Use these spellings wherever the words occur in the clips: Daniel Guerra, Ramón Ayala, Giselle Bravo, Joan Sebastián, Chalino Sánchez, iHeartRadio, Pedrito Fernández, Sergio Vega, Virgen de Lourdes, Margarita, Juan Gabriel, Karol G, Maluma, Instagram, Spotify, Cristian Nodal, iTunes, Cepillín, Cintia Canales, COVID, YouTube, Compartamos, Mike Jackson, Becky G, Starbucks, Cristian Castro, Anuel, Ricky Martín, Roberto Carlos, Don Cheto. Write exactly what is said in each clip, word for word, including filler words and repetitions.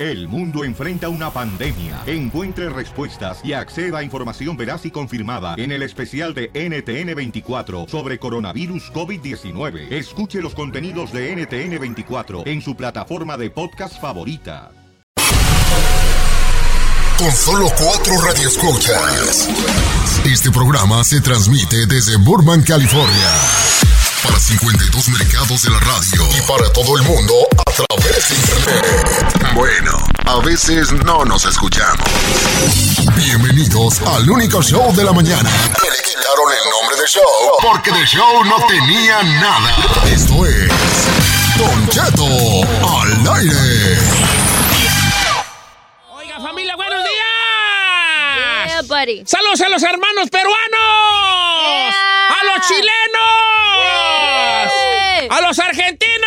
El mundo enfrenta una pandemia. Encuentre respuestas y acceda a información veraz y confirmada en el especial de N T N veinticuatro sobre coronavirus COVID diecinueve. Escuche los contenidos de N T N veinticuatro en su plataforma de podcast favorita. Con solo cuatro radioescuchas, este programa se transmite desde Burbank, California, para cincuenta y dos mercados de la radio y para todo el mundo a través de internet. Bueno, a veces no nos escuchamos. Bienvenidos al único show de la mañana que le quitaron el nombre de show porque de show no tenía nada. Esto es Don Cheto al aire. Oiga, familia, buenos días. Yeah, buddy. Saludos a los hermanos peruanos, yeah, a los chilenos, a los argentinos,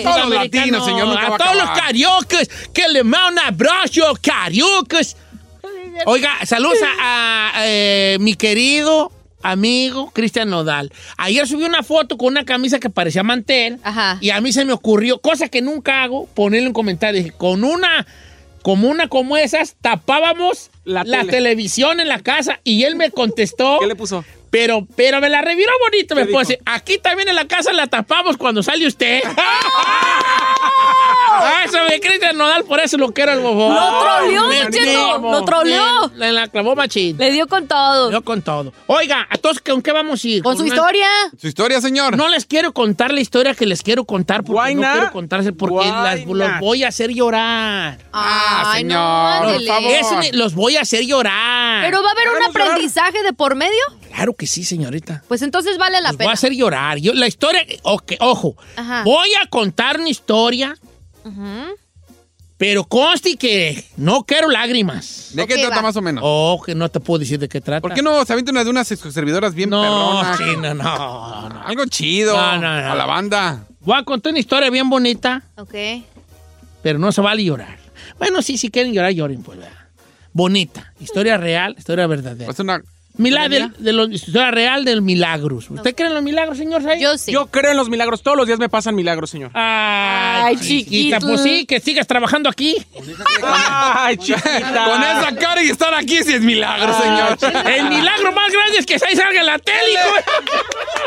¡ey!, a todos los latinos, señor, a todos los cariocas, que le mando un abrazo, cariocas. Oiga, saludos a, a eh, mi querido amigo Cristian Nodal. Ayer subí una foto con una camisa que parecía mantel. Ajá. Y a mí se me ocurrió, cosa que nunca hago, ponerle un comentario. Dije, con una como una como esas tapábamos la, la tele. televisión en la casa, y él me contestó. ¿Qué le puso? Pero, pero me la reviró bonito, me puso así. Aquí también en la casa la tapamos cuando sale usted. ¡Oh! Eso me Cristian Nodal, por eso lo quiero el bofón. Lo troleó, me Cheto, lo troleó. Le, la clavó machín. Le dio con todo. Le dio con todo. Oiga, entonces, ¿con qué vamos a ir? Con, ¿Con su una... historia? Su historia, señor. No les quiero contar la historia que les quiero contar porque no quiero contarse porque las, los voy a hacer llorar. Ah, Ay, señor. No, por favor. Es, los voy a hacer llorar. ¿Pero va a haber un aprendizaje de por medio? Claro que sí, señorita. Pues entonces vale la Los pena. Voy a hacer llorar. Yo, la historia, okay, ojo, ajá, voy a contar una historia, uh-huh, pero conste que no quiero lágrimas. ¿De okay, qué trata va. más o menos? Oh, que no te puedo decir de qué trata. ¿Por qué no se avienta una de unas servidoras bien no, perronas? Sí, no, no, no. Algo chido. No, no, no. A la banda. Voy a contar una historia bien bonita. Ok. Pero no se vale llorar. Bueno, sí, si quieren llorar, lloren, pues, ¿verdad? Bonita. Historia real, historia verdadera. Es una... Milagro, de la historia real de los milagros. ¿Usted okay. cree en los milagros, señor Rey? Yo sí. Yo creo en los milagros. Todos los días me pasan milagros, señor. Ay, Ay chiquita. Pues sí, que sigas trabajando aquí. Ay, chiquita. Con esa cara y estar aquí sí es milagro, señor. Ay, el milagro más grande es que ahí salga la tele, hijo.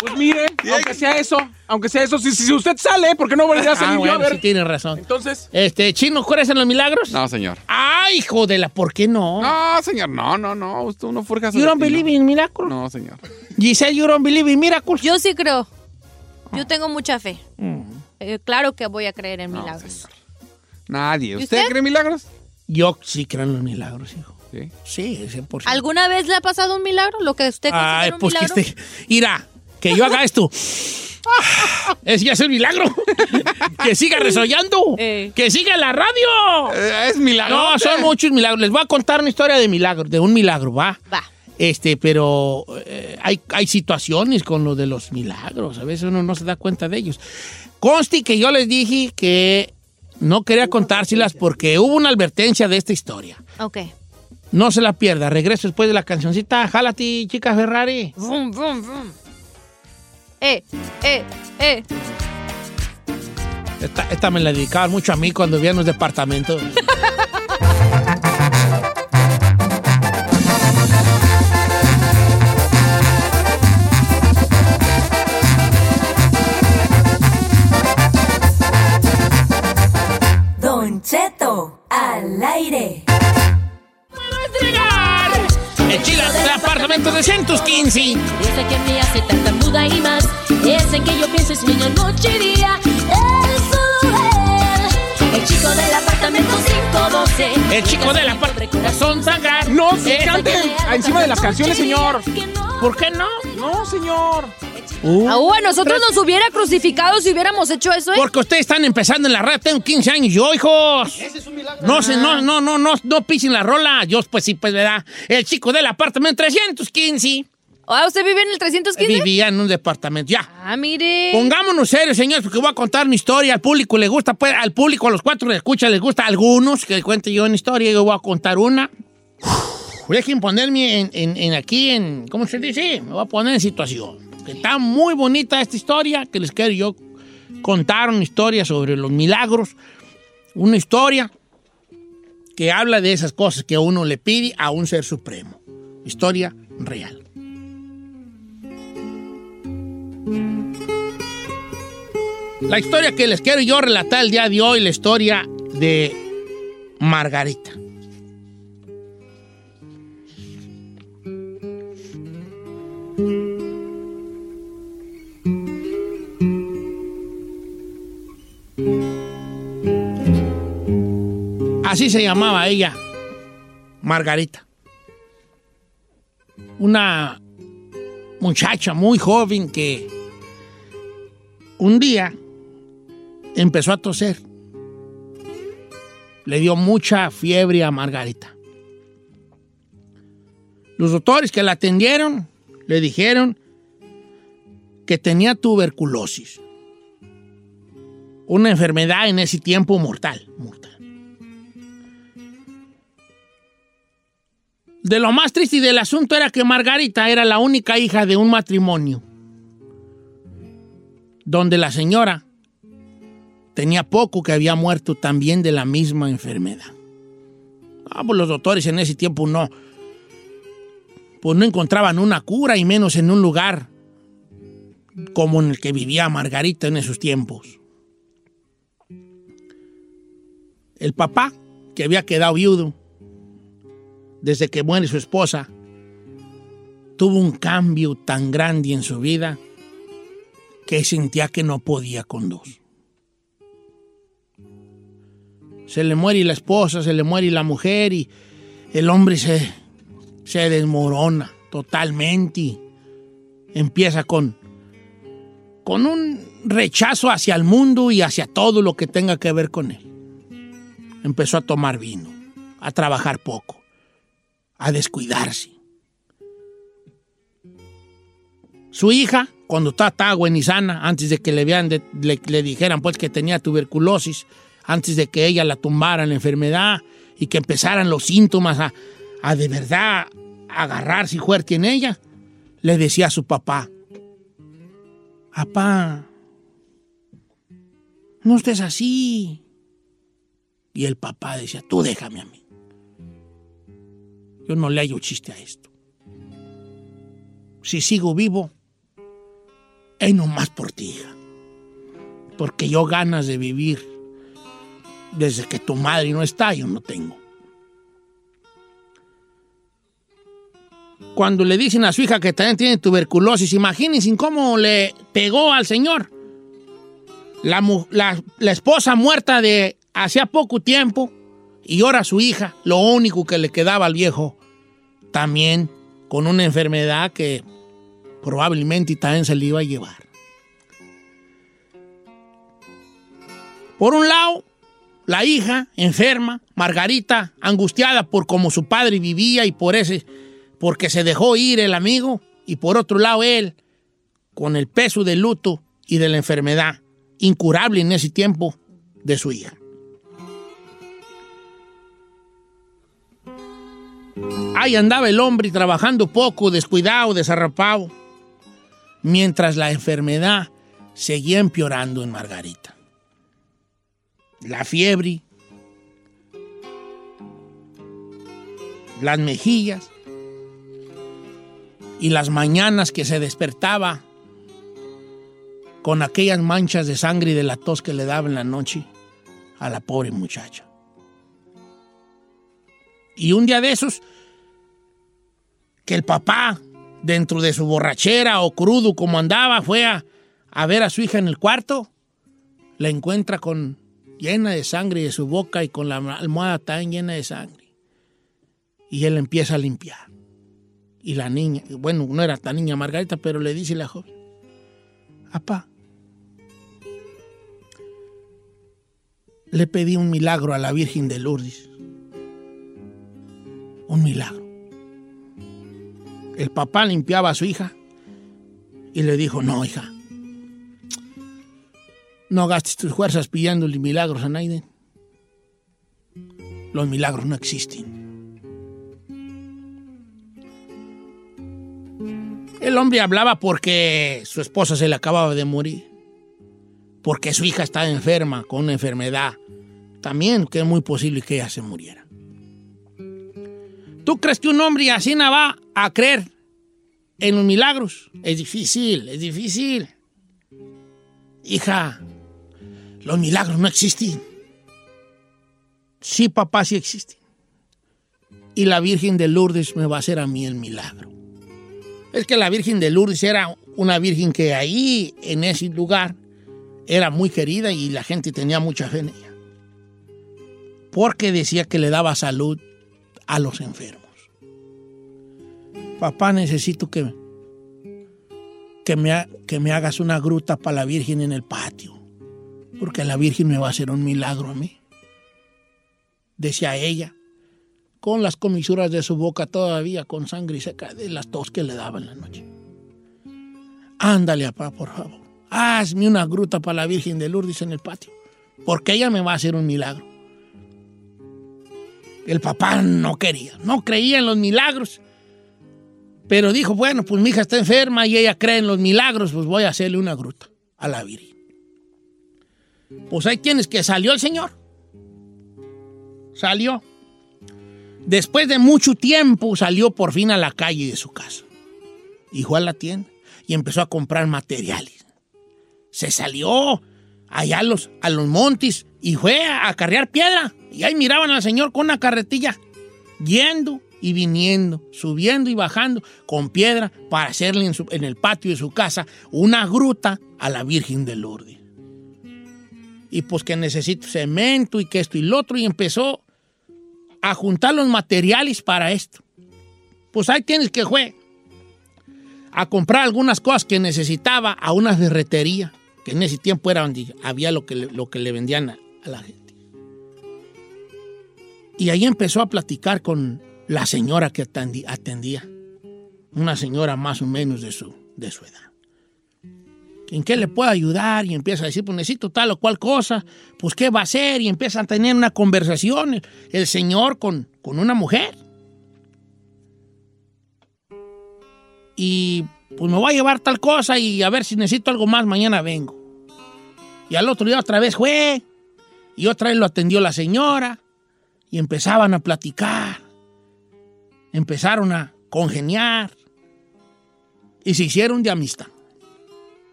Pues mire, aunque sea eso, aunque sea eso, si, si usted sale, ¿por qué no volvería a salir? Ah, bueno, yo, a ver. Sí tiene razón. Entonces. Este, ¿Chino, ¿crees en los milagros? No, señor. Ay, hijo de la, ¿por qué no? No, señor, no, no, no. Usted no forja su believe in miracles? No, señor. Giselle, you don't believe in miracles? Yo sí creo. Yo oh. tengo mucha fe. Mm. Eh, claro que voy a creer en no, milagros. Señor. Nadie. ¿Usted, ¿Usted cree en milagros? Yo sí creo en los milagros, hijo. ¿Sí? Sí, cien por ciento. ¿Alguna vez le ha pasado un milagro? ¿Lo que usted considera Ay, un pues milagro? Que este, irá, que yo haga esto. Es ya es un milagro. Que siga resollando. Eh. Que siga la radio. Eh, es milagro. No, son muchos milagros. Les voy a contar una historia de milagro, de un milagro, ¿va? Va. Este, pero eh, hay, hay situaciones con lo de los milagros. A veces uno no se da cuenta de ellos. Conste que yo les dije que no quería contárselas porque hubo una advertencia de esta historia. Ok. No se la pierda. Regreso después de la cancioncita. Jálate, chica Ferrari. Vroom, vroom, vroom. Eh, eh, eh. Esta, esta me la dedicaban mucho a mí cuando vivía en los departamentos. al aire. Chidas, el apartamento doscientos quince. Esa que me hace tanta muda y más. Esa en que yo pienso es niño noche y día. El chico del apartamento cinco doce. El chico del apartamento corazón sagrado. No se canten encima de las canciones, señor. ¿Por qué no? No, señor. Uh, ah, bueno, nosotros nos hubiera crucificado si hubiéramos hecho eso, ¿eh? Porque ustedes están empezando en la rata, tengo quince años yo, hijos. Ese es un milagro. No, se, no, no, no, no, no pisen la rola. Yo, pues sí, pues, ¿verdad? El chico del apartamento trescientos quince. Ah, ¿usted vive en el trescientos quince? Vivía en un departamento, ya. Ah, mire. Pongámonos serios, señores, porque voy a contar mi historia. Al público le gusta, pues, al público, a los cuatro les escucha, les gusta a algunos que cuente yo una historia. Yo voy a contar una. Uf, voy a ponerme en, en, en aquí, en, ¿cómo se dice? Me voy a poner en situación. Que está muy bonita esta historia, que les quiero yo contar una historia sobre los milagros, una historia que habla de esas cosas que uno le pide a un ser supremo, historia real. La historia que les quiero yo relatar el día de hoy, la historia de Margarita. Así se llamaba ella, Margarita. Una muchacha muy joven que un día empezó a toser. Le dio mucha fiebre a Margarita. Los doctores que la atendieron le dijeron que tenía tuberculosis. Una enfermedad en ese tiempo mortal, mortal. De lo más triste del asunto era que Margarita era la única hija de un matrimonio donde la señora tenía poco que había muerto también de la misma enfermedad. Ah, pues los doctores en ese tiempo no, pues no encontraban una cura y menos en un lugar como en el que vivía Margarita en esos tiempos. El papá, que había quedado viudo desde que muere su esposa, tuvo un cambio tan grande en su vida que sentía que no podía con dos. Se le muere la esposa, se le muere la mujer y el hombre se, se desmorona totalmente y empieza con, con un rechazo hacia el mundo y hacia todo lo que tenga que ver con él. Empezó a tomar vino, a trabajar poco, a descuidarse. Su hija, cuando estaba buenisana, antes de que le, vean de, le, le dijeran pues que tenía tuberculosis, antes de que ella la tumbara en la enfermedad y que empezaran los síntomas a, a de verdad agarrarse fuerte en ella, le decía a su papá: papá, no estés así. Y el papá decía: tú déjame a mí. Yo no le hallo chiste a esto. Si sigo vivo, es nomás por ti, hija. Porque yo ganas de vivir desde que tu madre no está, yo no tengo. Cuando le dicen a su hija que también tiene tuberculosis, imagínense cómo le pegó al señor. La, la, la esposa muerta de hacía poco tiempo. Y ahora su hija, lo único que le quedaba al viejo, también con una enfermedad que probablemente también se le iba a llevar. Por un lado, la hija enferma, Margarita, angustiada por cómo su padre vivía y por ese, porque se dejó ir el amigo. Y por otro lado, él, con el peso del luto y de la enfermedad, incurable en ese tiempo, de su hija. Ahí andaba el hombre trabajando poco, descuidado, desarrapado, mientras la enfermedad seguía empeorando en Margarita. La fiebre, las mejillas y las mañanas que se despertaba con aquellas manchas de sangre y de la tos que le daba en la noche a la pobre muchacha. Y un día de esos, que el papá, dentro de su borrachera o crudo como andaba, fue a, a ver a su hija en el cuarto, la encuentra con, llena de sangre de su boca y con la almohada tan llena de sangre. Y él empieza a limpiar. Y la niña, bueno, no era tan niña Margarita, pero le dice la joven, papá, le pedí un milagro a la Virgen de Lourdes. Un milagro. El papá limpiaba a su hija y le dijo, no, hija, no gastes tus fuerzas pidiéndole milagros a nadie. Los milagros no existen. El hombre hablaba porque su esposa se le acababa de morir, porque su hija estaba enferma, con una enfermedad también, que es muy posible que ella se muriera. ¿Tú crees que un hombre así no va a creer en los milagros? Es difícil, es difícil. Hija, los milagros no existen. Sí, papá, sí existen. Y la Virgen de Lourdes me va a hacer a mí el milagro. Es que la Virgen de Lourdes era una virgen que ahí, en ese lugar, era muy querida y la gente tenía mucha fe en ella. Porque decía que le daba salud a los enfermos. Papá, necesito que, que, me, que me hagas una gruta para la Virgen en el patio, porque la Virgen me va a hacer un milagro a mí. Decía ella, con las comisuras de su boca todavía, con sangre seca de las tos que le daba en la noche. Ándale, papá, por favor, hazme una gruta para la Virgen de Lourdes en el patio, porque ella me va a hacer un milagro. El papá no quería, no creía en los milagros, pero dijo, bueno, pues mi hija está enferma y ella cree en los milagros, pues voy a hacerle una gruta a la Virgen. Pues ahí tienes que salió el señor, salió. Después de mucho tiempo salió por fin a la calle de su casa, y fue a la tienda y empezó a comprar materiales. Se salió allá a los, a los montes y fue a carrear piedra. Y ahí miraban al señor con una carretilla, yendo y viniendo, subiendo y bajando con piedra para hacerle en, su, en el patio de su casa una gruta a la Virgen de Lourdes. Y pues que necesito cemento y que esto y lo otro, y empezó a juntar los materiales para esto. Pues ahí tienes que fue a comprar algunas cosas que necesitaba a una ferretería, que en ese tiempo era donde había lo que, lo que le vendían a, a la gente. Y ahí empezó a platicar con la señora que atendía, una señora más o menos de su, de su edad. ¿En qué le puedo ayudar? Y empieza a decir, pues necesito tal o cual cosa, pues ¿qué va a hacer? Y empieza a tener una conversación el señor con, con una mujer. Y pues me voy a llevar tal cosa y a ver si necesito algo más, mañana vengo. Y al otro día otra vez fue, y otra vez lo atendió la señora. Y empezaban a platicar, empezaron a congeniar y se hicieron de amistad.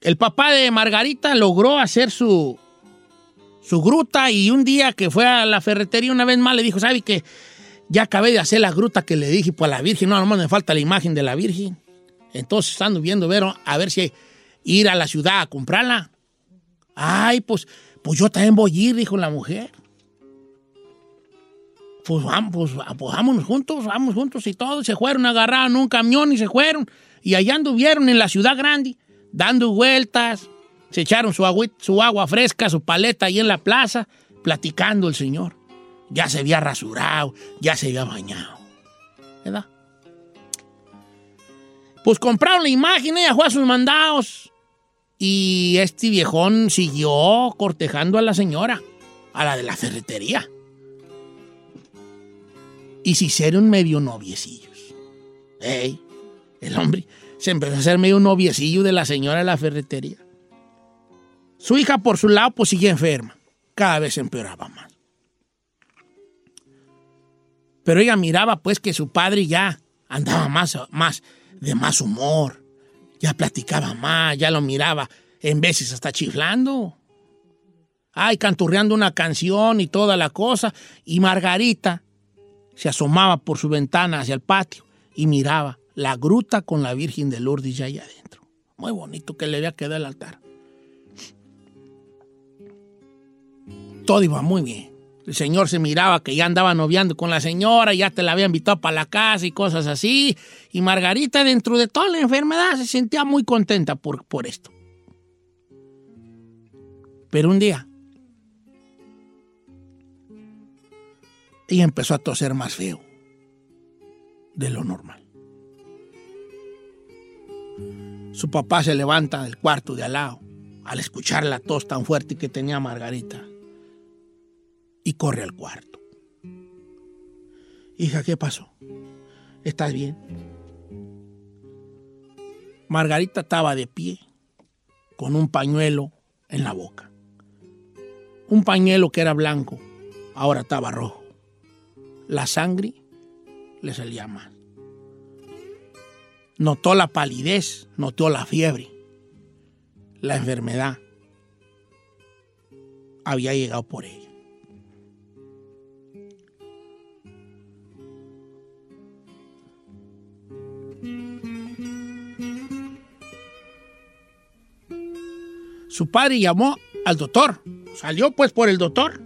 El papá de Margarita logró hacer su, su gruta, y un día que fue a la ferretería una vez más le dijo, ¿sabe qué? Ya acabé de hacer la gruta que le dije para la Virgen, no, nomás me falta la imagen de la Virgen. Entonces están viendo ver, a ver si ir a la ciudad a comprarla. Ay, pues... Pues yo también voy a ir, dijo la mujer. Pues vamos, pues, pues vámonos juntos, vamos juntos y todos. Se fueron, agarraron un camión y se fueron. Y allá anduvieron en la ciudad grande, dando vueltas. Se echaron su agua, su agua fresca, su paleta ahí en la plaza, platicando el señor. Ya se había rasurado, ya se había bañado, ¿verdad? Pues compraron la imagen, ella fue a sus mandados. Y este viejón siguió cortejando a la señora, a la de la ferretería. Y se hicieron medio noviecillos. Ey, el hombre se empezó a hacer medio noviecillo de la señora de la ferretería. Su hija, por su lado, pues sigue enferma. Cada vez se empeoraba más. Pero ella miraba, pues, que su padre ya andaba más, más de más humor. Ya platicaba más, ya lo miraba en veces hasta chiflando. ay, canturreando una canción y toda la cosa, y Margarita se asomaba por su ventana hacia el patio y miraba la gruta con la Virgen de Lourdes ya ahí adentro. Muy bonito que le había quedado el altar. Todo iba muy bien. El señor se miraba que ya andaba noviando con la señora, ya te la había invitado para la casa y cosas así. Y Margarita, dentro de toda la enfermedad, se sentía muy contenta por, por esto. Pero un día, ella empezó a toser más feo de lo normal. Su papá se levanta del cuarto de al lado al escuchar la tos tan fuerte que tenía Margarita. Y corre al cuarto. Hija, ¿qué pasó? ¿Estás bien? Margarita estaba de pie, con un pañuelo en la boca. Un pañuelo que era blanco, ahora estaba rojo. La sangre le salía más. Notó la palidez, notó la fiebre. La enfermedad había llegado por ella. Su padre llamó al doctor. Salió pues por el doctor.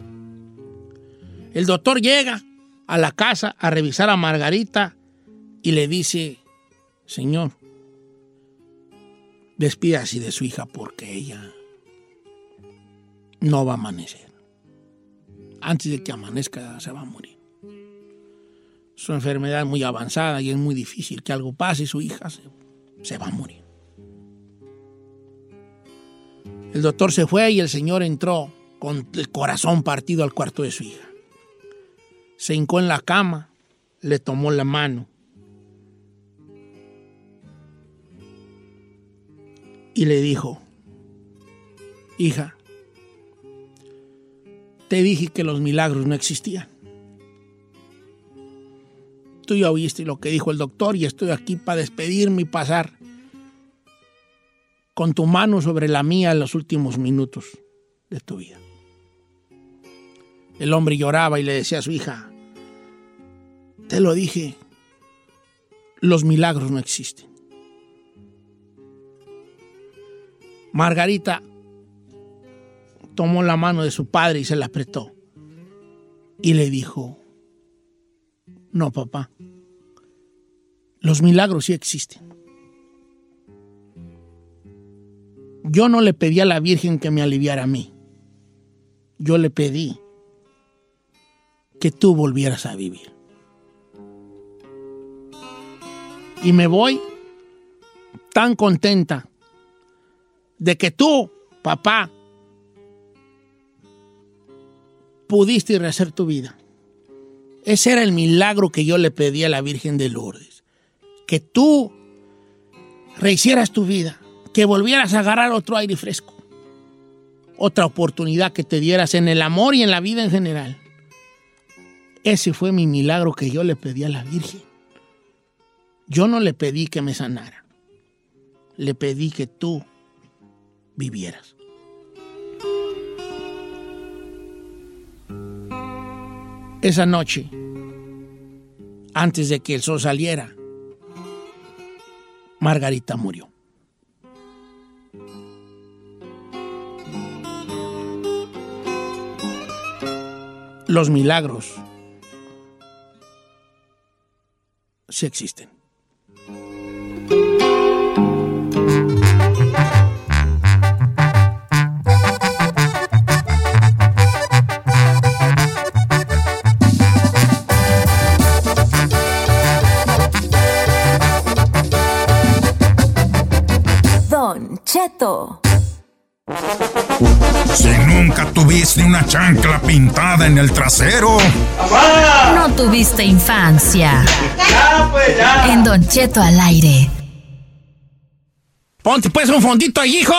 El doctor llega a la casa a revisar a Margarita y le dice, señor, despídase de su hija porque ella no va a amanecer. Antes de que amanezca se va a morir. Su enfermedad es muy avanzada y es muy difícil que algo pase y su hija se, se va a morir. El doctor se fue y el señor entró con el corazón partido al cuarto de su hija. Se hincó en la cama, le tomó la mano y le dijo, hija, te dije que los milagros no existían. Tú ya oíste lo que dijo el doctor y estoy aquí para despedirme y pasar con tu mano sobre la mía en los últimos minutos de tu vida. El hombre lloraba y le decía a su hija, te lo dije, los milagros no existen. Margarita tomó la mano de su padre y se la apretó y le dijo, no, papá, los milagros sí existen. Yo no le pedí a la Virgen que me aliviara a mí. Yo le pedí que tú volvieras a vivir. Y me voy tan contenta de que tú, papá, pudiste rehacer tu vida. Ese era el milagro que yo le pedí a la Virgen de Lourdes. Que tú rehicieras tu vida. Que volvieras a agarrar otro aire fresco, otra oportunidad que te dieras en el amor y en la vida en general. Ese fue mi milagro que yo le pedí a la Virgen. Yo no le pedí que me sanara, le pedí que tú vivieras. Esa noche, antes de que el sol saliera, Margarita murió. Los milagros sí existen. Don Cheto. Si nunca tuviste una chancla pintada en el trasero, no tuviste infancia. Ya, pues, ya. En Don Cheto al aire. Ponte pues un fondito ahí, hijo,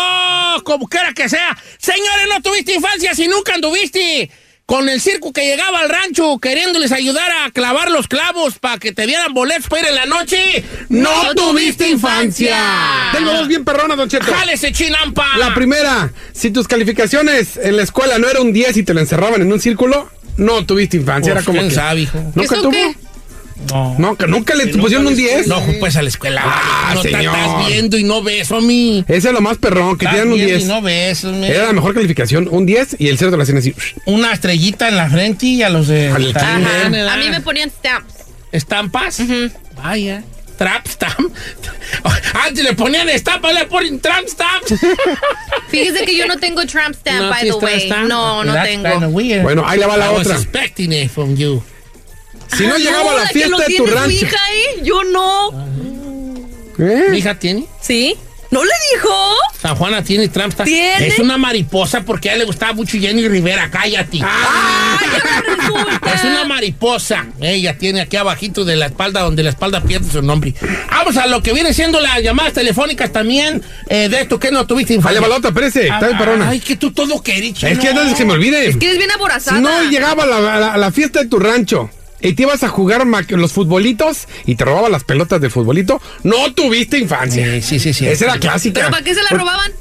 como quiera que sea. Señores, no tuviste infancia si nunca anduviste con el circo que llegaba al rancho queriéndoles ayudar a clavar los clavos para que te dieran boletos para ir en la noche, no, no tuviste infancia. Tengo dos bien perronas, Don Cheto. ¡Jálese, chinampa! La primera, si tus calificaciones en la escuela no era un diez y te lo encerraban en un círculo, no tuviste infancia. Uf, era como que... sabe, hijo. ¿Nunca tuvo? ¿Qué? No, no, que nunca le pusieron un diez. No, pues a la escuela. Ah, no, señor. Te estás viendo y no ves, homie. Ese es lo más perrón, que tienen un diez. Y no ves, homie. Era la mejor calificación, un diez, y el cero te lo hacían así. Una estrellita en la frente y a los de... Al ajá. A mí me ponían stamps. ¿Estampas? Uh-huh. Vaya. Trap stamp. Antes le ponían stamp, ahora le ponen tramp stamp. Fíjese que yo no tengo tramp stamp, no, by the way. Stamp? No, no That's tengo. Bueno, ahí le va la I otra. I was expecting it from you. Si no ah, llegaba no, a la fiesta la que no de tu rancho. Mi hija, ¿eh? Yo no. ¿Qué? ¿Mi hija tiene? Sí. ¿No le dijo? San Juana tiene tramp stamp. ¿Tiene? Es una mariposa porque a ella le gustaba mucho Jenny Rivera. Cállate. Ah, ah, es una mariposa. Ella tiene aquí abajito de la espalda, donde la espalda pierde su nombre. Vamos a lo que viene siendo las llamadas telefónicas también, eh, de esto que no tuviste infancia. Vale, balota, prese. Está bien, perrona. Ay, que tú todo querís. Es que no se me olvide. Es que eres bien aborazada. Si no llegaba a la, la, la fiesta de tu rancho y te ibas a jugar los futbolitos y te robaban las pelotas de futbolito, no tuviste infancia. Sí, sí, sí, sí. Esa era clásica. ¿Pero para qué se la robaban?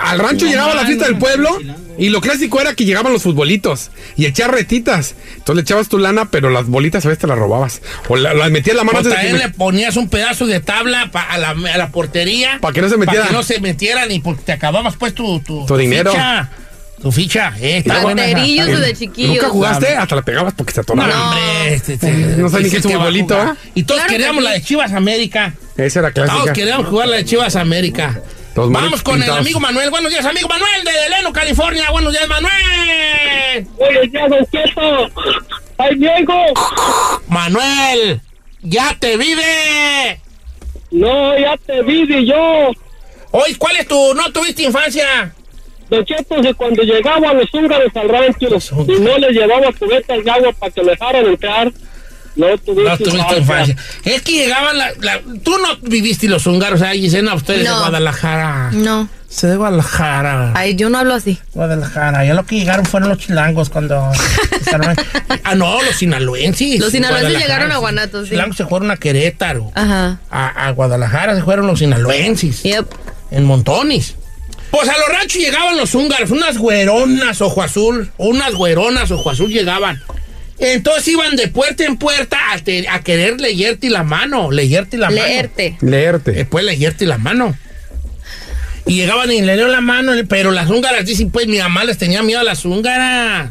Al rancho no, llegaba no, la fiesta no, del pueblo no, y lo clásico era que llegaban los futbolitos y echar retitas. Entonces le echabas tu lana, pero las bolitas a veces te las robabas. O las la metías en la mano. O también le ponías un pedazo de tabla pa, a, la, a la portería. Para que no se metieran. Para que no se metieran y porque te acababas pues tu... Tu, tu dinero. Ficha. Tu ficha, eh. Baterillos o de chiquillos. ¿Nunca jugaste? Hombre. Hasta la pegabas porque se atoraba. No, hombre. Este, este, no sé ni qué es tu bolito, ¿eh? Y todos claro queríamos que... la de Chivas América. Esa era clásica. Todos queríamos jugar la de Chivas América. Los vamos con pintados. El amigo Manuel. Buenos días, amigo Manuel, de Deleno, California. Buenos días, Manuel. Buenos días, Don Cheto. ¡Ay, Diego! Manuel, ya te vive. No, ya te vive yo. Oye, ¿cuál es tu... no tuviste infancia? Don Cheto, que cuando llegaban los húngaros al rancho y no les llevaba cubetas de agua para que lo dejaran entrar, no tuviste, no tuviste infancia. Es que llegaban, la, la, tú no viviste los húngaros ahí, Gisela, ustedes no. De Guadalajara. No. Se de Guadalajara. Ay, yo no hablo así. Guadalajara. Ya lo que llegaron fueron los chilangos cuando... ah, no, los sinaloenses. Los sinaloenses llegaron a Guanatos. Los chilangos sí. Se fueron a Querétaro. Ajá. A, a Guadalajara se fueron los sinaloenses. Yep. En montones. Pues a los ranchos llegaban los húngaros, unas güeronas ojo azul, unas güeronas ojo azul llegaban. Entonces iban de puerta en puerta a, te, a querer leyerte la mano, leyerte la leerte. mano. Leerte. Después leyerte la mano. Y llegaban y le dieron la mano, pero las húngaras dicen, pues mi mamá les tenía miedo a las húngaras.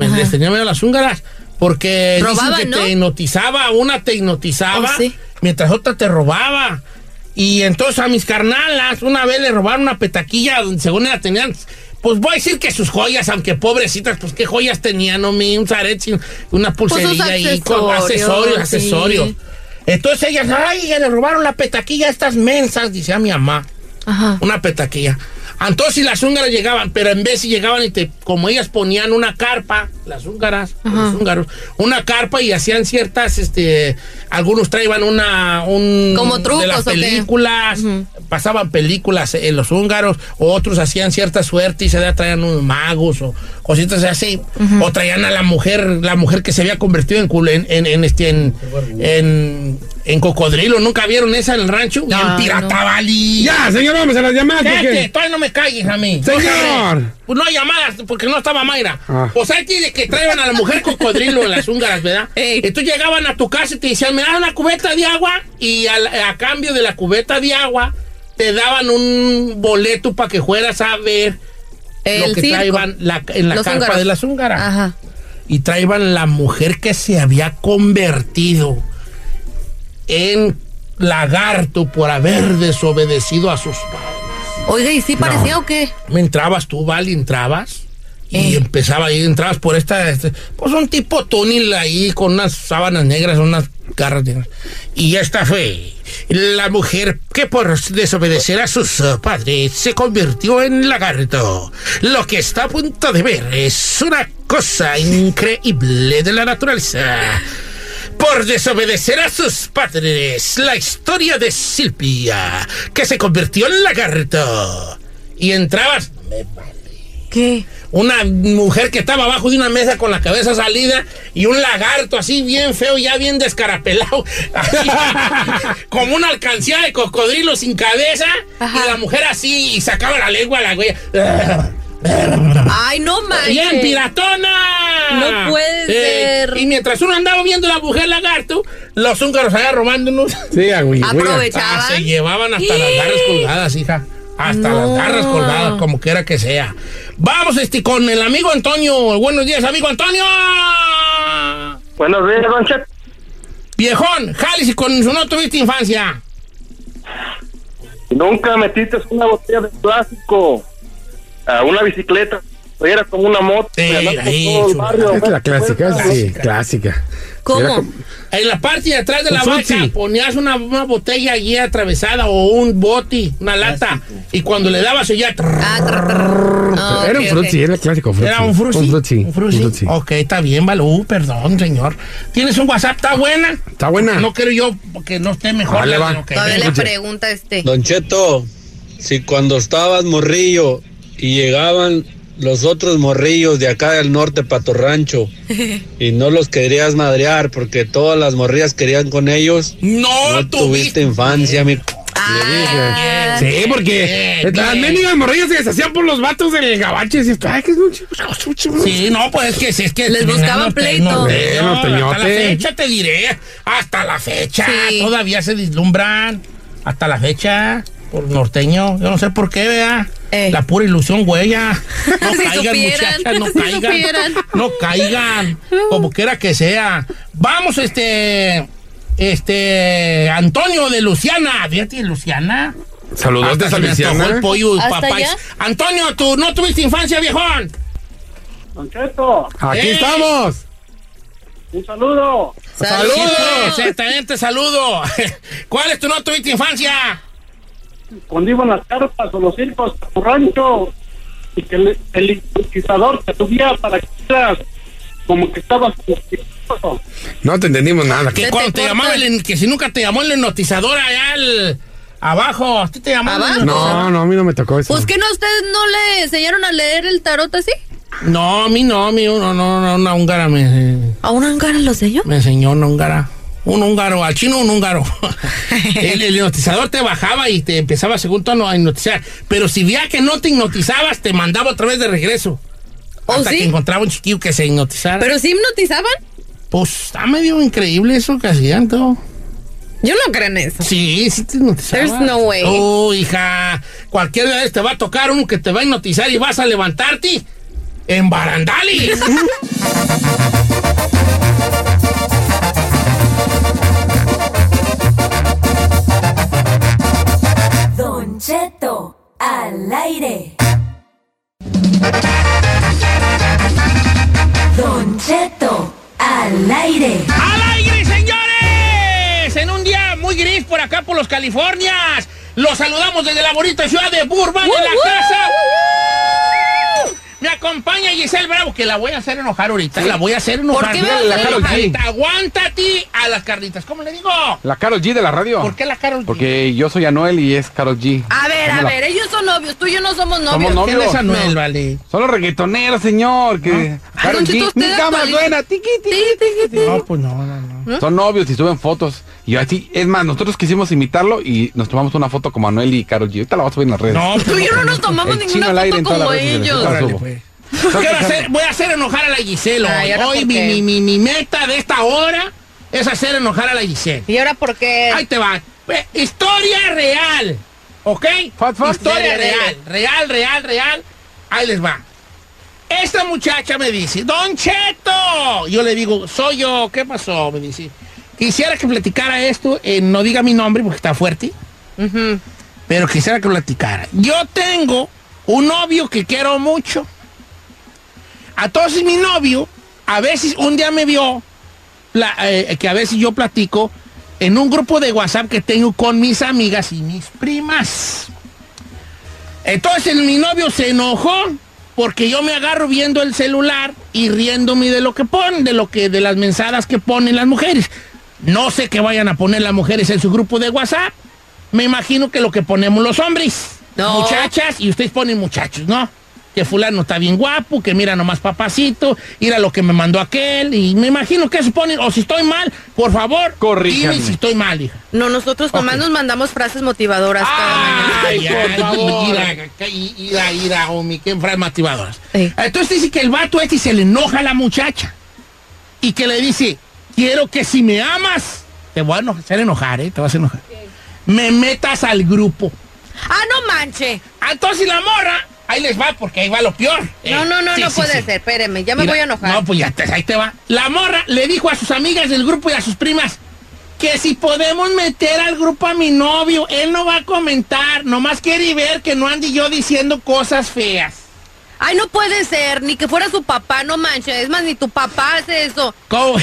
Ajá. Les tenía miedo a las húngaras porque robaban, dicen que ¿no? Te hipnotizaba, una te hipnotizaba, oh, sí. Mientras otra te robaba. Y entonces a mis carnalas una vez le robaron una petaquilla donde según la tenían, pues voy a decir que sus joyas, aunque pobrecitas, pues qué joyas tenían, no me, un zarete, una pulserilla pues y con accesorios, sí. accesorios. Entonces ellas, ay, ya le robaron la petaquilla a estas mensas, dice a mi mamá. Ajá. Una petaquilla. Entonces las húngaras llegaban, pero en vez si llegaban y te, como ellas ponían una carpa, las húngaras, los húngaros, una carpa y hacían ciertas, este, algunos traían una, un... Como trucos, de las películas, uh-huh. Pasaban películas en los húngaros, otros hacían cierta suerte y se traían unos magos o cositas así, uh-huh. O traían a la mujer, la mujer que se había convertido en culo, en, en, en, este, en, en, en cocodrilo, ¿nunca vieron esa en el rancho? No, y en Piratabalí. No. Ya, señor, vamos a las llamadas. Porque... todavía no me calles a mí. Señor. Pues no hay llamadas porque no estaba Mayra. Ah. Pues ahí tiene que traían a la mujer cocodrilo en las húngaras, ¿verdad? Ey. Entonces llegaban a tu casa y te decían, me das una cubeta de agua y a, a cambio de la cubeta de agua te daban un boleto para que fueras a ver el lo que circo. Traían la, en la Los carpa húngaros. De las húngaras. Ajá. Y traían la mujer que se había convertido en lagarto por haber desobedecido a sus padres. Oiga, ¿y sí parecía no. o qué? Me entrabas tú, Vali, entrabas y eh. empezaba ahí, entrabas por esta, este, pues un tipo túnel ahí con unas sábanas negras, unas garras negras. Y esta fue la mujer que por desobedecer a sus padres se convirtió en lagarto. Lo que está a punto de ver es una cosa increíble de la naturaleza. Por desobedecer a sus padres, la historia de Silvia, que se convirtió en lagarto. Y entrabas, me vale. ¿Qué? Una mujer que estaba abajo de una mesa con la cabeza salida y un lagarto así bien feo, ya bien descarapelado, así, como una alcancía de cocodrilo sin cabeza. Ajá. Y la mujer así y sacaba la lengua a la güey. ¡Ay, no manches! ¡Bien piratona! ¡No puede eh, ser! Y mientras uno andaba viendo a la mujer lagarto, los húngaros allá robándonos. Sí, güey. Aprovechaban. Ah, se llevaban hasta ¿Y? las garras colgadas, hija. Hasta no. las garras colgadas, como quiera que sea. Vamos este, con el amigo Antonio. Buenos días, amigo Antonio. Buenos días, Don Cheto. Viejón, jales y con su no tuviste infancia. Nunca metiste una botella de plástico a una bicicleta, era como una moto. Sí, es la clásica, sí, clásica. ¿Cómo? Como... En la parte de atrás de la vaca ponías una, una botella allí atravesada o un boti, una lata, clásico. Y cuando le dabas ya... Ah, oh, era okay, un frutzi, okay. era el clásico frutzi. Era un frutzi. Un frutzi. Un frutzi. Un frutzi. Ok, está bien, Balú, perdón, señor. ¿Tienes un WhatsApp? ¿Está buena? Está buena. No quiero yo que no esté mejor. Vale, la, va. que Todavía le pregunta este. Don Cheto, si cuando estabas morrillo y llegaban los otros morrillos de acá del norte para tu rancho y no los querías madrear porque todas las morrillas querían con ellos. No, no tuviste infancia, mi... Ah, sí, bien, porque bien, las mendigas morrillas se deshacían por los vatos del gabache. Y, ay, que es un chico, chico, chico. Sí, no, pues es que si es que les buscaban pleito. No, no, hasta la fecha te diré, hasta la fecha. Sí. Todavía se deslumbran, hasta la fecha. Por norteño, yo no sé por qué, vea. Eh. La pura ilusión, huella. No si caigan, supieran, muchachas, no si caigan. Supieran. No caigan, como quiera que sea. Vamos, este. Este. Antonio de Luciana. Fíjate, Luciana. Saludos de Luciana. Pollo, papáis. Antonio, tú no tuviste infancia, viejón. Don Cheto. Aquí eh. estamos. Un saludo. Saludos. Saludos. Exactamente, saludo. ¿Cuál es tu no tuviste infancia? Cuando iban las carpas o los circos a tu rancho y que el, el hipnotizador te subía para que eras como que estabas. No te entendimos nada. Que cuando te llamaba, el, que si nunca te llamó el hipnotizador allá al, abajo, ¿a ti te llamaban? No, no, a mí no me tocó eso. Pues que no, ustedes no le enseñaron a leer el tarot así. No, a mí no, a mí uno, no, no, una húngara me. Eh, ¿A una húngara lo enseñó? Me enseñó una húngara. Un húngaro, al chino un húngaro. el, el hipnotizador te bajaba y te empezaba según tono a hipnotizar. Pero si veía que no te hipnotizabas, te mandaba otra vez de regreso. Oh, hasta ¿sí? que encontraba un chiquillo que se hipnotizara. ¿Pero sí hipnotizaban? Pues está medio increíble eso que hacían todo. Yo no creo en eso. Sí, sí te hipnotizabas. There's no way. Oh, hija, cualquier vez te va a tocar uno que te va a hipnotizar y vas a levantarte en barandales. Cheto al aire. Don Cheto al aire. ¡Al aire, señores! En un día muy gris por acá, por los Californias. Los saludamos desde la bonita ciudad de Burbank, uh, en la uh, casa. Uh, uh, uh. Me acompaña Giselle Bravo, que la voy a hacer enojar ahorita. Sí. La voy a hacer enojar. ¿Por qué me la Karol G? Aguántate a las Carlitas. ¿Cómo le digo? La Karol G de la radio. ¿Por qué la Karol G? Porque yo soy Anuel y es Karol G. A ver, a la... ver, ellos son novios. Tú y yo no somos novios. Somos novios. ¿Quién es Anuel, no. vale? Son los reggaetoneros, señor. Que... ¿Ah? Karol G. Mi cama buena. Tiqui, tiqui, tiqui. No, pues no, no, no. ¿Eh? Son novios y suben fotos. Y así, es más, nosotros quisimos imitarlo y nos tomamos una foto como Anuel y Karol G. Ahorita la vas a subir en las redes. No, tú y yo no nos tomamos ninguna foto como ellos. Quiero hacer, voy a hacer enojar a la Giselle. Ay, hoy mi, mi, mi, mi meta de esta hora es hacer enojar a la Giselle. ¿Y ahora por qué? Ahí te va. Eh, historia real. ¿Ok? Fat, fat. Historia real. Real, real, real. Ahí les va. Esta muchacha me dice, Don Cheto. Yo le digo, soy yo. ¿Qué pasó? Me dice, quisiera que platicara esto. Eh, no diga mi nombre porque está fuerte. Uh-huh. Pero quisiera que platicara. Yo tengo un novio que quiero mucho. Entonces mi novio, a veces un día me vio, la, eh, que a veces yo platico en un grupo de WhatsApp que tengo con mis amigas y mis primas. Entonces mi novio se enojó porque yo me agarro viendo el celular y riéndome de lo que ponen, de lo que, de las mensadas que ponen las mujeres. No sé qué vayan a poner las mujeres en su grupo de WhatsApp. Me imagino que lo que ponemos los hombres, no. muchachas, y ustedes ponen muchachos, ¿no? que fulano está bien guapo, que mira nomás papacito, mira lo que me mandó aquel, y me imagino que suponen, o si estoy mal, por favor, corríjame si estoy mal, hija. No, nosotros nomás okay. nos mandamos frases motivadoras. Ay, cada mañana. Ay, por favor. Ira, ira, ira, homi, qué frases motivadoras. Sí. Entonces dice que el vato este se le enoja a la muchacha y que le dice, quiero que si me amas, te voy a hacer enojar, ¿eh? Te vas a enojar. Okay. Me metas al grupo. Ah, no manche. Entonces la morra, ahí les va, porque ahí va lo peor. Eh, no, no, no, sí, no sí, puede sí. ser, espéreme, ya me Mira, voy a enojar. No, pues ya, te, ahí te va. La morra le dijo a sus amigas del grupo y a sus primas que si podemos meter al grupo a mi novio, él no va a comentar, nomás quiere ver que no ande yo diciendo cosas feas. Ay, no puede ser, ni que fuera su papá, no manches, es más, ni tu papá hace eso. ¿Cómo,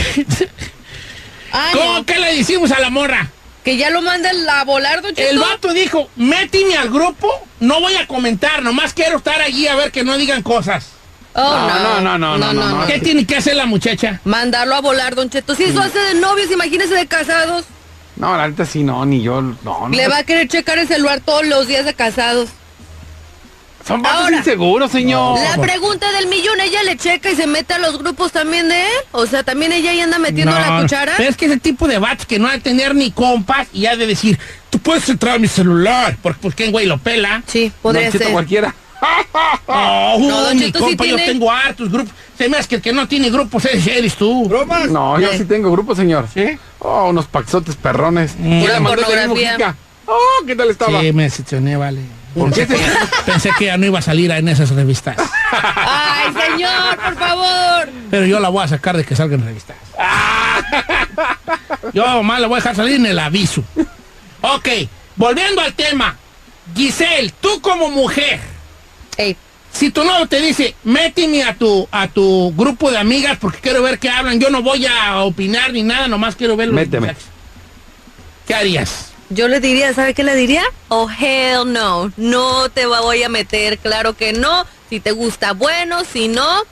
Ay, ¿Cómo no. que le decimos a la morra? Que ya lo manda a volar, Don Cheto. El vato dijo, méteme al grupo, no voy a comentar, nomás quiero estar allí a ver que no digan cosas. Oh, no, no, no, no, no, no, no, no. ¿Qué tiene que hacer la muchacha? Mandarlo a volar, Don Cheto. Si eso hace de novios, imagínese de casados. No, la neta sí, no, ni yo, no, no. Le va a querer checar el celular todos los días de casados. Son vatos inseguros, señor. No, la por... pregunta del millón, ¿ella le checa y se mete a los grupos también de él? O sea, ¿también ella ahí anda metiendo no, la cuchara? Pero es que ese tipo de vatos que no va a tener ni compas y ha de decir, tú puedes entrar a mi celular, porque pues qué güey lo pela. Sí, podría ser. Cualquiera. Oh, no, don Cheto, mi compa, sí tiene... yo tengo hartos grupos. Se me hace que el que no tiene grupos eres tú. ¿Bromas? No, ¿Qué? yo sí tengo grupos, señor. ¿Sí? Oh, unos paxotes perrones. Mm. Pura pornografía. Oh, ¿qué tal estaba? Sí, me decepcioné, vale. Pensé que, pensé que ya no iba a salir en esas revistas. ¡Ay, señor, por favor! Pero yo la voy a sacar de que salgan revistas. Yo más la voy a dejar salir en el aviso. Ok, volviendo al tema. Giselle, tú como mujer, hey. si tu novio te dice, méteme a tu, a tu grupo de amigas porque quiero ver qué hablan, yo no voy a opinar ni nada, nomás quiero verlo. Méteme. ¿Qué harías? Yo le diría, ¿sabe qué le diría? Oh, hell no, no te voy a meter, claro que no. Si te gusta, bueno, si no,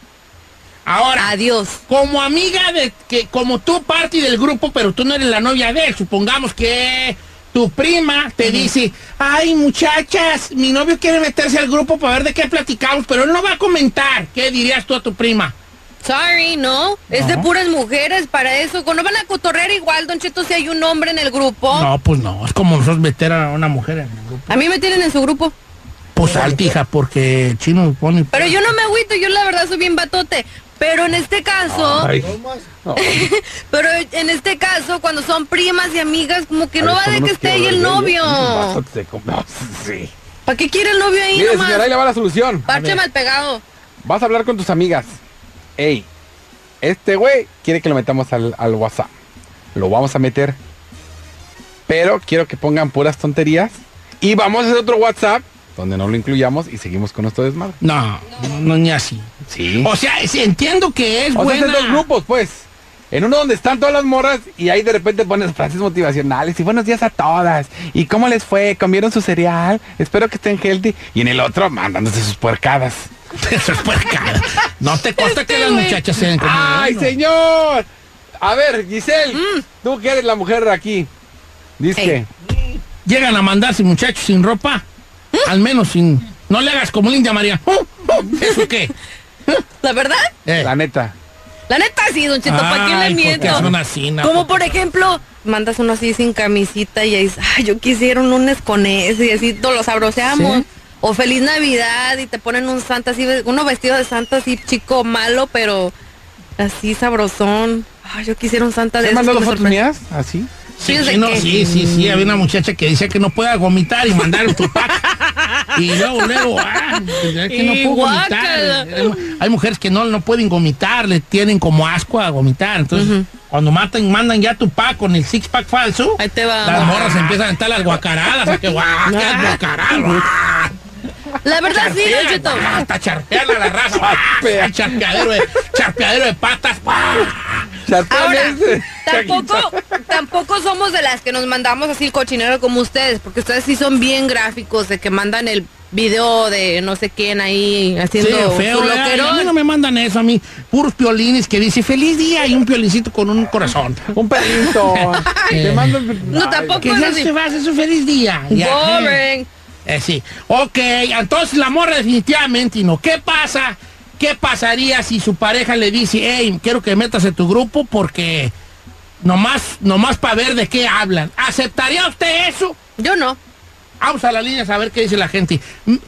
ahora, adiós. Como amiga de, que como tú parte del grupo, pero tú no eres la novia de él, supongamos que tu prima te uh-huh. dice, ay, muchachas, mi novio quiere meterse al grupo para ver de qué platicamos, pero él no va a comentar. ¿Qué dirías tú a tu prima? Sorry, no, no, es de puras mujeres para eso. No van a cotorrear igual, Don Cheto, si hay un hombre en el grupo. No, pues no, es como nosotros meter a una mujer en el grupo. A mí me tienen en su grupo. Pues salte, hija, porque el chino pone... Pero yo no me agüito, yo la verdad soy bien batote. Pero en este caso... Ay. Pero en este caso, cuando son primas y amigas, como que no va de que esté ahí el novio. Sí. ¿Para qué quiere el novio ahí nomás? Mire, señora, ahí le va la solución. Parche mal pegado. Vas a hablar con tus amigas. Ey, este güey quiere que lo metamos al, al WhatsApp. Lo vamos a meter. Pero quiero que pongan puras tonterías. Y vamos a hacer otro WhatsApp donde no lo incluyamos y seguimos con nuestro desmadre. No, no, no ni así. Sí. O sea, sí, entiendo que es o buena. O sea, hacer dos grupos, pues. En uno donde están todas las morras y ahí de repente pones frases motivacionales y buenos días a todas. ¿Y cómo les fue? ¿Comieron su cereal? Espero que estén healthy. Y en el otro, mandándose sus puercadas. Eso es puercada. No te consta este que las muchachas sean como... ¡Ay, ¿no? señor! A ver, Giselle, mm. tú que eres la mujer de aquí. Dice hey. que... Llegan a mandarse muchachos sin ropa. ¿Eh? Al menos sin... No le hagas como Linda María. ¿Eso qué? ¿La verdad? Eh. La neta. La neta sí, Don Cheto, ¿para qué le miento? Son así, no, como por ejemplo, mandas uno así sin camisita y ahí dices, ay, yo quisiera un lunes con ese y así todos los abroceamos. ¿Sí? O feliz Navidad y te ponen un santa así, uno vestido de santa así, chico malo, pero así sabrosón. Ay, yo quisiera un santa de... ¿Se mandó las fotos mías? ¿Así? Sí, sí, no, sí, sí, sí, había una muchacha que decía que no pueda vomitar y mandar tu pack. Y luego, luego, ah, que no puedo vomitar. Hay mujeres que no, no pueden vomitar, le tienen como asco a vomitar. Entonces, uh-huh. cuando matan, mandan ya tu pack con el six pack falso. Ahí te va. Las morras empiezan a estar las guacaradas. Que guacaradas. La verdad charpean, sí, Don Cheto. Hasta charpear a la raza. Charpean. Charpeadero de, charpeadero de patas. Ahora, tampoco, tampoco somos de las que nos mandamos así el cochinero como ustedes, porque ustedes sí son bien gráficos de que mandan el video de no sé quién ahí haciendo... Sí, feo, a mí no me mandan eso, a mí puros piolines que dice feliz día y un piolincito con un corazón. Un perrito. Te mando el... No, tampoco que es así. Se va a hacer su feliz día. Boring. Eh, sí. Ok, entonces la morra definitivamente no. ¿Qué pasa? ¿Qué pasaría si su pareja le dice, hey, quiero que metas en tu grupo porque nomás, nomás para ver de qué hablan? ¿Aceptaría usted eso? Yo no. Vamos a la línea a ver qué dice la gente.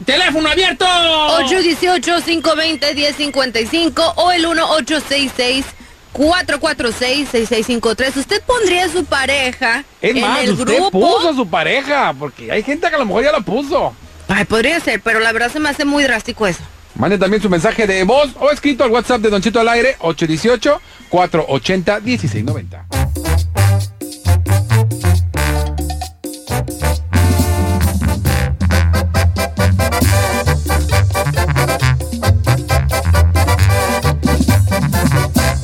¡Teléfono abierto! ocho uno ocho, cinco dos cero, uno cero cinco cinco o el uno ocho seis seis, cuatro cuatro seis, seis seis cinco tres. ¿Usted pondría a su pareja es en más, el usted grupo? Puso a su pareja, porque hay gente que a lo mejor ya la puso. Ay, podría ser, pero la verdad se me hace muy drástico eso. Mande también su mensaje de voz o escrito al WhatsApp de Don Cheto al Aire, ocho uno ocho, cuatro ocho cero, uno seis nueve cero.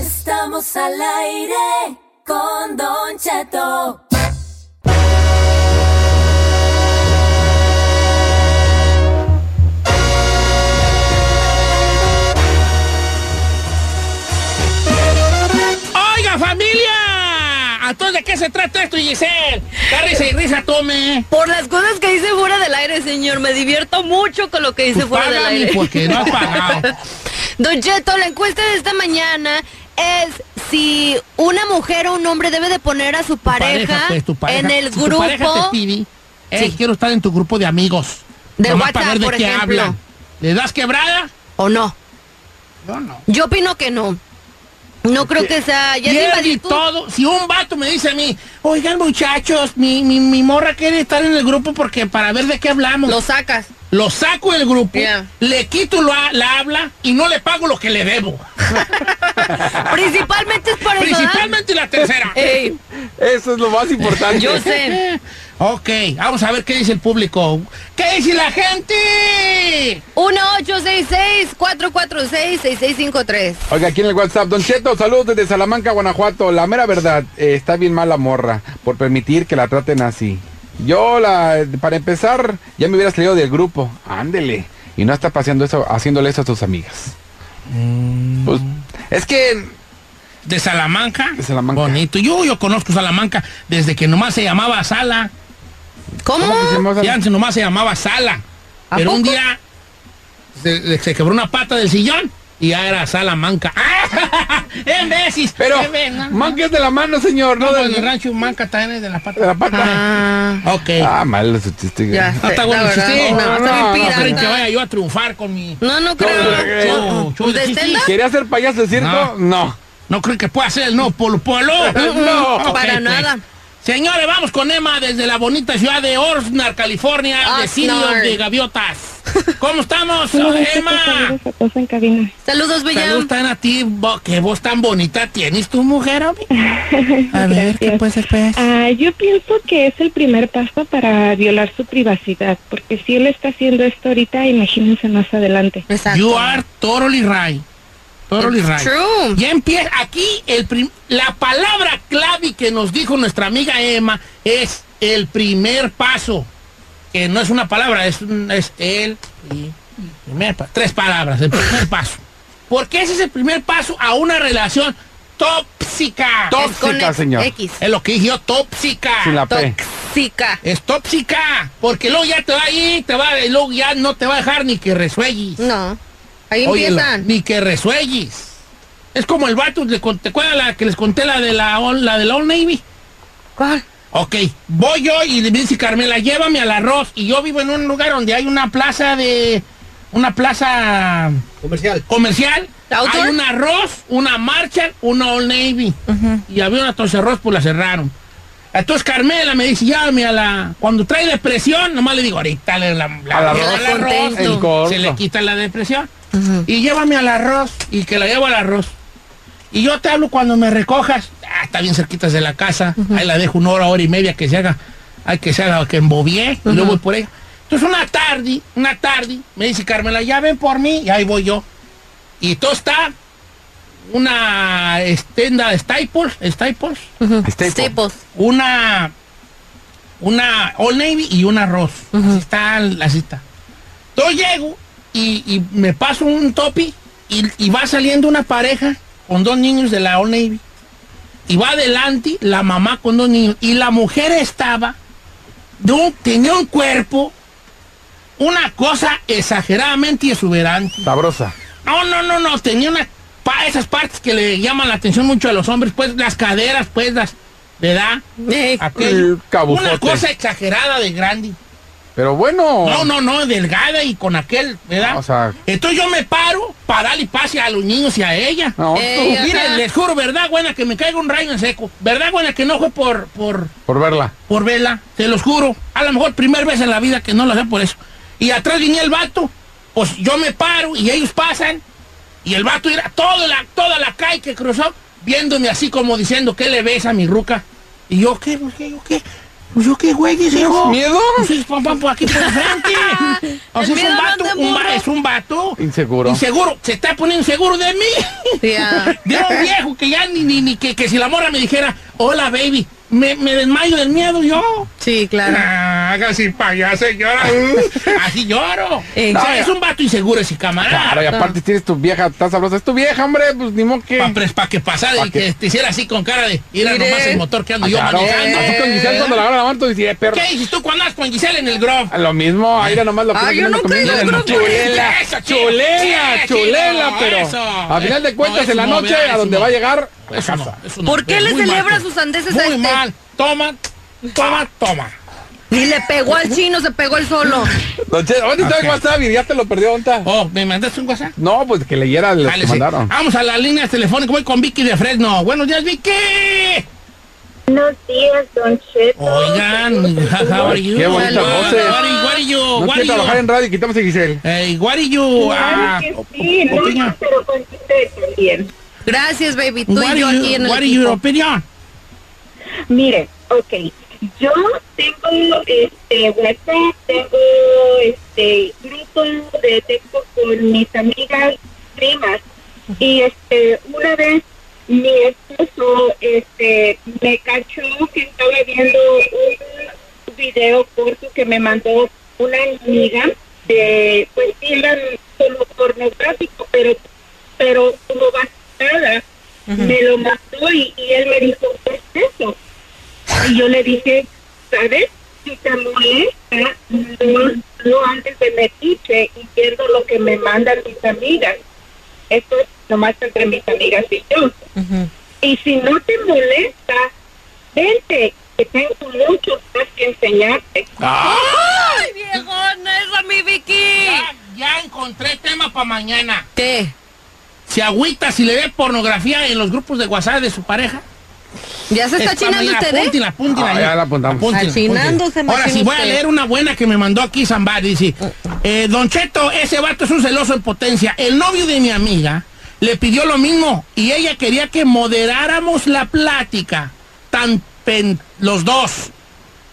Estamos al aire con Don Cheto. familia. Entonces, ¿de qué se trata esto, Giselle? La risa y risa, tome. Por las cosas que dice fuera del aire, señor. Me divierto mucho con lo que dice pues fuera del aire. Porque no has pagado. Don Cheto, la encuesta de esta mañana es si una mujer o un hombre debe de poner a su pareja, pareja, pues, tu pareja en el si grupo. Tu pareja te pide, eh, sí. Quiero estar en tu grupo de amigos. De nomás WhatsApp, de por ejemplo. Hablan. ¿Le das quebrada? ¿O no? Yo no. Yo opino que no. No creo que sea... Ya y todo. Si un vato me dice a mí, oigan muchachos, mi, mi, mi morra quiere estar en el grupo porque para ver de qué hablamos. Lo sacas. Lo saco del grupo, yeah. Le quito lo, la habla y no le pago lo que le debo. Principalmente es por eso. Principalmente ¿eh? La tercera. Ey. Eso es lo más importante. Yo sé. Ok, vamos a ver qué dice el público. ¿Qué dice la gente? uno ocho seis seis, cuatro cuatro seis, seis seis cinco tres. Oiga, aquí en el WhatsApp, Don Cheto, saludos desde Salamanca, Guanajuato. La mera verdad, eh, está bien mala morra por permitir que la traten así. Yo, la, para empezar, ya me hubiera salido del grupo. Ándele. Y no está pasando eso, haciéndole eso a tus amigas. Mm. Pues, es que... ¿De Salamanca? De Salamanca. Bonito. Yo, yo conozco Salamanca desde que nomás se llamaba Sala. ¿Cómo? ¿Cómo se antes nomás se llamaba Sala. Pero poco? Un día se, se quebró una pata del sillón y ya era Salamanca. ¡Ah! ¡En veces! Pero, ¿no? Manca es de la mano, señor. No, no del... el rancho Manca también es de la pata. De la pata. Ah, ok. Ah, mal su chiste. Ya no sé, está bueno su chiste. No, no, no, no, no, no. Que vaya yo a triunfar con mi... No, no creo. ¿Quería ser payaso, cierto? No. No. No creo que pueda ser, no, Polo Polo. No, okay, para pues. Nada. Señores, vamos con Emma desde la bonita ciudad de Oxnard, California, oh, de Silvio de Gaviotas. ¿Cómo estamos, Emma? Saludos en cabina. Saludos, Bella. Saludos tan a ti, que voz tan bonita tienes tu mujer, hombre. A ver, ¿qué puede ser, pues? Uh, yo pienso que es el primer paso para violar su privacidad, porque si él está haciendo esto ahorita, imagínense más adelante. Exacto. You are totally right. Totally right. True. Ya empieza aquí el prim, la palabra clave que nos dijo nuestra amiga Emma es el primer paso, que no es una palabra, es, un, es el primer paso, tres palabras, el primer paso, porque ese es el primer paso a una relación tóxica. Tóxica, señor. X. Es lo que dije yo, tóxica. Sin la P. Tóxica. Es tóxica, porque luego ya te va ahí, te va, y luego ya no te va a dejar ni que resuelles. No. Ahí empiezan. Oye, ni que resuelles. Es como el vato, ¿te acuerdas la que les conté la de la, la de la Old Navy? ¿Cuál? Ok, voy yo y le dice Carmela, llévame al arroz. Y yo vivo en un lugar donde hay una plaza de... Una plaza... Comercial. Comercial. Hay un arroz, una Marshall, una Old Navy. Uh-huh. Y había una tos arroz, pues la cerraron. Entonces Carmela me dice, llámame a la... Cuando trae depresión, nomás le digo, ahorita le la, la, la arroz, el arroz se le quita la depresión. Uh-huh. Y llévame al arroz, y que la llevo al arroz. Y yo te hablo cuando me recojas. Ah, está bien cerquitas de la casa. Uh-huh. Ahí la dejo una hora, hora y media que se haga. Hay que se haga, que embobie. Uh-huh. Y luego voy por ella. Entonces una tarde, una tarde, me dice Carmela, ya ven por mí. Y ahí voy yo. Y todo está una tienda de Staples. Staples. Uh-huh. Staples. Una, una Old Navy y un arroz. Uh-huh. Así está la cita. Entonces llego. Y, y me paso un topi y, y va saliendo una pareja con dos niños de la Old Navy. Y va adelante la mamá con dos niños. Y la mujer estaba, de un, tenía un cuerpo una cosa exageradamente exuberante. Sabrosa. No, no, no, no, tenía una... Pa, esas partes que le llaman la atención mucho a los hombres, pues las caderas, pues las... ¿Verdad? Eh, Aquel, una cosa exagerada de grande. Pero bueno... No, no, no, delgada y con aquel, ¿verdad? O sea... Entonces yo me paro para darle pase a los niños y a ella. No, eh, mira, les juro, ¿verdad, buena? Que me caiga un rayo en seco. ¿Verdad, buena? Que no fue por... Por, por verla. Por verla, te los juro. A lo mejor primera vez en la vida que no lo sé por eso. Y atrás venía el vato, pues yo me paro y ellos pasan. Y el vato era toda la, toda la calle que cruzó, viéndome así como diciendo, ¿qué le ves a mi ruca? Y yo, ¿qué, qué, yo, qué? Pues yo qué, güey, ¿qué es hijo? ¿Miedo? Pues, pam, pam, por aquí por frente. O sea, es un vato, no un va, es un vato. Inseguro. Inseguro, se está poniendo inseguro de mí. Yeah. De un viejo que ya ni, ni, ni que, que si la morra me dijera, hola, baby, me, me desmayo del miedo yo. Sí, claro. Hágase ah, payaso, llora. Así lloro. Eh, no, o sea, es un vato inseguro ese camarada. Claro, y aparte no. Tienes tu vieja, estás sabrosa. Es tu vieja, hombre, pues ni modo que... Para pa que pasara pa y que... que te hiciera así con cara de... Era nomás el motor que ando ah, yo claro, manejando. Eh. Tú con Giselle cuando la agarra la mano, tú dices, perro. ¿Qué dices tú cuando andas con Giselle en el grob? Lo mismo, ahí era nomás lo que... Ah, yo no creo en el grob. Chulela, chulela, chulela, pero... A final de cuentas, en la noche, a donde va a llegar... Pues no, no. ¿Por qué le celebra sus andeses a este? Muy mal, toma, toma, toma. Y le pegó al chino, se pegó el solo. Don Cheto, ¿dónde está el WhatsApp? Ya te lo perdió, ¿dónde está? Oh, ¿me mandaste un WhatsApp? No, pues que leyera los que mandaron. Vamos a las líneas telefónicas, voy con Vicky de Fresno. Buenos días, Vicky. Buenos días, Don Cheto. Oigan, how are you? Qué bonita voz. What are you? No quiero trabajar en radio, quitamos a Giselle. Hey, what are you? Claro que sí, no, pero con usted también. Gracias, baby. Tú y yo aquí en el equipo. ¿Cuál es tu opinión? Mire, ok. Yo tengo este WhatsApp, tengo este grupo de texto con mis amigas primas. Y este una vez mi esposo este me cachó que estaba viendo un video corto que me mandó una amiga de, pues sí, eran solo pornográfico, pero, pero como va. Uh-huh. Me lo mató y, y él me dijo, ¿qué es eso? Y yo le dije, ¿sabes? Si te molesta, no, no antes de metiche y pierdo lo que me mandan mis amigas. Esto es nomás entre mis amigas y yo. Uh-huh. Y si no te molesta, vente, que tengo mucho más que enseñarte. ¡Ah! ¡Ay, viejón! ¡Eso, mi Vicky! Ya, ya encontré tema para mañana. ¿Qué? ¿Se agüita si le ve pornografía en los grupos de WhatsApp de su pareja? ¿Ya se está es chinando usted, eh? Apúntela, apúntela. Ah, ya la apuntamos. Apúntela, chinándose, apúntela. Ahora sí, voy a leer una buena que me mandó aquí Zambari. Dice, eh, Don Cheto, ese vato es un celoso en potencia. El novio de mi amiga le pidió lo mismo y ella quería que moderáramos la plática. Tan pen, los dos.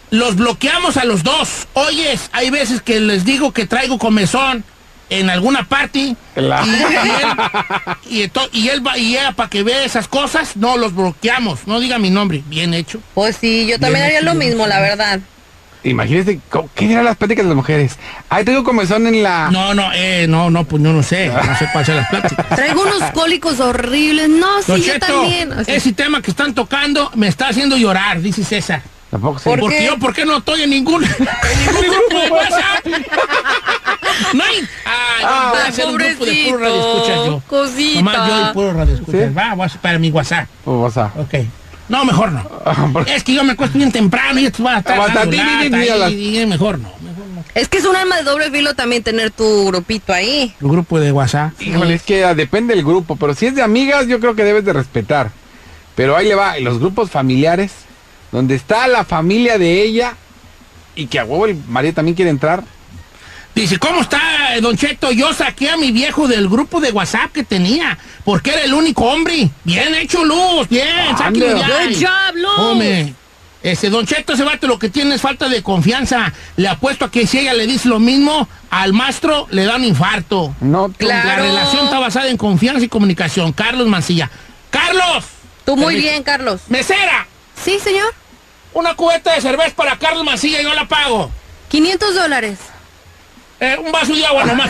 Los bloqueamos a los dos. Oyes, hay veces que les digo que traigo comezón en alguna party, claro. y, él, y, y él va y ella para que vea esas cosas, no los bloqueamos, no diga mi nombre, bien hecho. Pues sí, yo también bien haría hecho, lo mismo, la verdad. Imagínese, ¿qué eran las pláticas de las mujeres? Ahí tengo comezón en la... No, no, eh, no, no, pues yo no sé, no sé cuáles son las pláticas. Traigo unos cólicos horribles, no, sí, yo también. O sea, ese tema que están tocando me está haciendo llorar, dice César. Tampoco sé. ¿Por Porque qué? yo, ¿por qué no estoy en ningún, en ningún grupo de WhatsApp? No hay. Ah, voy a hacer un grupo de puro radio escuchas yo. Cosita. Nomás yo de puro radio escuchas. ¿Sí? Va, vas para mi WhatsApp. Por WhatsApp. Ok. No, mejor no. Es que yo me cuesto bien temprano y esto va a estar dando lata y mejor no. Es que es un arma de doble filo también tener tu grupito ahí. Un grupo de WhatsApp. Híjole, es que depende del grupo, pero si es de amigas yo creo que debes de respetar. Pero ahí le va, los grupos familiares, donde está la familia de ella y que a huevo el marido también quiere entrar. Dice, ¿cómo está, Don Cheto? Yo saqué a mi viejo del grupo de WhatsApp que tenía, porque era el único hombre. Bien hecho, Luz, bien, ah, sáquenme ya. Good job, Luz. Hombre, ese Don Cheto, ese vato lo que tiene es falta de confianza. Le apuesto a que si ella le dice lo mismo, al maestro le da un infarto. No, claro. La relación está basada en confianza y comunicación. Carlos Mancilla. ¡Carlos! Tú muy bien, Carlos. ¡Mesera! Sí, señor. Una cubeta de cerveza para Carlos Mancilla y yo la pago. quinientos dólares. Eh, un vaso de agua nomás.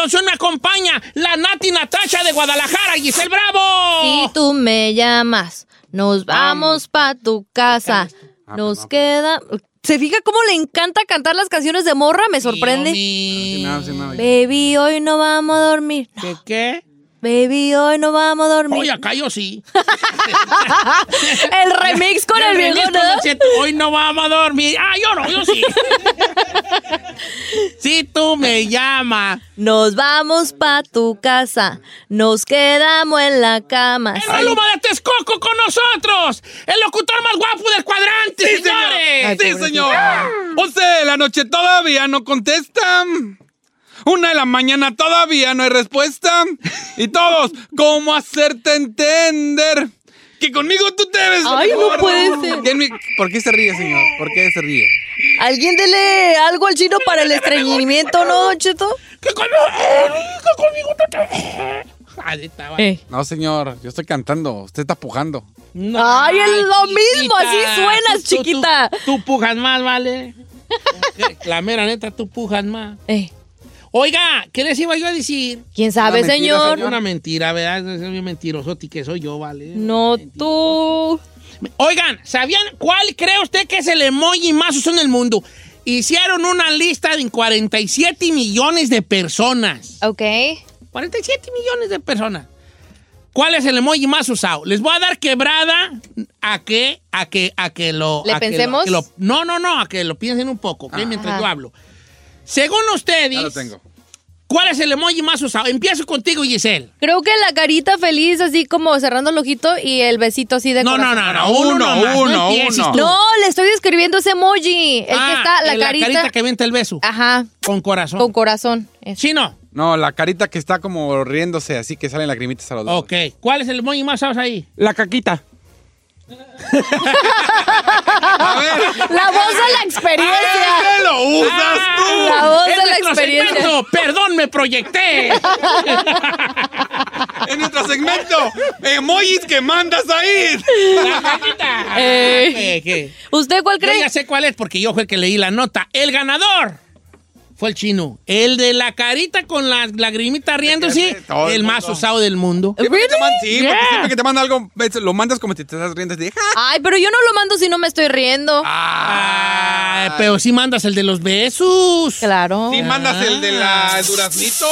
canción me acompaña la Nati Natasha de Guadalajara, Giselle Bravo. Si tú me llamas, nos vamos pa' tu casa. Nos queda... ¿Se fija cómo le encanta cantar las canciones de morra? Me sorprende. Sí, no, sí, no, sí, no. Baby, hoy no vamos a dormir. No. ¿Qué qué? Baby, hoy no vamos a dormir. Oye, acá yo sí. El remix con el, el viejo, ¿no? Hoy no vamos a dormir. Ah, yo no, yo sí. Si tú me llamas, nos vamos pa' tu casa. Nos quedamos en la cama. ¡El Maluma de Texcoco con nosotros! ¡El locutor más guapo del cuadrante, sí, señores! Señor. ¡Sí, señor! once de la noche todavía no contestan. Una de la mañana todavía no hay respuesta. Y todos, ¿cómo hacerte entender que conmigo tú te ves? Ay, no puede ser. Mi... ¿Por qué se ríe, señor? ¿Por qué se ríe? Alguien dele algo al chino para el estreñimiento, ¿no, Cheto? Que conmigo, que conmigo tú te ves. No, señor, yo estoy cantando. Usted está pujando. No, ay, es lo mismo, así suenas, chiquita. Tú, tú, tú pujas más, ¿vale? La mera neta, tú pujas más. Eh. Oiga, ¿qué les iba yo a decir? ¿Quién sabe, mentira, señor? señor? Una mentira, ¿verdad? Es un mentiroso que soy yo, ¿vale? No, tú. Oigan, ¿sabían cuál cree usted que es el emoji más usado en el mundo? Hicieron una lista de cuarenta y siete millones de personas. Ok. cuarenta y siete millones de personas. ¿Cuál es el emoji más usado? Les voy a dar quebrada a que, a que, a que lo... ¿Le a pensemos? Que lo, a que lo, no, no, no, a que lo piensen un poco, ¿ok? Ah, mientras ajá. yo hablo. Según ustedes, ya lo tengo. ¿Cuál es el emoji más usado? Empiezo contigo, Giselle. Creo que la carita feliz, así como cerrando el ojito y el besito así de no, corazón. No, no, no, uno, uno, nomás, uno, no, uno. No, le estoy describiendo ese emoji. El ah, que está, la, la carita. La carita que avienta el beso. Ajá. Con corazón. Con corazón. Eso. ¿Chino? No, la carita que está como riéndose, así que salen lagrimitas a los dos. Ok. ¿Cuál es el emoji más usado ahí? La caquita. A ver. La voz de la experiencia. ¿Qué lo usas tú? La voz de la experiencia. Segmento. Perdón, me proyecté. En nuestro segmento, emojis que mandas ahí. La cajita. Eh, ¿Qué? ¿Usted cuál cree? Yo ya sé cuál es porque yo fue el que leí la nota. El ganador fue el chino. El de la carita con la lagrimita riéndose, el, el, el más usado del mundo. ¿Really? Siempre que te mandan, sí, yeah. porque siempre que te mandan algo, lo mandas como si te estás riendo. Así, ¡ja! Ay, pero yo no lo mando si no me estoy riendo. Ay, Ay. Pero sí mandas el de los besos. Claro. Sí mandas ah. el de la el duraznito.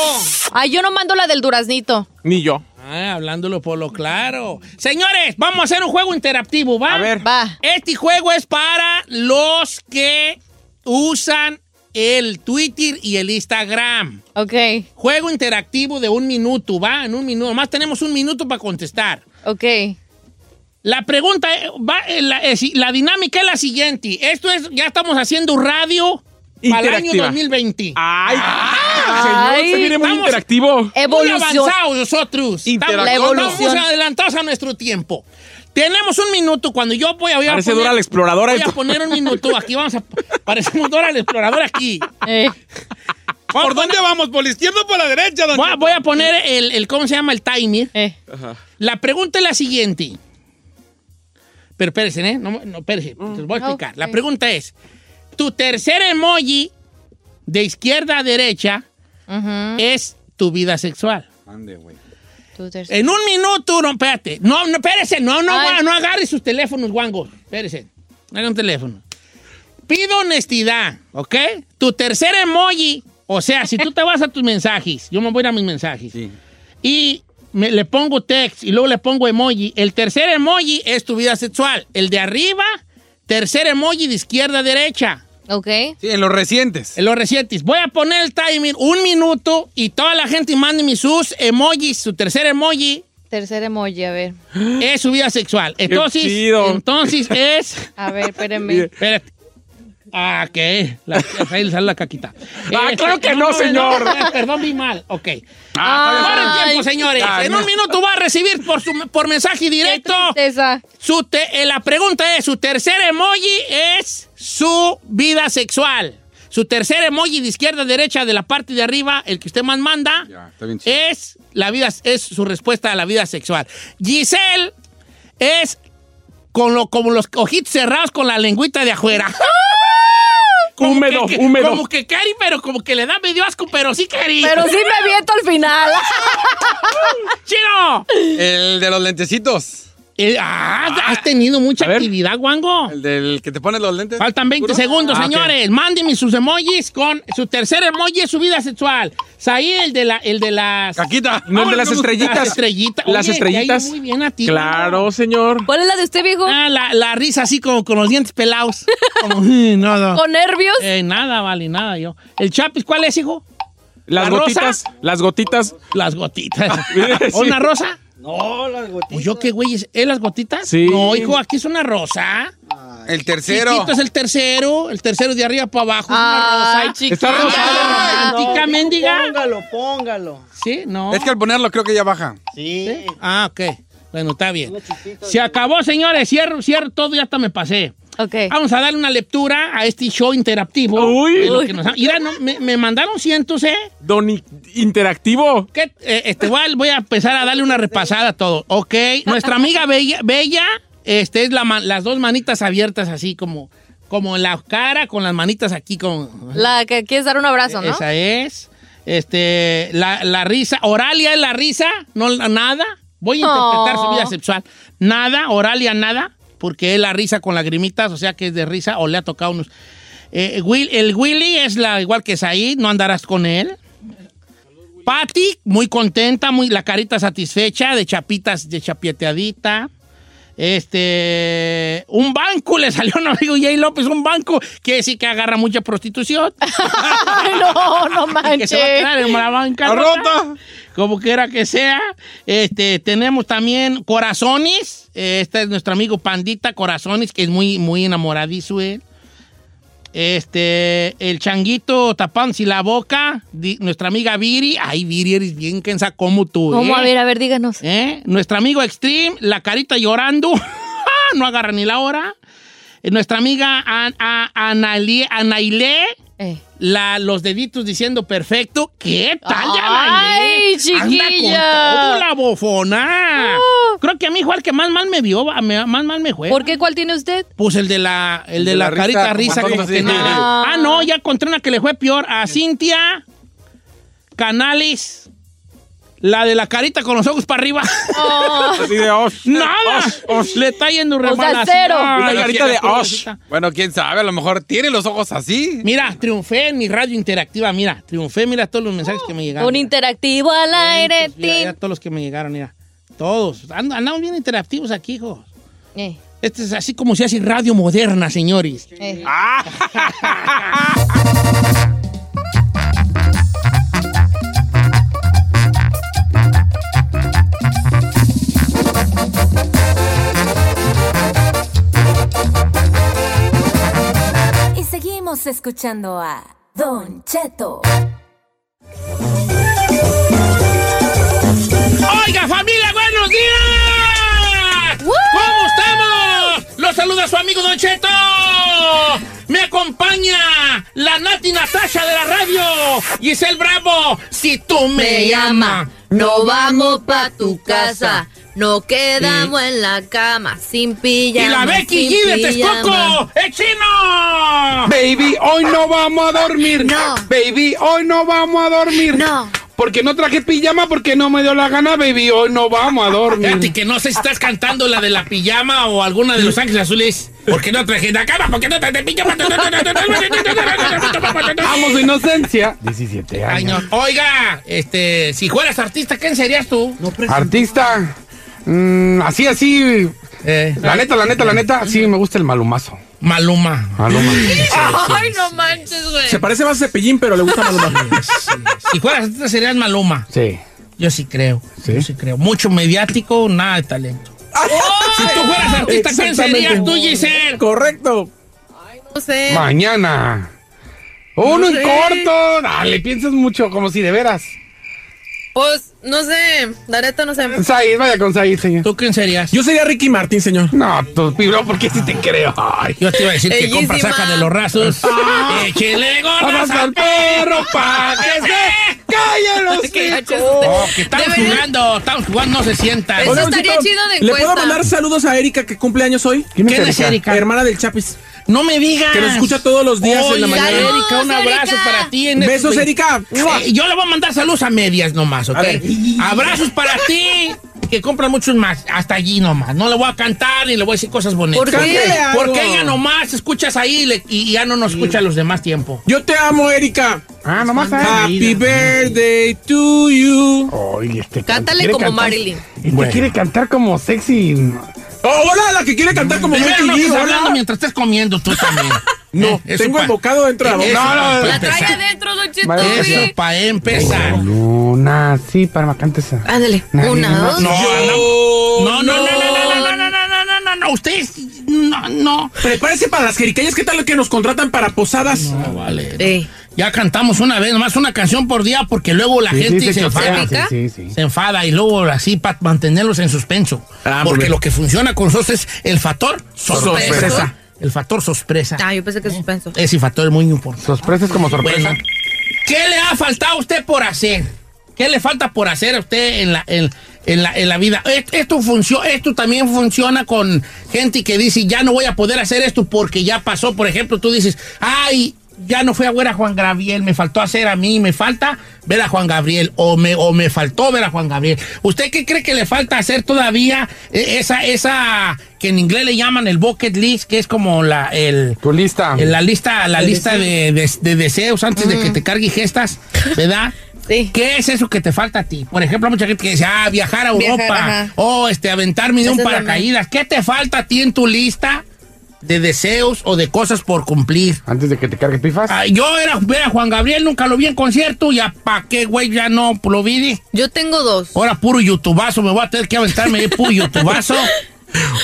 Ay, yo no mando la del duraznito. Ni yo. Ah, hablándolo por lo claro. Señores, vamos a hacer un juego interactivo, ¿va? A ver. Va. Este juego es para los que usan el Twitter y el Instagram. Ok. Juego interactivo de un minuto, ¿va? En un minuto. Más tenemos un minuto para contestar. Ok. La pregunta, va, la, la dinámica es la siguiente. Esto es, ya estamos haciendo radio para el año dos mil veinte. ¡Ay! ¡Ah! ¡Señor, se mire muy interactivo! ¡Evolución! Muy avanzados nosotros. Estamos, estamos adelantados a nuestro tiempo. Tenemos un minuto. Cuando yo voy a... Voy Parece a poner, Dora la Exploradora. Voy esto. a poner un minuto. Aquí vamos a... Parecemos Dora la Exploradora aquí. Eh. ¿Por poner, dónde vamos? ¿Por la izquierda o por la derecha? Don voy, voy a poner el, el... ¿Cómo se llama? El timer. Eh. Ajá. La pregunta es la siguiente. Pero espérense, ¿eh? No, no espérense. Mm. Les voy a explicar. Okay. La pregunta es... Tu tercer emoji de izquierda a derecha uh-huh. es tu vida sexual. Ande, güey. En un minuto, no, espérate. No, no, espérese, no, no, no, no agarre sus teléfonos, guangos. Espérese, hagan un teléfono. Pido honestidad, ¿ok? Tu tercer emoji, o sea, si tú te vas a tus mensajes, yo me voy a mis mensajes, sí. y me, le pongo text y luego le pongo emoji, el tercer emoji es tu vida sexual. El de arriba, tercer emoji de izquierda a derecha. Ok. Sí, en los recientes. En los recientes. Voy a poner el timing un minuto y toda la gente mande sus emojis, su tercer emoji. Tercer emoji, a ver. Es su vida sexual. Entonces, qué chido. Entonces es... A ver, espérenme. Espérate. Ah, ¿qué? La, ahí le sale la caquita. Ah, eh, claro que no, no señor. No, perdón, vi mal. Ok. Ah, ahora el tiempo, señores. Ay, en un minuto va a recibir por, su, por mensaje directo. Su te, eh, la pregunta es, su tercer emoji es su vida sexual. Su tercer emoji de izquierda a derecha de la parte de arriba, el que usted más manda, ya, es, la vida, es su respuesta a la vida sexual. Giselle es con lo, como los ojitos cerrados con la lengüita de afuera. Como húmedo, que, que, húmedo. Como que Cari, pero como que le da medio asco, pero sí Cari. Pero sí me viento al final. ¡Chino! El de los lentecitos. El, ah, ah, has tenido mucha actividad, Wango. El del que te pone los lentes. Faltan veinte ¿Seguro? segundos, ah, señores. Okay. Mándenme sus emojis con su tercer emoji, su vida sexual. Saí, el de la, el de las. Caquita, no, el de las estrellitas. Las estrellitas. Oye, las estrellitas. Muy bien a ti, claro, ¿no? Señor. ¿Cuál es la de usted, viejo? Ah, la, la risa así como con los dientes pelados. Como, no, no. ¿Con nervios? Eh, nada, vale, nada yo. El Chapis, ¿cuál es, hijo? Las ¿La gotitas. Rosa? Las gotitas. Las gotitas. Sí. ¿O una rosa? No, las gotitas. Pues yo qué, güey, ¿es ¿eh, las gotitas? Sí. No, hijo, aquí es una rosa. Ay, el tercero. Chiquito es el tercero. El tercero de arriba para abajo. Ay, chiquito. Está rosado. Chica mendiga. Póngalo, póngalo. Sí, no. Es que al ponerlo creo que ya baja. Sí. ¿Sí? Ah, ok. Bueno, está bien. Se acabó, señores. Cierro, cierro todo y hasta me pasé. Ok. Vamos a darle una lectura a este show interactivo. Uy. Uy. Nos... Mira, no, me, me mandaron cientos, ¿eh? Don Interactivo. ¿Qué? Eh, este, igual voy a empezar a darle una repasada a todo. Ok. Nuestra amiga Bella, Bella este, es la, las dos manitas abiertas así como, como en la cara, con las manitas aquí. Como... La que quieres dar un abrazo, ¿no? Esa es. Este, la, la risa. Oralia es la risa, no nada. Voy a interpretar oh. su vida sexual. Nada, Oralia, nada. Porque es la risa con lagrimitas, o sea que es de risa, o le ha tocado unos... Eh, Will, el Willy es la igual que Said, no andarás con él. Patty, muy contenta, muy la carita satisfecha, de chapitas, de chapieteadita. Este... Un banco, le salió un amigo Jay López, un banco, que sí que agarra mucha prostitución. no, no manches. Que se va a quedar en la banca rota. Como quiera que sea. Este, tenemos también Corazones. Este es nuestro amigo Pandita Corazones, que es muy, muy enamoradizo él. Este, el changuito tapándose la boca, di, nuestra amiga Viri. Ay, Viri, eres bien quensa como tú. ¿Cómo? ¿Eh? A ver, a ver, díganos. ¿Eh? Nuestro amigo Extreme, la carita llorando. No agarra ni la hora. Nuestra amiga An An Analie, Anailé. Eh. La, los deditos diciendo perfecto. ¿Qué tal? ¡Ay, chiquilla! Anda con la bofona. Uh. Creo que a mí fue el que más mal me vio, más mal me juega. ¿Por qué? ¿Cuál tiene usted? Pues el de la, el de, de la, la carita risa. Como que nada. Ah, no, ya encontré una que le fue peor. A Cintia Canales. La de la carita con los ojos para arriba. Oh. Así de Osh. Nada. Osh, Osh. Le está yendo re mal. O sea, cero. La carita de Osh. Bueno, quién sabe, a lo mejor tiene los ojos así. Mira, triunfé en mi radio interactiva, mira. Triunfé, mira todos los mensajes oh, que me llegaron. Un mira. Interactivo al aire. Entonces, mira, mira, todos los que me llegaron, mira. Todos. And- andamos bien interactivos aquí, hijos. Eh. Este es así como se hace radio moderna, señores. Eh. Ah. Seguimos escuchando a Don Cheto. ¡Oiga, familia, buenos días! ¡Woo! ¿Cómo estamos? Los saluda su amigo Don Cheto. Me acompaña la Nati Natasha de la radio, Giselle Bravo. Si tú me, me llamas, no vamos pa' tu casa. No quedamos sí. en la cama, sin pijama. ¡Y la Becky G de Texcoco! ¡Es chino! Baby, hoy no vamos a dormir. No. Baby, hoy no vamos a dormir. No. Porque no traje pijama, porque no me dio la gana, baby. Hoy no vamos a dormir. Fíjate que no sé si estás cantando la de la pijama o alguna de Los Ángeles Azules. Porque no traje la cama, porque no traje pijama. Vamos de inocencia. diecisiete años. Ay, no. Oiga, este, si fueras artista, ¿quién serías tú? No, artista... Mm, así, así. Eh, la neta, la neta, la neta. Sí, me gusta el malumazo. Maluma. Maluma. Ay, no manches, güey. Se parece más a Cepillín, pero le gusta Maluma. Sí, sí. Si fueras artista, serías Maluma. Sí. Yo sí creo. ¿Sí? Yo sí creo. Mucho mediático, nada de talento. ¡Oh! Si tú fueras artista, ¿quién serías tú, Giselle? Correcto. Ay, no sé. Mañana. Uno no sé. En corto. Dale, piensas mucho, como si de veras. Pues, no sé, la neta no sé. Said, vaya con Said, señor. ¿Tú quién serías? Yo sería Ricky Martín, señor. No, tú, Pibro, porque si sí te creo. Ay, yo te iba a decir que compra saca de los rasos. Échele gordas al perro pa' que se callen los chicos. Oh, que estamos ¿Debería? jugando, estamos jugando, no se sientan. Eso estaría chido de encuesta. ¿Le puedo mandar saludos a Erika que cumple años hoy? ¿Quién es Erika? Erika? Hermana del Chapis. No me digas. Que nos escucha todos los días oh, en la mañana. Erika, un abrazo Erika. Para ti. En besos, este... Erika. Eh, yo le voy a mandar saludos a medias nomás, ¿ok? Abrazos para ti. Que compran muchos más, hasta allí nomás. No le voy a cantar ni le voy a decir cosas bonitas. ¿Por qué? Porque ella nomás escuchas ahí le, y ya no nos escucha a los demás tiempo. Yo te amo, Erika. Ah, nomás a Happy birthday to you. Oh, este cántale como cantar, Marilyn. Este bueno. Quiere cantar como sexy. Oh, hola, la que quiere cantar como sexy. No estás hablando mientras estés comiendo tú también. No, eh, tengo el bocado dentro de la boca. No, no, no. La trae adentro, Don Cheto. Eso para empezar. Una, sí, para macantesa. Ándale. Una, dos. No, no, no, no, no, no, no, no, no, no. Ustedes, no, no. Prepárese para las jeriqueñas. ¿Qué tal que nos contratan para posadas? No, vale. Ya cantamos una vez, nomás una canción por día, porque luego la gente se enfada. Se enfada y luego así para mantenerlos en suspenso. Porque lo que funciona con nosotros es el factor sorpresa. El factor sorpresa. Ah, yo pensé que suspenso. Ese factor es muy importante. Sorpresa es como sorpresa. Bueno, ¿qué le ha faltado a usted por hacer? ¿Qué le falta por hacer a usted en la, en, en la, en la vida? Esto, esto, funcio, esto también funciona con gente que dice, ya no voy a poder hacer esto porque ya pasó. Por ejemplo, tú dices, ay, ya no fui a ver a Juan Gabriel, me faltó hacer a mí, me falta ver a Juan Gabriel, o me, o me faltó ver a Juan Gabriel. ¿Usted qué cree que le falta hacer todavía esa, esa... que en inglés le llaman el bucket list, que es como la el tu lista, la lista, la de lista de, de, de deseos antes mm. de que te cargue gestas, ¿verdad? Sí. ¿Qué es eso que te falta a ti? Por ejemplo, mucha gente que dice, ah, viajar a Europa, viajar, o este, aventarme de un paracaídas. ¿Qué te falta a ti en tu lista de deseos o de cosas por cumplir? Antes de que te cargue pifas. Ah, yo era ver a Juan Gabriel, nunca lo vi en concierto, ya pa' qué, güey, ya no lo vi. Yo tengo dos. Ahora puro youtubazo, me voy a tener que aventarme de puro youtubazo.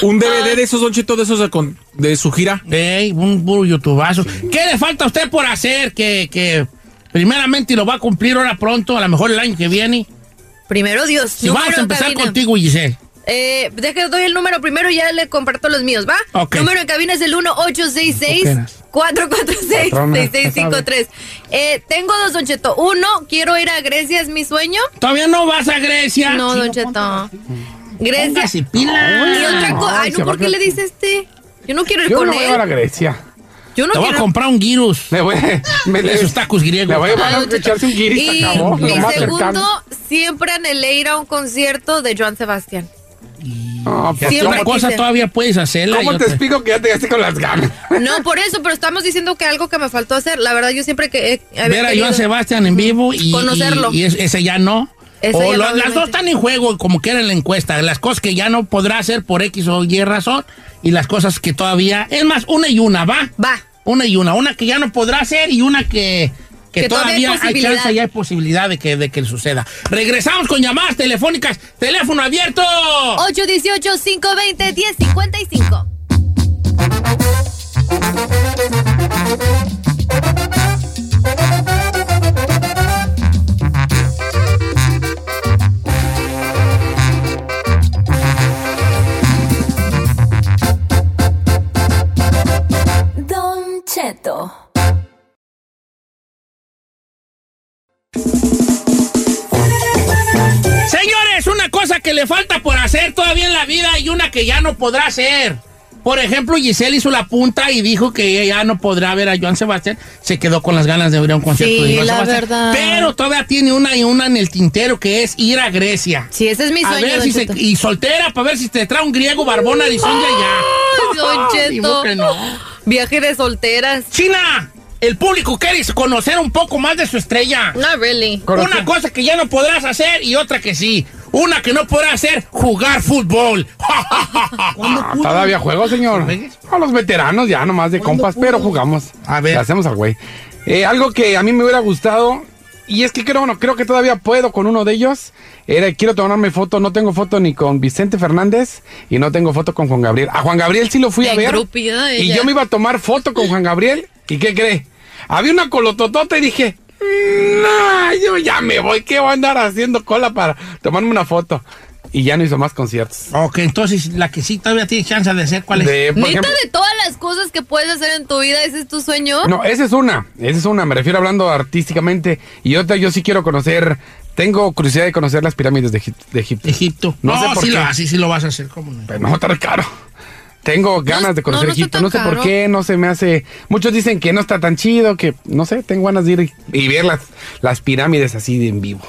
Un D V D ah. de esos, Don Cheto, de esos de, con, de su gira. Ey, un puro youtubazo. ¿Qué le falta a usted por hacer? Que, que primeramente lo va a cumplir ahora pronto, a lo mejor el año que viene. Primero Dios. Si vamos a empezar cabina. Contigo, Giselle. Eh, deja que doy el número primero y ya le comparto los míos, ¿va? Okay. Número en cabina es el uno ocho seis seis cuatro cuatro seis seis seis cinco tres. Eh, tengo dos, Don Cheto. Uno, quiero ir a Grecia, es mi sueño. ¿Todavía no vas a Grecia? No, sí, Don Cheto. Grecia. Y otra cosa. Ay, no, ¿por qué le dice este? Yo no quiero ir yo con no él. Yo no voy a Grecia. Yo no te quiero. Voy a comprar un gyros. Me voy a... Esos tacos griegos. Me voy a pagar a echarse un gyros. Y acabó, mi segundo, siempre anhelé ir a un concierto de Joan Sebastián. No, pues otra cosa quise. Todavía puedes hacerla. ¿Cómo te, te explico que ya te gasté con las ganas? No, por eso, pero estamos diciendo que algo que me faltó hacer. La verdad, yo siempre que... Eh, ver a Joan Sebastián en vivo y... Conocerlo. Y, y ese ya no... O lo, las dos están en juego, como que era en la encuesta. Las cosas que ya no podrá hacer por X o Y razón y las cosas que todavía... Es más, una y una, ¿va? Va. Una y una. Una que ya no podrá hacer y una que, que, que todavía, todavía hay, hay chance y hay posibilidad de que, de que suceda. Regresamos con llamadas telefónicas. ¡Teléfono abierto! ocho uno ocho, cinco dos cero, uno cero cinco cinco. Señores, una cosa que le falta por hacer todavía en la vida y una que ya no podrá hacer. Por ejemplo, Giselle hizo la punta y dijo que ella ya no podrá ver a Joan Sebastián. Se quedó con las ganas de ver a un concierto sí, de Joan la Sebastián. Verdad. Pero todavía tiene una y una en el tintero, que es ir a Grecia. Sí, ese es mi sueño, a ver si se, y soltera, para ver si te trae un griego barbón a Arizona ya. Don Cheto. Que no. Viaje de solteras. ¡China! El público quiere conocer un poco más de su estrella. No, really. Una cosa que ya no podrás hacer y otra que sí. Una que no podrás hacer, jugar fútbol. Ah, todavía juego, señor. A los veteranos ya nomás de compas, pudo? Pero jugamos. A ver. Le hacemos al güey. Eh, algo que a mí me hubiera gustado, y es que creo, bueno, creo que todavía puedo con uno de ellos. Era, quiero tomarme foto, no tengo foto ni con Vicente Fernández y no tengo foto con Juan Gabriel. A Juan Gabriel sí lo fui a ver. Grupia, y yo me iba a tomar foto con Juan Gabriel. ¿Y qué cree? Había una colototota y dije, no, yo ya me voy, ¿qué voy a andar haciendo cola para tomarme una foto? Y ya no hizo más conciertos. Ok, entonces la que sí todavía tiene chance de hacer, ¿cuál es? De, ¿Neta ejemplo, de todas las cosas que puedes hacer en tu vida, ese es tu sueño? No, esa es una, esa es una, me refiero hablando artísticamente. Y otra, yo sí quiero conocer, tengo curiosidad de conocer las pirámides de, Egip de Egipto. Egipto. No, no sé por sí, qué. Lo, sí, sí lo vas a hacer, ¿cómo no? Pero no, está caro. Tengo ganas no, de conocer no, no Egipto, no sé caro. por qué, no se me hace... Muchos dicen que no está tan chido, que no sé, tengo ganas de ir y ver las, las pirámides así de en vivo.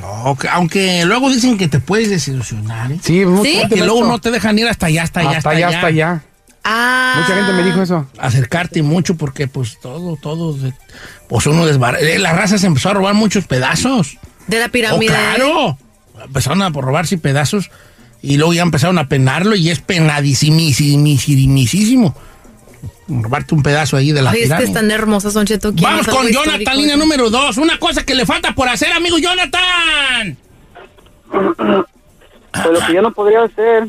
No, que, aunque luego dicen que te puedes desilusionar, ¿eh? Sí, ¿Sí? que luego no te dejan ir hasta allá, hasta allá, hasta, hasta allá. allá. Hasta allá. Ah. Mucha gente me dijo eso. Acercarte mucho porque pues todo, todo, pues uno desbar... La raza se empezó a robar muchos pedazos. De la pirámide. Oh, claro, empezaron a robarse pedazos. Y luego ya empezaron a penarlo y es penadísimísimo. Robarte un pedazo ahí de la pirámide. Ay, es que están hermosas, Don Cheto. Vamos con Jonathan, línea número dos. Una cosa que le falta por hacer, amigo Jonathan. Pues lo que yo no podría hacer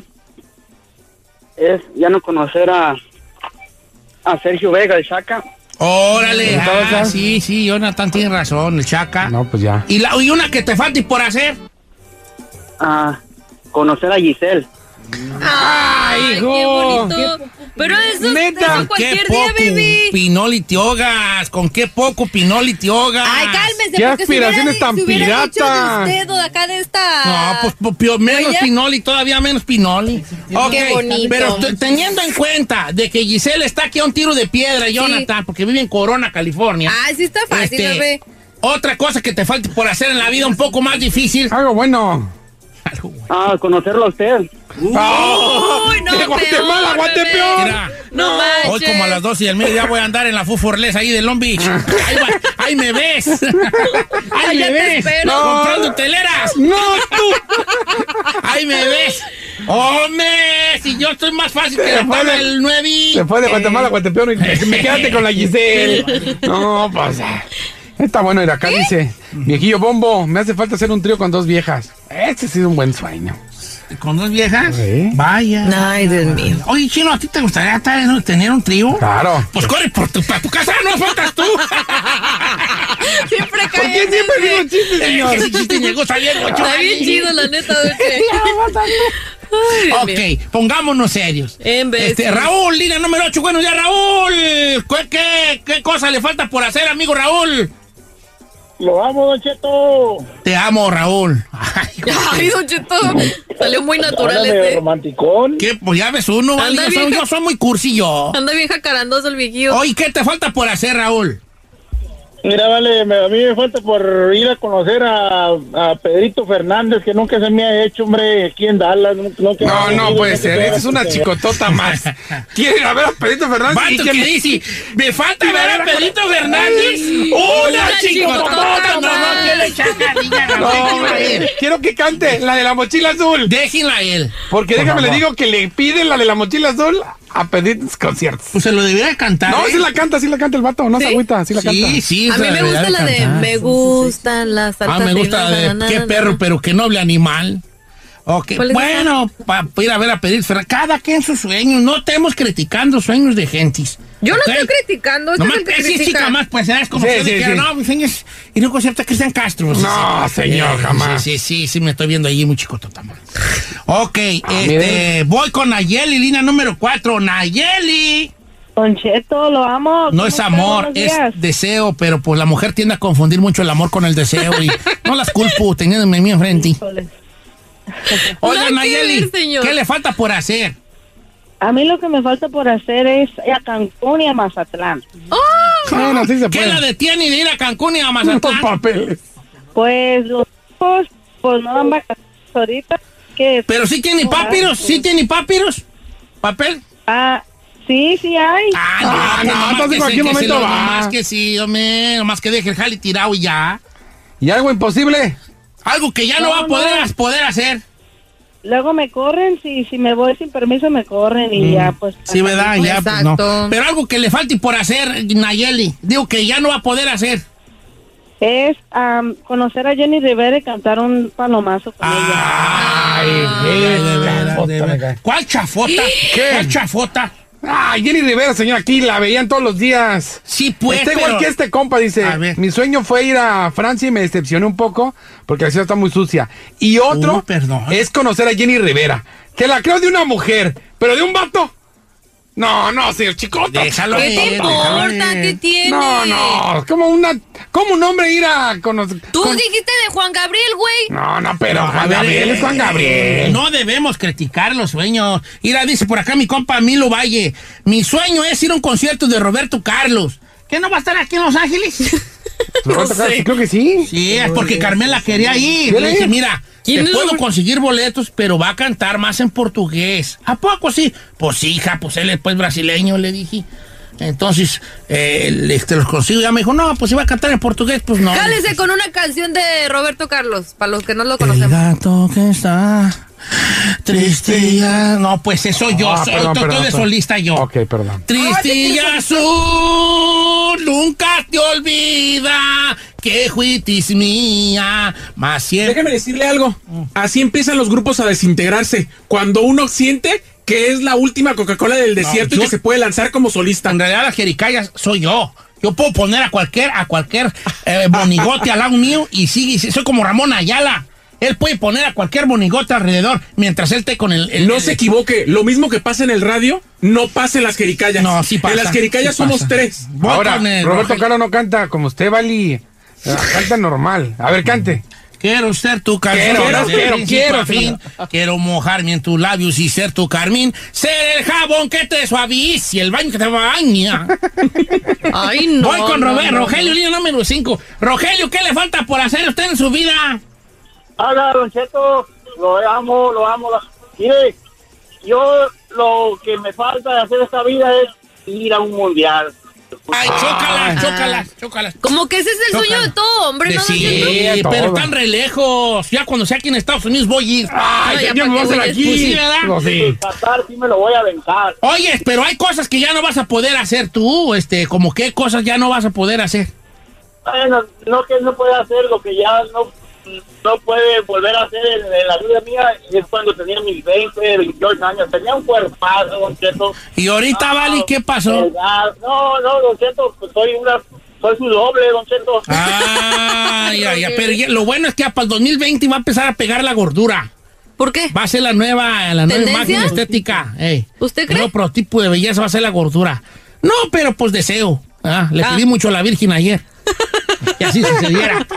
es ya no conocer a, a Sergio Vega, el Chaca. Órale. Ah, sí, sí, Jonathan tiene razón, el Chaca. No, pues ya. Y, la, y una que te falta por hacer. Ah... Conocer a Giselle. ¡Ay, hijo! ¡Qué bonito! Qué, Pero eso, neta, eso cualquier qué día, baby. Pinol y Tiogas. ¿Con qué poco Pinol y Tiogas? ¡Ay, cálmese! ¡Qué aspiraciones si hubiera, tan si piratas! De usted, o de acá de esta... No, pues menos ¿Oye? Pinoli, todavía menos Pinoli. Ok, qué bonito. Pero teniendo en cuenta de que Giselle está aquí a un tiro de piedra, Jonathan, sí. porque vive en Corona, California. Ah, sí está fácil, este, otra cosa que te falta por hacer en la vida un poco más difícil. Algo bueno. Ah, conocerlo a usted. ¡Uy, oh, no! ¡De Guatemala, Guatepeor! ¡No manches! Hoy como a las doce y el mediodía voy a andar en la Fuforles ahí de Long Beach. ¡Ahí, va, ahí me ves! ¡Ahí me ves! No. ¡Comprando teleras! ¡No, tú! ¡Ahí me ves! ¡Hombre! Si yo estoy más fácil que después de, el nueve. Después de Guatemala, eh. Guatepeor, me, me quedaste con la Giselle. No, pasa. Está bueno, ir acá ¿Eh? dice, viejillo bombo, me hace falta hacer un trío con dos viejas. Este ha sido un buen sueño. ¿Con dos viejas? ¿Eh? Vaya. Ay, Dios mío. Oye, Chino, ¿a ti te gustaría tener un trío? Claro. Pues corre por tu, para tu casa, no faltas tú. Siempre cae. ¿Por qué siempre digo chistes, señor? Ese chiste llegó saliendo. Está bien chido, la neta. Ay, ok, pongámonos serios. En vez este, Raúl, línea número ocho. Bueno, ya, Raúl. ¿Qué, qué, qué cosa le falta por hacer, amigo Raúl? Lo amo, Don Cheto. Te amo, Raúl. Ay, Ay Don Cheto. Salió muy natural. Háblame este. Romanticón. ¿Qué? Pues ya ves uno. Anda vale, vieja, yo soy muy cursillo. Anda bien jacarandoso el viejillo. Oye, ¿qué te falta por hacer, Raúl? Mira, vale, me, a mí me falta por ir a conocer a, a Pedrito Fernández, que nunca se me ha hecho, hombre, aquí en Dallas. Nunca no, no puede ser, esa es una chicotota más. Quieren a ver a Pedrito Fernández. Vato, ¿qué dice? Me falta ver a Pedrito Fernández. ¡Una chicotota! No, no, quiero echarle niña. No, quiero que cante la de la mochila azul. Déjenla a él. Porque déjame le digo que le piden la de la mochila azul a pedir conciertos. Pues se lo debería cantar. No, ¿eh? sí la canta, sí la canta el vato, no ¿Sí? se agüita, sí la canta. Sí, sí. A mí me gusta la de me gustan las salsas. Ah, me gusta la de, de qué perro, pero qué noble animal. Okay. Bueno, para ir a ver a pedir, cada quien sus sueños, no estemos criticando sueños de gentis. Yo no okay. estoy criticando, no es que sí, chica, más pues serás como sí, si sí, dijera, sí. no, mis sueños, y no concierto a Cristian Castro. Sí, no, sí, señor, sí, jamás. Sí, sí, sí, sí, me estoy viendo allí muy chicotota. Ok, ah, este, voy con Nayeli, línea número cuatro, Nayeli. Don Cheto, lo amo. No es amor, es deseo, pero pues la mujer tiende a confundir mucho el amor con el deseo y no las culpo teniéndome a mí enfrente. Oiga, no Nayeli, ver, señor. ¿Qué le falta por hacer? A mí lo que me falta por hacer es ir a Cancún y a Mazatlán. ¡Oh! No, no, sí se puede. ¿Qué la detiene de ir a Cancún y a Mazatlán? Papeles. Pues los hijos pues no dan vacaciones ahorita. ¿Qué? Pero sí tiene papiros, sí tiene papiros. ¿Papel? Ah, sí, sí hay. Ah, no, ah, no, no, no, no, no, no, no, más que sí, hombre, nomás que deje el jale tirado y ya. ¿Y algo imposible? Algo que ya no, no va a poder, no. poder hacer. Luego me corren, si, si me voy sin permiso me corren y mm. ya pues... Sí, ¿verdad? Ya, Exacto. Pues, no. Pero algo que le falte por hacer, Nayeli, digo que ya no va a poder hacer. Es um, conocer a Jenny Rivera y cantar un palomazo con ah, ella. Ay, ay, ¿cuál chafota? ¿Qué? ¿Cuál chafota? Ay, Jenny Rivera, señora, aquí la veían todos los días. Sí, pues, Está pero... igual que este compa, dice, mi sueño fue ir a Francia y me decepcioné un poco porque la ciudad está muy sucia. Y otro oh, perdón. es conocer a Jenny Rivera, que la creo de una mujer, pero de un vato. No, no, señor Chicota. Déjalo ¿Qué ir, te importa? Déjalo ¿Qué tiene? No, no, como una... ¿Cómo un hombre ir a conocer? Tú con... dijiste de Juan Gabriel, güey. No, no, pero no, Juan Gabriel es Juan Gabriel. No debemos criticar los sueños. Mira, dice por acá mi compa Milo Valle. Mi sueño es ir a un concierto de Roberto Carlos. ¿Qué no va a estar aquí en Los Ángeles? No sé. Creo que sí. Sí, es porque Carmela quería ir. Le dije, mira, te puedo conseguir boletos, pero va a cantar más en portugués. ¿A poco sí? Pues hija, pues él es pues, brasileño, le dije. Entonces, eh, le, te los consigo. Ya me dijo, no, pues si va a cantar en portugués, pues no. Cálese con una canción de Roberto Carlos, para los que no lo conocemos. El gato que está triste ya. No, pues eso oh, yo soy, perdón, todo perdón, de solista yo. Ok, perdón. Triste y azul, nunca te olvida que juitis mía, más siempre. Déjeme decirle algo. Así empiezan los grupos a desintegrarse. Cuando uno siente... que es la última Coca-Cola del desierto no, yo, y que se puede lanzar como solista. En realidad las jericayas soy yo. Yo puedo poner a cualquier, a cualquier eh, bonigote al lado mío y sigue. Sí, soy como Ramón Ayala. Él puede poner a cualquier bonigote alrededor mientras él esté con el... el no el, se equivoque. Lo mismo que pasa en el radio, no pasa en las jericayas. No, sí pasa. En las jericayas sí somos pasa. tres. Voy Ahora, Roberto Carlos no canta como usted, Vali. Canta normal. A ver, cante. Quiero ser tu canción, quiero, quiero, quiero, fin. Quiero mojarme en tus labios y ser tu carmín. Ser el jabón que te suavice y el baño que te baña. Ay, no. Voy con no, Robert, no, Rogelio, línea no. número cinco. Rogelio, ¿qué le falta por hacer usted en su vida? Hola, Don Cheto, lo amo, lo amo. Mire, yo lo que me falta de hacer esta vida es ir a un mundial. Ay, chócalas, ah, chócalas, chócalas. Como que ese es el chócalas. sueño de todo, hombre. ¿No? Sí, ¿no? pero tan re lejos. Ya cuando sea aquí en Estados Unidos voy a ir. Ay, Ay ya yo me voy a hacer aquí. Pues, sí, ¿verdad? No, sí. Pasar, sí me lo voy a aventar. Oye, pero hay cosas que ya no vas a poder hacer tú. Este, como qué cosas ya no vas a poder hacer. Bueno, no que no pueda hacer lo que ya no, no puede volver a hacer en, en la vida mía. Es cuando tenía mis veinte, veintiocho años. Tenía un cuerpazo, Don Cheto. ¿Y ahorita, ah, Vali, qué pasó? Verdad. No, no, Don Cheto, pues soy una... Soy su doble, Don Cheto. Ah, ya, ya. Pero ya, lo bueno es que para el dos mil veinte va a empezar a pegar la gordura. ¿Por qué? Va a ser la nueva, la nueva imagen estética. Ey. ¿Usted cree? El nuevo prototipo de belleza va a ser la gordura. No, pero pues deseo. Ah, le ah. pedí mucho a la Virgen ayer. Y así sucediera.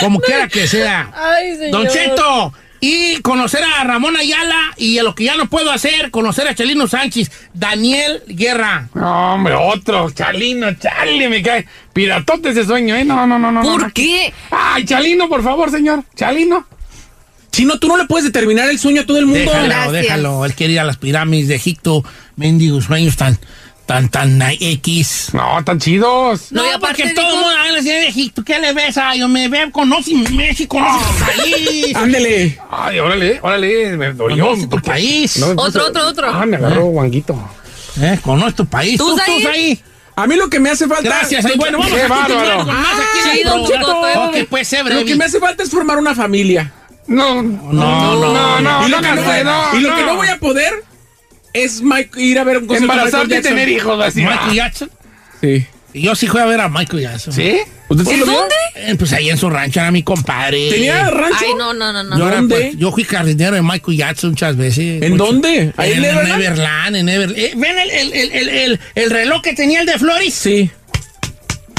Como no. quiera que sea. Ay, señor. Don Cheto, y conocer a Ramón Ayala y a lo que ya no puedo hacer, conocer a Chalino Sánchez, Daniel Guerra. No, hombre, otro, Chalino, Chale, me cae. Piratote ese sueño, ¿eh? No, no, no, no. ¿Por no, qué? No. Ay, Chalino, por favor, señor. Chalino. Chino, tú no le puedes determinar el sueño a todo el mundo. Déjalo, Gracias. déjalo. Él quiere ir a las pirámides de Egipto. Mendigos sueños tan... Tan, tan X. No, tan chidos. No, no porque todo el mundo habla de Egipto. ¿Qué le ves? Ay, yo me veo, conoce México, conoce oh, país. Ándele. Ay, órale, órale, me dolió. Conoce tu país. No, otro, no, otro, otro. Ah, me agarró guanguito. Eh, eh conoce tu país. ¿Tú, ¿tú, ahí? tú ahí? A mí lo que me hace falta... Gracias, ahí, bueno, vamos a continuar con más aquí. Sí, Don Cheto. Ok, pues, sé breve. Lo que me hace falta es formar una familia. No, no, no, no, no. Y lo que no voy a poder... Es Mike, ir a ver un concierto. Embarazarte y tener hijos así. ¿Mike Jackson? Sí. Yo sí fui a ver a Mike Jackson. ¿Sí? ¿Usted ¿En dónde? Eh, pues ahí en su rancho era mi compadre. ¿Tenía rancho? Ay, no, no, no. no. Yo, ¿Dónde? Era, pues, yo fui jardinero de Mike Jackson muchas veces. ¿En mucho. dónde? ¿Ahí en, en Everland? En Everland, en Everland. Eh, ¿Ven el, el, el, el, el, el reloj que tenía el de Flores? Sí.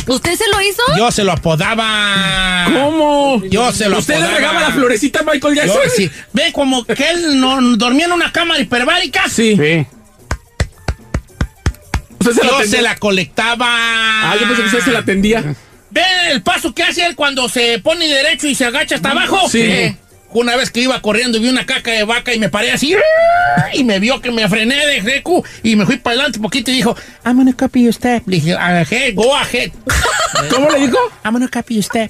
¿Usted se lo hizo? Yo se lo apodaba. ¿Cómo? Yo se lo ¿Usted apodaba. ¿Usted le regaba la florecita a Michael Jackson? Yo, sí. ¿Ve como que él no, dormía en una cámara hiperbárica? Sí. sí. ¿Usted se yo la se la colectaba. Ah, yo pensé que usted se la tendía. ¿Ve el paso que hace él cuando se pone derecho y se agacha hasta abajo? Sí. ¿Qué? Una vez que iba corriendo vi una caca de vaca y me paré así y me vio que me frené de recu y me fui para adelante un poquito y dijo I'm gonna copy your step. Le dije, ahead, go ahead. ¿Cómo le dijo? I'm gonna copy your step.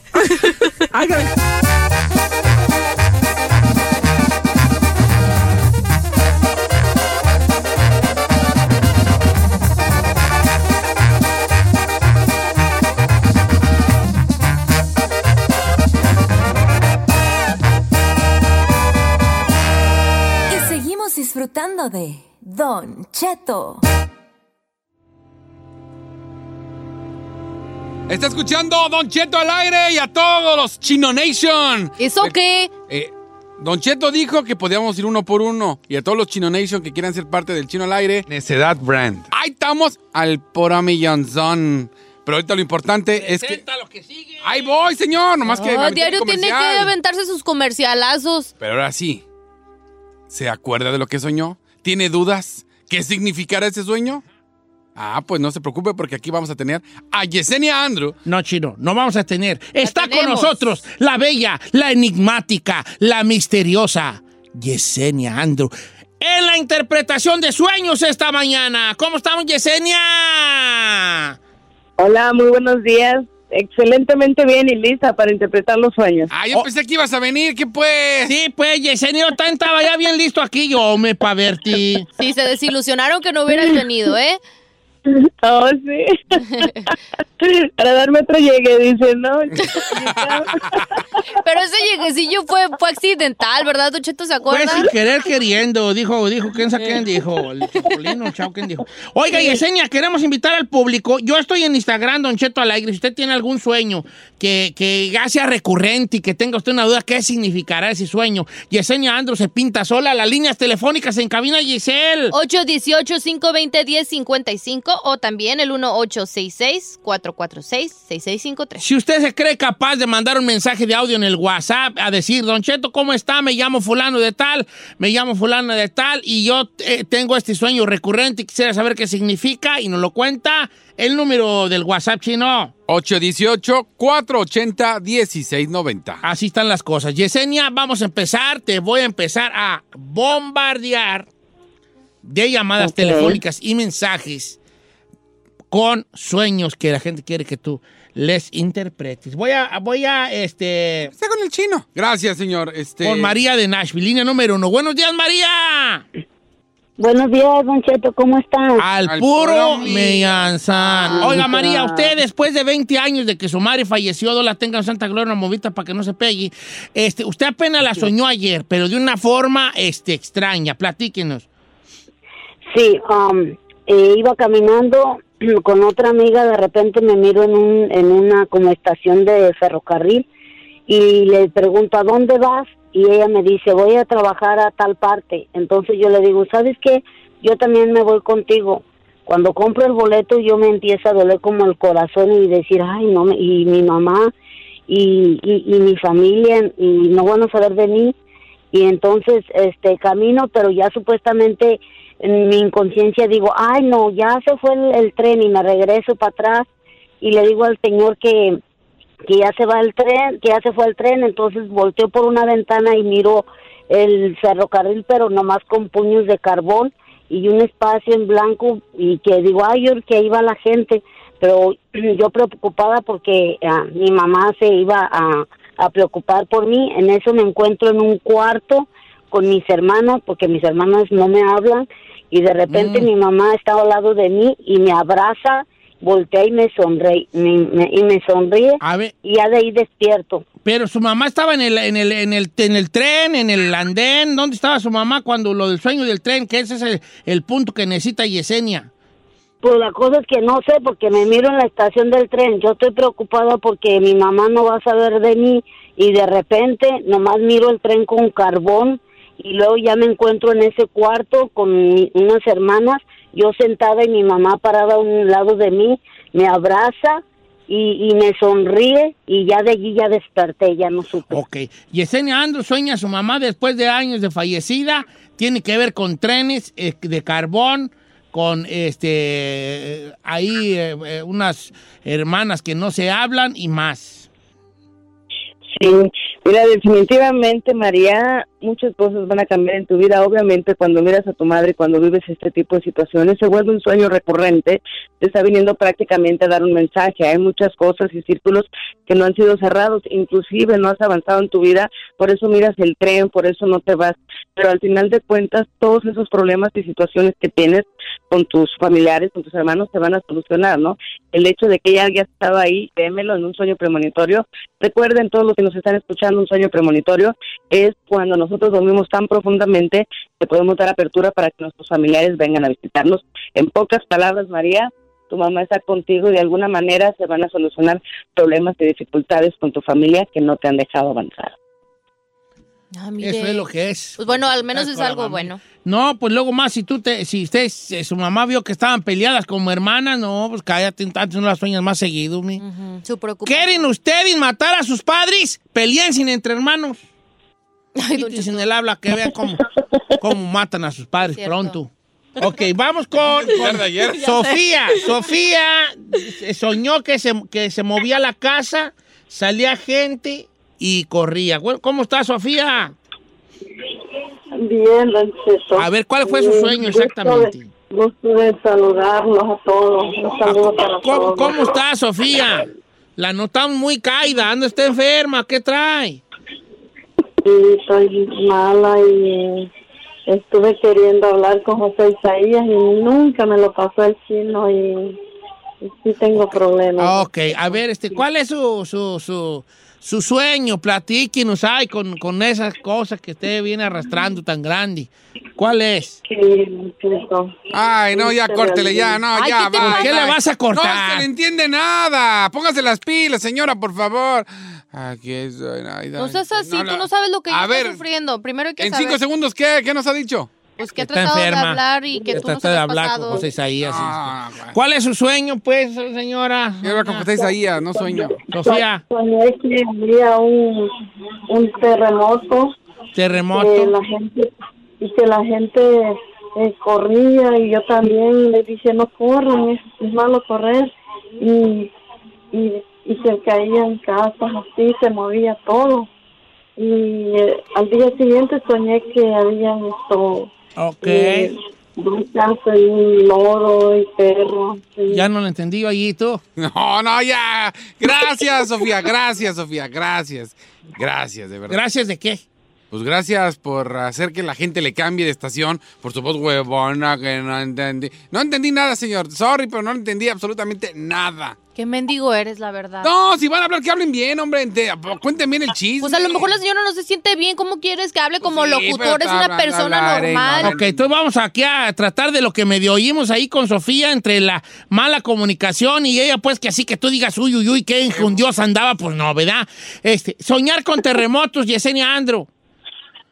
Disfrutando de Don Cheto. Está escuchando Don Cheto al aire y a todos los Chino Nation. ¿Eso qué? Eh, eh, Don Cheto dijo que podíamos ir uno por uno. Y a todos los Chino Nation que quieran ser parte del Chino al Aire. Necedad Brand. Ahí estamos al por a millonzón. Pero ahorita lo importante es que... lo que sigue. ¡Ahí voy, señor! Nomás que... Oh, diario tiene que aventarse sus comercialazos. Pero ahora sí. ¿Se acuerda de lo que soñó? ¿Tiene dudas? ¿Qué significará ese sueño? Ah, pues no se preocupe porque aquí vamos a tener a Yesenia Andrew. No, Chino, no vamos a tener. La Está tenemos. Con nosotros la bella, la enigmática, la misteriosa Yesenia Andrew. En la interpretación de sueños esta mañana. ¿Cómo estamos, Yesenia? Hola, muy buenos días. Excelentemente bien y lista para interpretar los sueños. Ah, yo oh. pensé que ibas a venir, ¿qué pues? Sí, pues, Yesenia, yo tan, estaba ya bien listo aquí, yo me pa' verte. Sí, se desilusionaron que no hubieras venido, ¿eh? Oh, sí. Para darme otro llegue, dice, ¿no? Pero ese lleguecillo fue, fue accidental, ¿verdad, Don Cheto? ¿Se acuerda? Fue sin querer queriendo, dijo, dijo, ¿quién sabe quién dijo? El Chapolino, Chao, ¿quién dijo? Oiga, Yesenia, queremos invitar al público. Yo estoy en Instagram, Don Cheto al Aire. Si usted tiene algún sueño que, que ya sea recurrente y que tenga usted una duda, ¿qué significará ese sueño? Yesenia Andrew se pinta sola. Las líneas telefónicas en cabina, Giselle. ocho uno ocho, cinco dos cero, uno cero cinco cinco. O también el uno ocho seis seis, cuatro cuatro seis, seis seis cinco tres. Si usted se cree capaz de mandar un mensaje de audio en el WhatsApp a decir, Don Cheto, ¿cómo está? Me llamo fulano de tal, me llamo fulano de tal y yo eh, tengo este sueño recurrente y quisiera saber qué significa y nos lo cuenta el número del WhatsApp, Chino. ocho uno ocho, cuatro ocho cero, uno seis nueve cero. Así están las cosas. Yesenia, vamos a empezar, te voy a empezar a bombardear de llamadas okay. telefónicas y mensajes con sueños que la gente quiere que tú les interpretes. Voy a, voy a, este... Está con el Chino. Gracias, señor. Este... Con María de Nashville, línea número uno. ¡Buenos días, María! Buenos días, Don Cheto. ¿Cómo estás? Al, Al puro meanzán. Oiga, María, usted después de veinte años de que su madre falleció, Dios la tenga en Santa Gloria, una movita para que no se pegue, este, usted apenas la soñó ayer, pero de una forma este, extraña. Platíquenos. Sí, um, eh, iba caminando... con otra amiga, de repente me miro en un en una como estación de ferrocarril y le pregunto, ¿a dónde vas? Y ella me dice, voy a trabajar a tal parte. Entonces yo le digo, ¿sabes qué? Yo también me voy contigo. Cuando compro el boleto yo me empieza a doler como el corazón y decir, ay, no, y mi mamá y, y, y mi familia y no van a saber de mí. Y entonces este camino, pero ya supuestamente... en mi inconsciencia digo, ay no, ya se fue el, el tren y me regreso para atrás y le digo al señor que, que ya se va el tren, que ya se fue el tren, entonces volteo por una ventana y miro el ferrocarril pero nomás con puños de carbón y un espacio en blanco y que digo, ay yo que ahí va la gente, pero yo preocupada porque uh, mi mamá se iba a, a preocupar por mí, en eso me encuentro en un cuarto con mis hermanos porque mis hermanos no me hablan. Y de repente mm. mi mamá está al lado de mí y me abraza, voltea y me sonríe, me, me, y me sonríe, a ver, y ya de ahí despierto. Pero su mamá estaba en el, en el, en el, en el tren, en el andén, ¿dónde estaba su mamá cuando lo del sueño del tren? Que ese es el, el punto que necesita Yesenia. Pues la cosa es que no sé, porque me miro en la estación del tren, yo estoy preocupada porque mi mamá no va a saber de mí, y de repente nomás miro el tren con carbón, y luego ya me encuentro en ese cuarto con mi, unas hermanas, yo sentada y mi mamá parada a un lado de mí, me abraza y, y me sonríe y ya de allí ya desperté, ya no supe. Ok, Yesenia Andrew sueña a su mamá después de años de fallecida, tiene que ver con trenes eh, de carbón, con este eh, ahí eh, unas hermanas que no se hablan y más. Sí, mira, definitivamente, María, muchas cosas van a cambiar en tu vida. Obviamente, cuando miras a tu madre, cuando vives este tipo de situaciones, se vuelve un sueño recurrente. Te está viniendo prácticamente a dar un mensaje. Hay muchas cosas y círculos que no han sido cerrados. Inclusive no has avanzado en tu vida, por eso miras el tren, por eso no te vas. Pero al final de cuentas, todos esos problemas y situaciones que tienes con tus familiares, con tus hermanos, se van a solucionar, ¿no? El hecho de que ella haya estado ahí, créemelo, en un sueño premonitorio. Recuerden todos los que nos están escuchando, un sueño premonitorio es cuando nosotros dormimos tan profundamente que podemos dar apertura para que nuestros familiares vengan a visitarnos. En pocas palabras, María, tu mamá está contigo y de alguna manera se van a solucionar problemas y dificultades con tu familia que no te han dejado avanzar. Ah, mire. Eso es lo que es. Pues bueno, al menos es algo bueno. No, pues luego más, si tú te, si usted, si su mamá vio que estaban peleadas como hermanas, no, pues cállate, antes no las sueñas más seguido, mi. Uh-huh. Su preocupación. ¿Quieren ustedes matar a sus padres? Peleen sin entre hermanos. Ay, y sin el habla, que vean cómo, cómo matan a sus padres. Cierto. Pronto. Ok, vamos con, con Sofía. Sofía soñó que se, que se movía la casa, salía gente y corría. ¿Cómo está, Sofía? Bien, Don Cheto. A ver, ¿cuál fue su sueño exactamente? Gusto de saludarnos a todos. Un saludo para todos. ¿Cómo está, Sofía? La notamos muy caída. ¿Anda usted enferma? ¿Qué trae? Sí, estoy mala y... estuve queriendo hablar con José Isaías y nunca me lo pasó el chino y, y sí tengo problemas. Ok, a ver, este, ¿cuál es su su, su, su sueño? Platíquenos, ay, con, con esas cosas que usted viene arrastrando tan grande. ¿Cuál es? Sí, ay, no, ya córtele, ya, no, ay, ya. ¿Qué, va, ¿qué le vas a cortar? No se le entiende nada. Póngase las pilas, señora, por favor. Aquí estoy. Ay, no seas así, no, tú no sabes lo que yo estoy sufriendo. Primero hay que en saber. En cinco segundos, ¿qué? ¿Qué nos ha dicho? Pues que ha tratado enferma. de hablar y que está tú no sabes pasado. Con José Isaías. Ah, sí. bueno. ¿Cuál es su sueño, pues, señora? Yo hablo con José Isaías, no sueño. Sofía. Soñé que había un, un terremoto. Terremoto. Que la gente, y que la gente eh, corría y yo también le dije, no corran, es, es malo correr. Y... y y se caían casas, así se movía todo. Y eh, al día siguiente soñé que habían esto. Ok. Eh, dos casas y un loro y perro. Sí. Ya no lo entendí, Vallito. No, no, ya. Gracias, Sofía, gracias, Sofía, gracias. Gracias, de verdad. ¿Gracias de qué? Pues gracias por hacer que la gente le cambie de estación. Por supuesto, huevona, que no entendí. No entendí nada, señor. Sorry, pero no entendí absolutamente nada. Qué mendigo eres, la verdad. No, si van a hablar, que hablen bien, hombre. Te, cuenten bien el chisme. Pues a lo mejor la señora no se siente bien. ¿Cómo quieres que hable como pues sí, locutor? Es una hablar, persona hablar, normal. Ok, entonces vamos aquí a tratar de lo que medio oímos ahí con Sofía entre la mala comunicación y ella, pues, que así que tú digas, uy, uy, uy, qué enjundiosa andaba. Pues no, ¿verdad? Este, soñar con terremotos, Yesenia Andrew.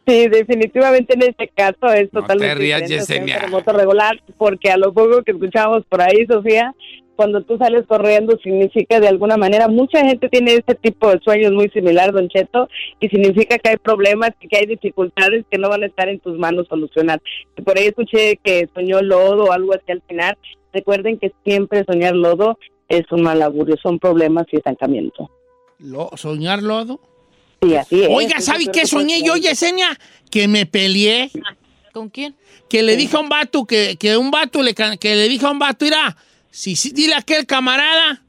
Sí, definitivamente en este caso es no totalmente te rías, Yesenia. Un terremoto regular, porque a lo poco que escuchábamos por ahí, Sofía, cuando tú sales corriendo significa de alguna manera, mucha gente tiene este tipo de sueños muy similar, Don Cheto, y significa que hay problemas, que hay dificultades que no van a estar en tus manos solucionar. Por ahí escuché que soñó lodo o algo así al final. Recuerden que siempre soñar lodo es un mal augurio, son problemas y estancamiento. Lo, ¿Soñar lodo? Sí, así es. Oiga, ¿sabe qué soñé yo, Yesenia? Que me peleé. ¿Con quién? Que le sí. dije a un vato, que, que un vato le, que le dije a un vato, mira, si, si, dile a aquel camarada,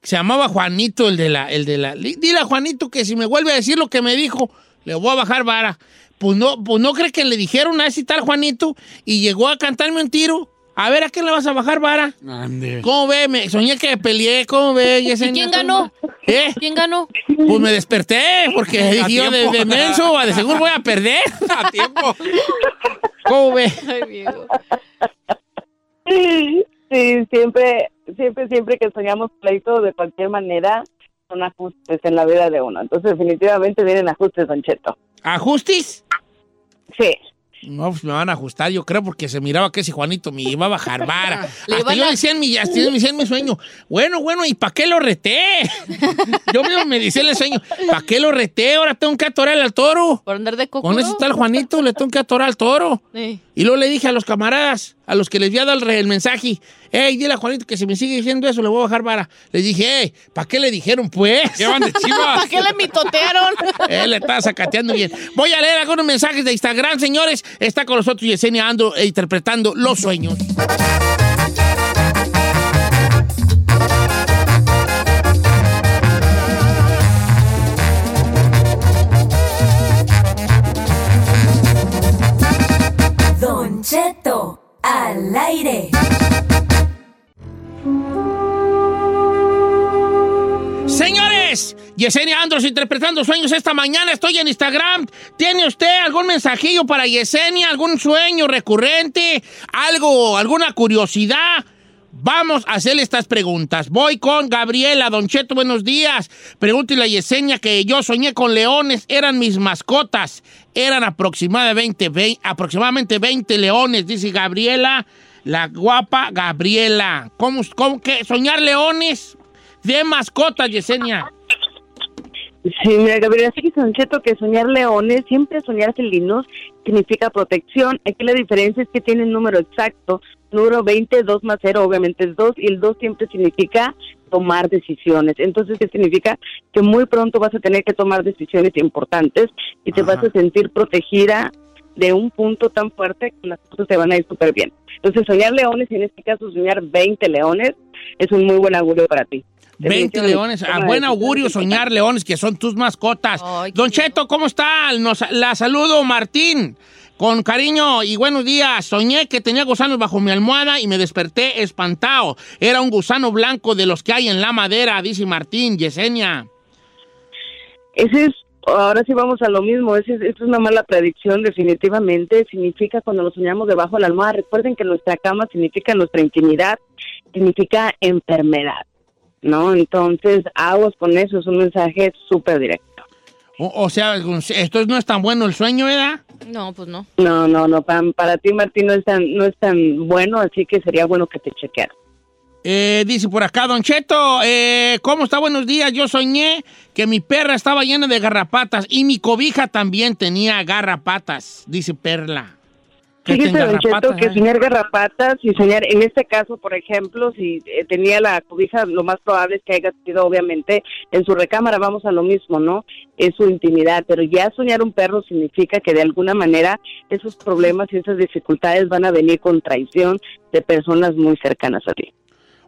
que se llamaba Juanito, el de la, el de la, dile a Juanito que si me vuelve a decir lo que me dijo, le voy a bajar vara. Pues no, pues no crees que le dijeron a ese tal Juanito y llegó a cantarme un tiro. A ver, ¿a quién le vas a bajar vara? Ande. ¿Cómo ve? Me soñé que peleé, ¿cómo ve? ¿Y quién ganó? ¿Eh? ¿Quién ganó? Pues me desperté, porque a yo de, de menso, de seguro voy a perder. A tiempo. ¿Cómo ve? Ay, viejo. Sí, siempre, siempre, siempre que soñamos pleitos de cualquier manera, son ajustes en la vida de uno. Entonces, definitivamente vienen ajustes, Don Cheto. ¿Ajustes? Sí. No, pues me van a ajustar, yo creo, porque se miraba que ese Juanito me iba a bajar vara. Le hasta yo a... decía en mi, hasta yo decía en mi sueño, bueno, bueno, ¿y para qué lo reté? Yo mismo me decía en el sueño, ¿para qué lo reté? Ahora tengo que atorar al toro. Por andar de coco. Con ese tal Juanito le tengo que atorar al toro. Sí. Y luego le dije a los camaradas, a los que les había dado el, el mensaje, hey, dile a Juanito que si me sigue diciendo eso le voy a bajar vara. Les dije, hey, ¿para qué le dijeron, pues? ¿Qué van de chivas? ¿Para qué le mitotearon? Él le estaba sacateando bien. Voy a leer algunos mensajes de Instagram, señores. Está con nosotros Yesenia Andrew interpretando los sueños. Don Cheto, al aire. Señores, Yesenia Andrew interpretando sueños esta mañana. Estoy en Instagram. ¿Tiene usted algún mensajillo para Yesenia? ¿Algún sueño recurrente? ¿Algo? ¿Alguna curiosidad? Vamos a hacerle estas preguntas. Voy con Gabriela. Don Cheto, buenos días. Pregúntele a Yesenia que yo soñé con leones. Eran mis mascotas. Eran aproximadamente veinte, veinte, aproximadamente veinte leones, dice Gabriela. La guapa Gabriela. ¿Cómo, cómo que soñar leones de mascotas, Yesenia? Sí, mira, Gabriela, sí que Don Cheto, que soñar leones, siempre soñar felinos, significa protección. Aquí la diferencia es que tiene el número exacto, número veinte, dos más cero, obviamente es dos, y el dos siempre significa tomar decisiones. Entonces, ¿qué significa? Que muy pronto vas a tener que tomar decisiones importantes y te Ajá. vas a sentir protegida de un punto tan fuerte que las cosas te van a ir súper bien. Entonces, soñar leones, y en este caso soñar veinte leones, es un muy buen augurio para ti. veinte leones, a buen augurio soñar leones, que son tus mascotas. Ay, Don Cheto, ¿cómo está? Nos, la saludo, Martín, con cariño y buenos días. Soñé que tenía gusanos bajo mi almohada y me desperté espantado. Era un gusano blanco de los que hay en la madera, dice Martín. Yesenia. Ese es, ahora sí vamos a lo mismo, ese es, es una mala predicción definitivamente. Significa cuando lo soñamos debajo de la almohada. Recuerden que nuestra cama significa nuestra intimidad, significa enfermedad. No, entonces, aguas con eso, es un mensaje súper directo. O, o sea, esto no es tan bueno el sueño, ¿verdad? No, pues no. No, no, no, para, para ti, Martín, no es tan, no es tan bueno, así que sería bueno que te chequearas. Eh, dice por acá, Don Cheto, eh, ¿cómo está? Buenos días, yo soñé que mi perra estaba llena de garrapatas y mi cobija también tenía garrapatas, dice Perla. Fíjese, Don Cheto, que soñar garrapatas y soñar, en este caso, por ejemplo, si eh, tenía la cobija, lo más probable es que haya sido, obviamente, en su recámara, vamos a lo mismo, ¿no? Es su intimidad, pero ya soñar un perro significa que de alguna manera esos problemas y esas dificultades van a venir con traición de personas muy cercanas a ti.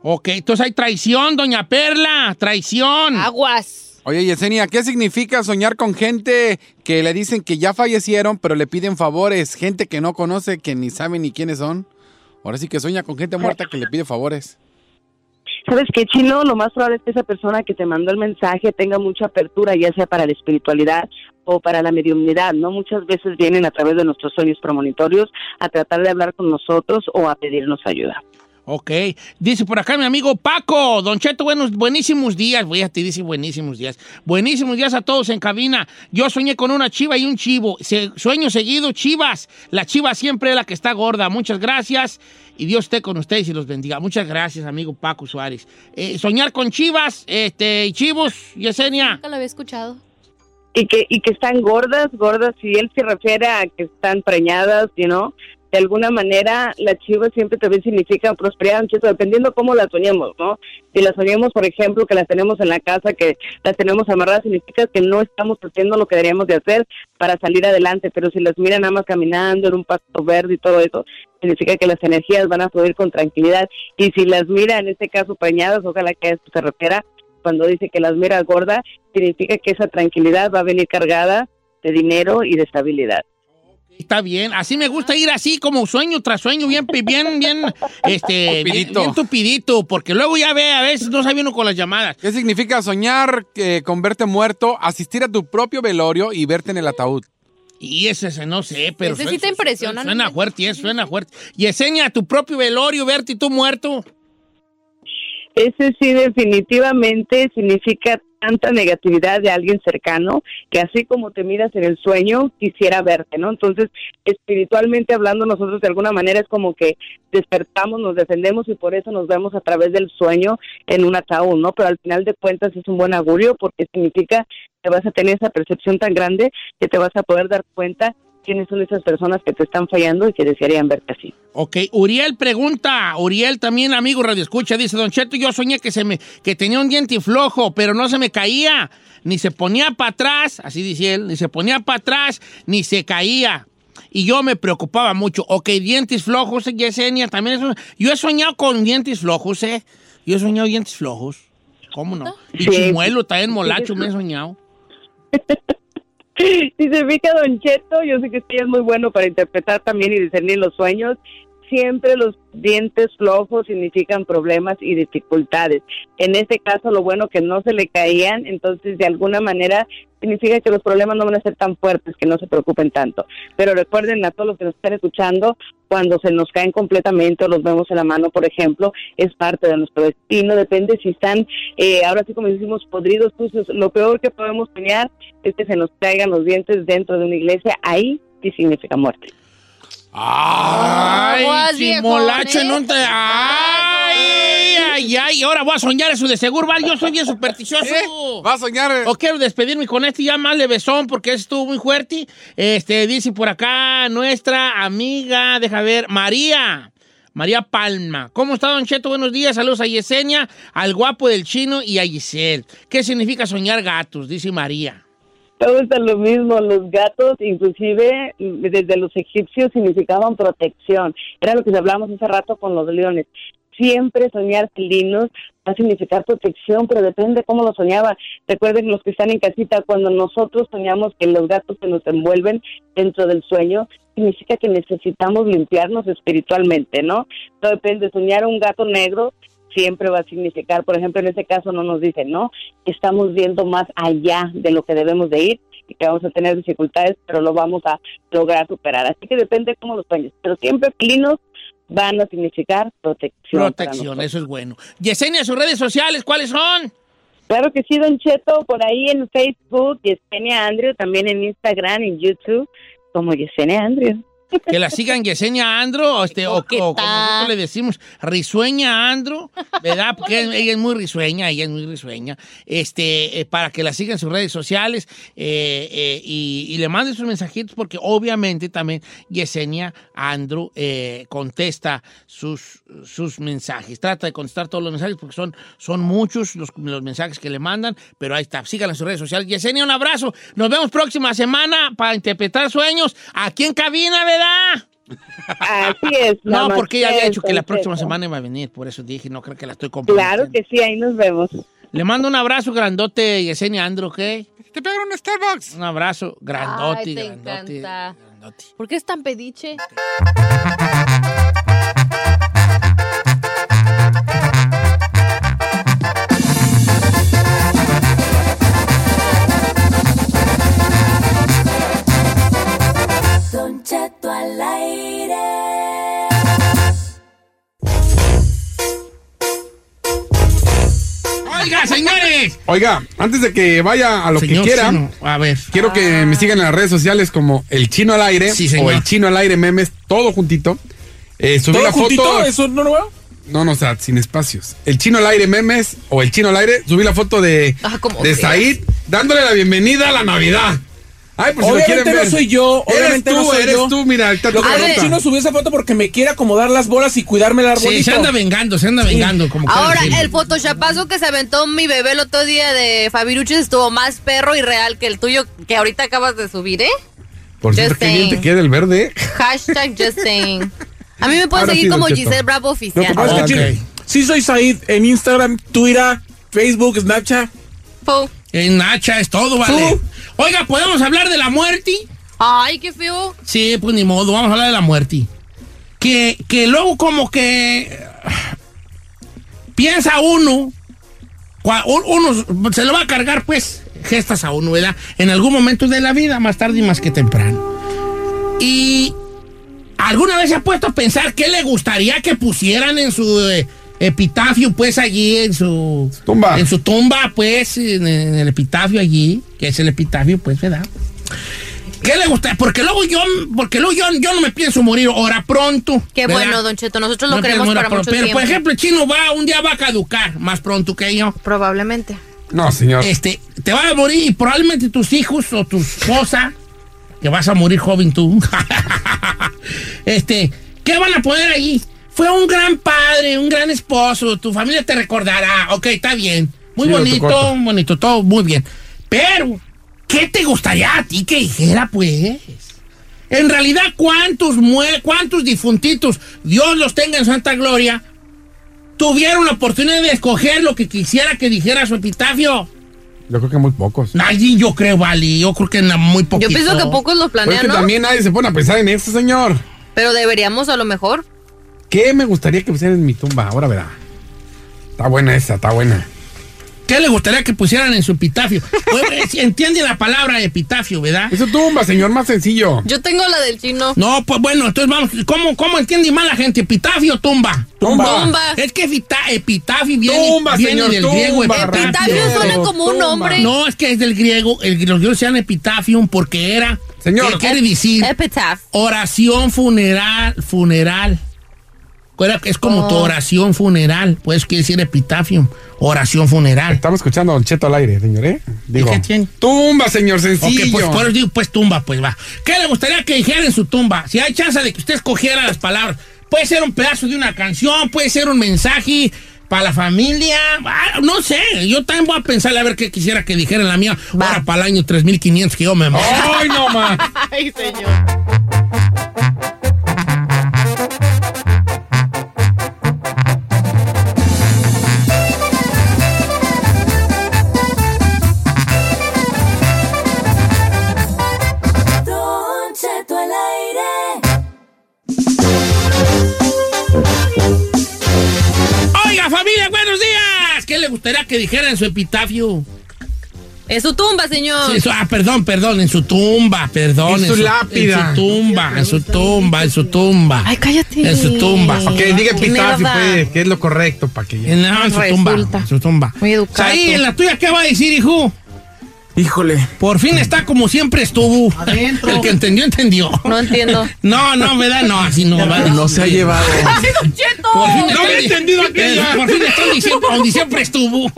Ok, entonces hay traición, Doña Perla, traición. Aguas. Oye, Yesenia, ¿qué significa soñar con gente que le dicen que ya fallecieron, pero le piden favores? Gente que no conoce, que ni sabe ni quiénes son. Ahora sí que sueña con gente muerta que le pide favores. ¿Sabes qué, Chino? Lo más probable es que esa persona que te mandó el mensaje tenga mucha apertura, ya sea para la espiritualidad o para la mediumnidad, ¿no? Muchas veces vienen a través de nuestros sueños premonitorios a tratar de hablar con nosotros o a pedirnos ayuda. Ok, dice por acá mi amigo Paco. Don Cheto, buenos, buenísimos días. Voy a ti, dice buenísimos días. Buenísimos días a todos en cabina. Yo soñé con una chiva y un chivo. Se, sueño seguido, chivas. La chiva siempre es la que está gorda. Muchas gracias y Dios esté con ustedes y los bendiga. Muchas gracias, amigo Paco Suárez. Eh, soñar con chivas este, y chivos, Yesenia. Nunca lo había escuchado. Y que, y que están gordas, gordas, si él se refiere a que están preñadas, you know. De alguna manera, la chiva siempre también significa prosperidad, Don Cheto, dependiendo cómo la soñemos, ¿no? Si la soñemos, por ejemplo, que las tenemos en la casa, que las tenemos amarradas, significa que no estamos haciendo lo que deberíamos de hacer para salir adelante, pero si las miran nada más caminando en un pasto verde y todo eso, significa que las energías van a fluir con tranquilidad, y si las mira, en este caso, preñadas, ojalá que a esto se refiera, cuando dice que las mira gorda, significa que esa tranquilidad va a venir cargada de dinero y de estabilidad. Está bien, así me gusta ir así como sueño tras sueño, bien, bien, bien, este, bien, bien tupidito, porque luego ya ve, a veces no sabe uno con las llamadas. ¿Qué significa soñar eh, con verte muerto, asistir a tu propio velorio y verte en el ataúd? Y ese, ese no sé, pero... Ese sí te impresiona. Suena, suena fuerte, eso suena fuerte. Yesenia, tu propio velorio, verte y tú muerto. Ese sí definitivamente significa tanta negatividad de alguien cercano que así como te miras en el sueño quisiera verte, ¿no? Entonces, espiritualmente hablando, nosotros de alguna manera es como que despertamos, nos defendemos y por eso nos vemos a través del sueño en un ataúd, ¿no? Pero al final de cuentas es un buen augurio porque significa que vas a tener esa percepción tan grande que te vas a poder dar cuenta quiénes son esas personas que te están fallando y que desearían verte así. Ok, Uriel pregunta, Uriel también, amigo Radio Escucha, dice, Don Cheto, yo soñé que se me que tenía un diente flojo, pero no se me caía, ni se ponía para atrás, así dice él, ni se ponía para atrás, ni se caía. Y yo me preocupaba mucho. Ok, dientes flojos, Yesenia, también eso. Yo he soñado con dientes flojos, ¿eh? Yo he soñado dientes flojos. ¿Cómo no? Y chimuelo, también molacho, me he soñado. Si se fija, Don Cheto, yo sé que usted es muy bueno para interpretar también y discernir los sueños. siempre los dientes flojos significan problemas y dificultades. En este caso, lo bueno que no se le caían, entonces de alguna manera significa que los problemas no van a ser tan fuertes, que no se preocupen tanto. Pero recuerden a todos los que nos están escuchando, cuando se nos caen completamente o los vemos en la mano, por ejemplo, es parte de nuestro destino, depende si están, eh, ahora sí como decimos, podridos, sucios. Lo peor que podemos soñar es que se nos caigan los dientes dentro de una iglesia, ahí sí significa muerte. ¡Ay, chimolacho! En un te... ¡Ay, ay, ay! Ahora voy a soñar eso de seguro, ¿vale? Yo soy bien supersticioso. ¿Eh? Va a soñar. Eh. O quiero despedirme con este ya más levesón porque estuvo muy fuerte. Este, dice por acá nuestra amiga, deja ver, María. María Palma. ¿Cómo está, Don Cheto? Buenos días. Saludos a Yesenia, al guapo del chino y a Giselle. ¿Qué significa soñar gatos? Dice María. Todo está lo mismo, los gatos, inclusive desde los egipcios significaban protección, era lo que hablamos hace rato con los leones. Siempre soñar felinos va a significar protección, pero depende cómo lo soñaba. Recuerden los que están en casita, cuando nosotros soñamos que los gatos que nos envuelven dentro del sueño, significa que necesitamos limpiarnos espiritualmente, ¿no? Todo depende, soñar un gato negro siempre va a significar, por ejemplo, en este caso no nos dicen, ¿no? Estamos viendo más allá de lo que debemos de ir y que vamos a tener dificultades, pero lo vamos a lograr superar. Así que depende cómo los sueños, pero siempre felinos van a significar protección. Protección, eso es bueno. Yesenia, sus redes sociales, ¿cuáles son? Claro que sí, Don Cheto, por ahí en Facebook, Yesenia Andrew, también en Instagram, en YouTube, como Yesenia Andrew. Que la sigan Yesenia Andrew, o, este, o, o como nosotros le decimos, risueña Andrew, ¿verdad? Porque ella es muy risueña, ella es muy risueña. Este, eh, para que la sigan en sus redes sociales eh, eh, y, y le manden sus mensajitos, porque obviamente también Yesenia Andrew eh, contesta sus, sus mensajes. Trata de contestar todos los mensajes, porque son, son muchos los, los mensajes que le mandan, pero ahí está, síganla en sus redes sociales. Yesenia, un abrazo. Nos vemos próxima semana para interpretar sueños aquí en cabina, ¿verdad? Así es. No, porque ella había dicho que la próxima semana iba a venir, por eso dije, no creo que la estoy comprometiendo. Claro que sí, ahí nos vemos. Le mando un abrazo grandote, Yesenia Andrew, ¿ok? Te pego un Starbucks. Un abrazo grandote. Ay, te grandote, encanta. Grandote. ¿Por qué es tan pediche? Al aire. Oiga, señores. Oiga, antes de que vaya a lo señor que quiera, Chino. A ver. Quiero ah. que me sigan en las redes sociales como El Chino al Aire, sí, o El Chino al Aire Memes, todo juntito. Eh, subí la foto. ¿Todo juntito? ¿Eso no lo veo? No, no, o sea, sin espacios. El Chino al Aire Memes o El Chino al Aire. Subí la foto de, ah, de Said dándole la bienvenida a la Navidad. Ay, por si obviamente no ver. Soy yo, obviamente eres tú, no soy eres yo. Tú, mira, está tu pregunta. El Chino subió esa foto porque me quiere acomodar las bolas y cuidarme el arbolito. Sí, se anda vengando, se anda sí. vengando. Como ahora, el photoshopazo que se aventó mi bebé el otro día de Fabiruches estuvo más perro y real que el tuyo que ahorita acabas de subir, ¿eh? Por cierto, que bien te queda el verde. Hashtag Just Saying. A mí me pueden ahora seguir sí, como Giselle Bravo Oficial. No, oh, okay. Sí, soy Said en Instagram, Twitter, Facebook, Snapchat. Po. En Nacha es todo, ¿vale? Uh. Oiga, ¿podemos hablar de la muerte? Ay, qué feo. Sí, pues ni modo, vamos a hablar de la muerte. Que, que luego como que piensa uno, uno se lo va a cargar, pues, gestas a uno, ¿verdad? En algún momento de la vida, más tarde y más que temprano. Y alguna vez se ha puesto a pensar qué le gustaría que pusieran en su... Eh, epitafio, pues, allí en su... tumba. En su tumba, pues, en, en el epitafio allí, que es el epitafio, pues, ¿verdad? ¿Qué le gusta? Porque luego yo, porque luego yo, yo no me pienso morir ahora pronto. Qué ¿verdad? Bueno, Don Cheto, nosotros lo no queremos para mucho pero, tiempo. Por ejemplo, el Chino va, un día va a caducar más pronto que yo. Probablemente. No, señor. Este, te vas a morir y probablemente tus hijos o tu esposa, que vas a morir joven tú, este, ¿qué van a poner allí? Fue un gran padre, un gran esposo, tu familia te recordará. Ok, está bien. Muy sí, bonito, bonito, todo muy bien. Pero, ¿qué te gustaría a ti que dijera, pues? En realidad, ¿cuántos mue- cuántos difuntitos, Dios los tenga en santa gloria, tuvieron la oportunidad de escoger lo que quisiera que dijera su epitafio? Yo creo que muy pocos. Nadie, yo creo, vale. Yo creo que muy poquitos. Yo pienso que pocos los planean, ¿no? Porque también nadie se pone a pensar en eso, señor. Pero deberíamos a lo mejor... ¿Qué me gustaría que pusieran en mi tumba? Ahora verá. Está buena esa, está buena. ¿Qué le gustaría que pusieran en su epitafio? Entiende la palabra epitafio, ¿verdad? Eso tumba, señor, más sencillo. Yo tengo la del chino. No, pues bueno, entonces vamos. ¿Cómo, cómo entiende más la gente? ¿Epitafio tumba? Tumba. Tumba. Es que epitafio viene, tumba, viene señor, del tumba, griego. Epitafio rápido, suena como tumba. Un nombre. No, es que es del griego. El, los griegos decían epitafium porque era... Señor. ¿Qué quiere decir? Epitaf. Oración funeral, funeral. Es como oh. tu oración funeral, puedes decir epitafio, oración funeral. Estamos escuchando a Don Cheto al aire, señor, ¿eh? Digo, ¿qué tiene? Tumba, señor, sencillo. Ok, pues, pues, digo, pues tumba, pues va. ¿Qué le gustaría que dijera en su tumba? Si hay chance de que usted escogiera las palabras, puede ser un pedazo de una canción, puede ser un mensaje para la familia, ah, no sé, yo también voy a pensar a ver qué quisiera que dijera la mía, va. Ahora para el año tres mil quinientos que yo me muero. ¡Ay, no más! ¡Ay, señor! Que dijera en su epitafio. En su tumba, señor. Sí, su, ah, perdón, perdón, en su tumba, perdón. En su, en su lápida. En su tumba, en su tumba, en su tumba. Ay, cállate. En su tumba. Ok, diga epitafio, pues, que es lo correcto para que... En, no, en su tumba, en su tumba. Muy educado. Ahí, en la tuya, ¿qué va a decir, hijo? Híjole. Por fin está como siempre estuvo. Adentro. El que entendió, entendió. No entiendo. No, no, ¿verdad? No, así no. Vale. No se ha llevado. ¡Ay, Don Cheto! Por fin no he entendido aquello. Por fin está donde siempre, donde siempre estuvo.